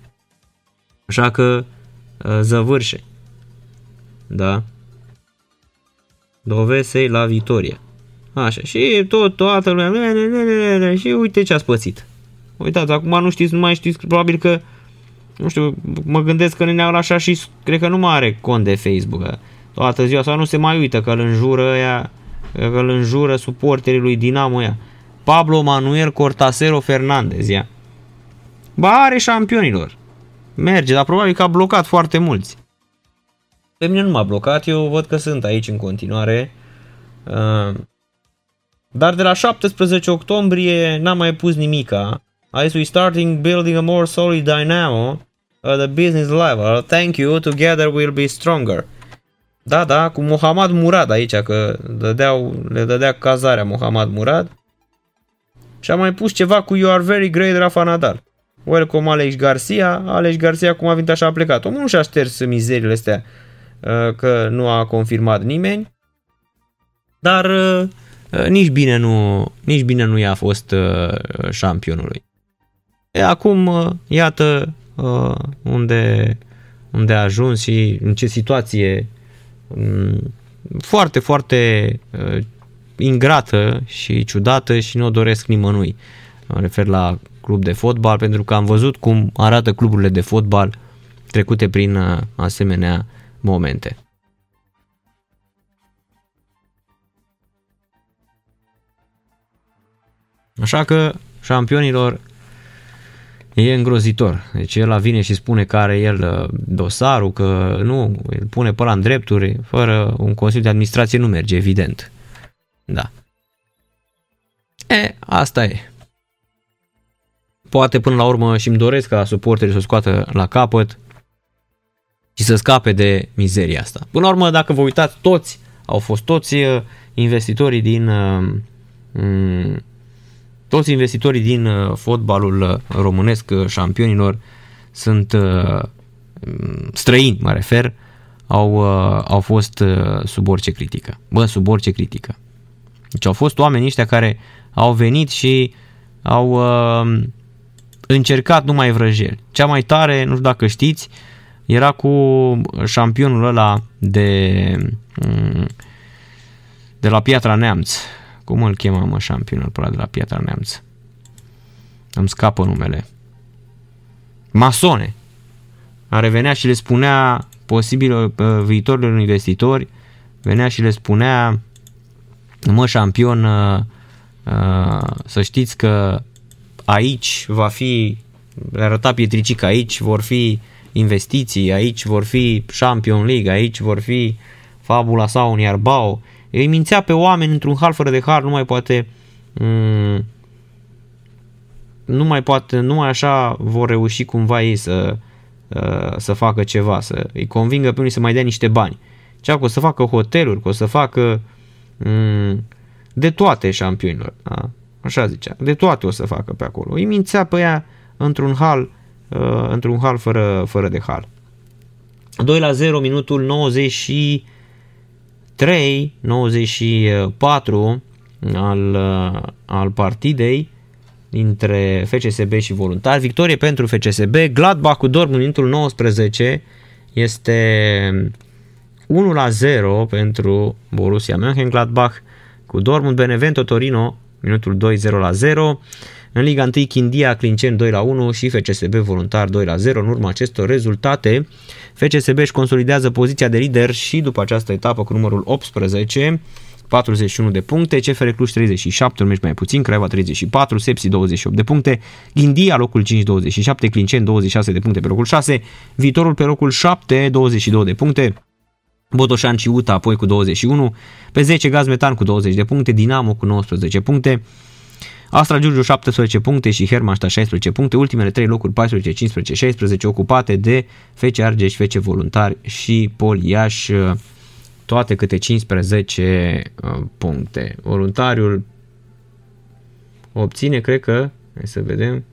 Așa că zăvârșe, da? Dovesei la Vitoria. Așa, și toată lumea, și uite ce ați pățit. Uitați, acum nu știți, nu mai știți, probabil că, nu știu, mă gândesc că neneaul așa și cred că nu mai are cont de Facebook. Toată ziua sau nu se mai uită că îl înjură ea, că îl înjură suporterii lui Dinamo ea. Pablo Manuel Cortasero Fernandez ea. Ba are șampionilor. Merge, dar probabil că a blocat foarte mulți. Pe mine nu m-a blocat, eu văd că sunt aici în continuare. Dar de la 17 octombrie n-am mai pus nimica. As we starting building a more solid Dynamo at the business level. Thank you, together we'll be stronger. Da, da, cu Mohamed Murad aici, că le dădea cazarea Mohamed Murad. Și am mai pus ceva cu You are very great, Rafa Nadal. Welcome Alex Garcia. Alex Garcia cum a venit așa a plecat. Omul nu și-a șters mizeriile astea că nu a confirmat nimeni. Dar nici bine nu i-a fost șampionului. E, acum, iată unde a ajuns și în ce situație foarte, foarte ingrată și ciudată și nu doresc nimănui. Mă refer la club de fotbal, pentru că am văzut cum arată cluburile de fotbal trecute prin asemenea momente. Așa că șampionilor e îngrozitor. Deci el vine și spune că are el dosarul, că nu, îl pune pe ăla în drepturi, fără un consiliu de administrație nu merge, evident. Da. Asta e. Poate până la urmă și-mi doresc ca suporterii să o scoată la capăt și să scape de mizeria asta. Până la urmă, dacă vă uitați, au fost toți investitorii din fotbalul românesc, șampionilor, sunt străini, mă refer, au fost sub orice critică. Bă, sub orice critică. Deci au fost oamenii ăștia care au venit și au încercat numai vrăjeli. Cea mai tare, nu știu dacă știți, era cu șampionul ăla de la Piatra Neamț. Cum îl chema, mă, șampionul ăla de la Piatra Neamț? Îmi scapă numele. Masone. Care venea și le spunea posibil viitorilor investitori, venea și le spunea, mă, șampion, Să știți că aici va fi, le arăta Pietricic, aici vor fi investiții, aici vor fi Champions League, aici vor fi Fabula sau un Iarbao. Îi mințea pe oameni într-un hal fără de har, nu mai așa vor reuși cumva ei să facă ceva, să îi convingă pe unii să mai dea niște bani. Că o să facă hoteluri, că o să facă de toate șampionilor, da? Așa zicea, de toate o să facă pe acolo. Îi mințea pe ea într-un hal fără de hal. 2-0, minutul 93-94 al partidei dintre FCSB și Voluntari. Victorie pentru FCSB. Gladbach cu Dortmund, minutul 19, este 1-0 pentru Borussia Mönchengladbach. Cu Dortmund, Benevento Torino, minutul 2-0. În Liga 1, Chindia Clinceni 2-1 și FCSB Voluntari 2-0. În urma acestor rezultate, FCSB își consolidează poziția de lider și după această etapă cu numărul 18, 41 de puncte, CFR Cluj 37, un meci mai puțin, Craiova 34, Sepsi 28 de puncte, Ghindia locul 5, 27, Clinceni 26 de puncte pe locul 6, Viitorul pe locul 7, 22 de puncte, Botoșan și Uta apoi cu 21, pe 10 Gazmetan cu 20 de puncte, Dinamo cu 19 puncte, Astra Giurgiu 17 puncte și Hermannstadt 16 puncte, ultimele 3 locuri 14, 15, 16 ocupate de FC Argeș, FC Voluntari și Poliaș, toate câte 15 puncte. Voluntariul obține, cred că, hai să vedem,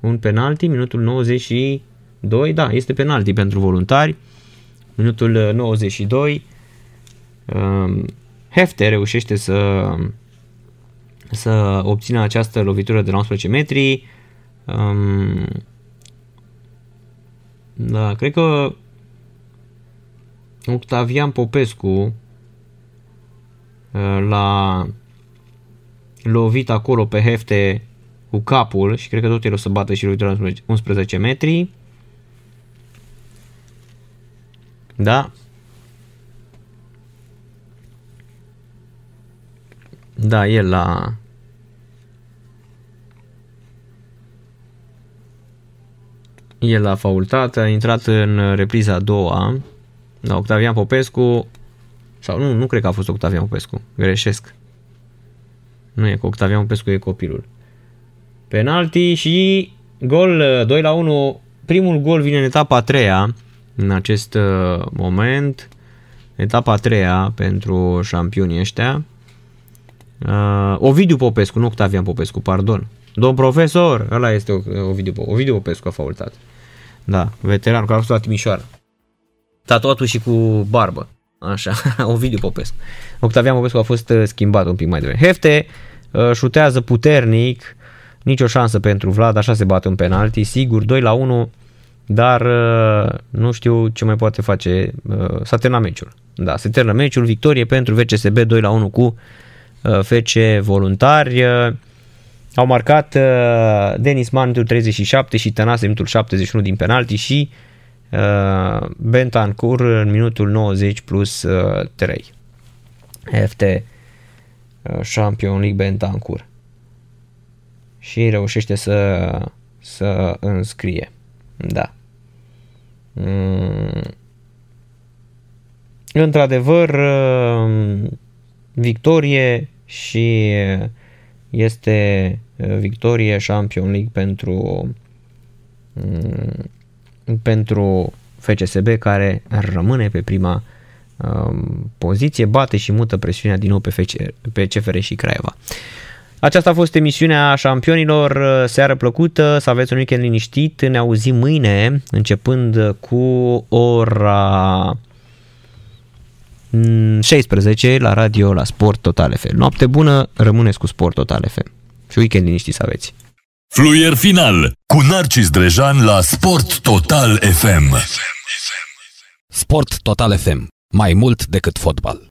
un penalti, minutul 92, da, este penalti pentru Voluntari, minutul 92, Hefte reușește să obțină această lovitură de la 11 metri. Da, cred că Octavian Popescu l-a lovit acolo pe Hefte cu capul și cred că tot el o să bată și lovitura de 11 metri. Da. Da, el l-a... El a faultat, a intrat în repriza a doua. Da, Octavian Popescu, sau nu cred că a fost Octavian Popescu, greșesc. Nu e, că Octavian Popescu e copilul. Penalti și gol 2-1. Primul gol vine în etapa a treia, în acest moment. Etapa a treia pentru șampionii ăștia. Ovidiu Popescu, nu Octavian Popescu, pardon. Domn profesor, ăla este Ovidiu Popescu, a faultat. Da, veteran, care a fost la Timișoara. Tatuatul și cu barbă. Așa, Ovidiu Popescu. Octavian Popescu a fost schimbat un pic mai devreme. Hefte șutează puternic, nicio șansă pentru Vlad, așa se bate un penalti, sigur, 2-1, dar nu știu ce mai poate face. S-a terminat meciul. Da, se termină meciul, victorie pentru FCSB 2-1 cu FC Voluntari. Au marcat Denis Man minutul 37 și Tănase minutul 71 din penalti și Bentancur în minutul 90 plus 3. FT Champions League Bentancur. Și reușește să înscrie. Da. Într-adevăr, victorie și este victorie Champions League pentru FCSB, care rămâne pe prima poziție, bate și mută presiunea din nou pe CFR și Craiova. Aceasta a fost emisiunea șampionilor, seară plăcută, să aveți un weekend liniștit, ne auzim mâine începând cu ora 16 la radio, la Sport Total FM. Noapte bună, rămâneți cu Sport Total FM și weekend liniștit să aveți. Fluier final cu Narcis Drejan la Sport Total FM. Sport Total FM. Mai mult decât fotbal.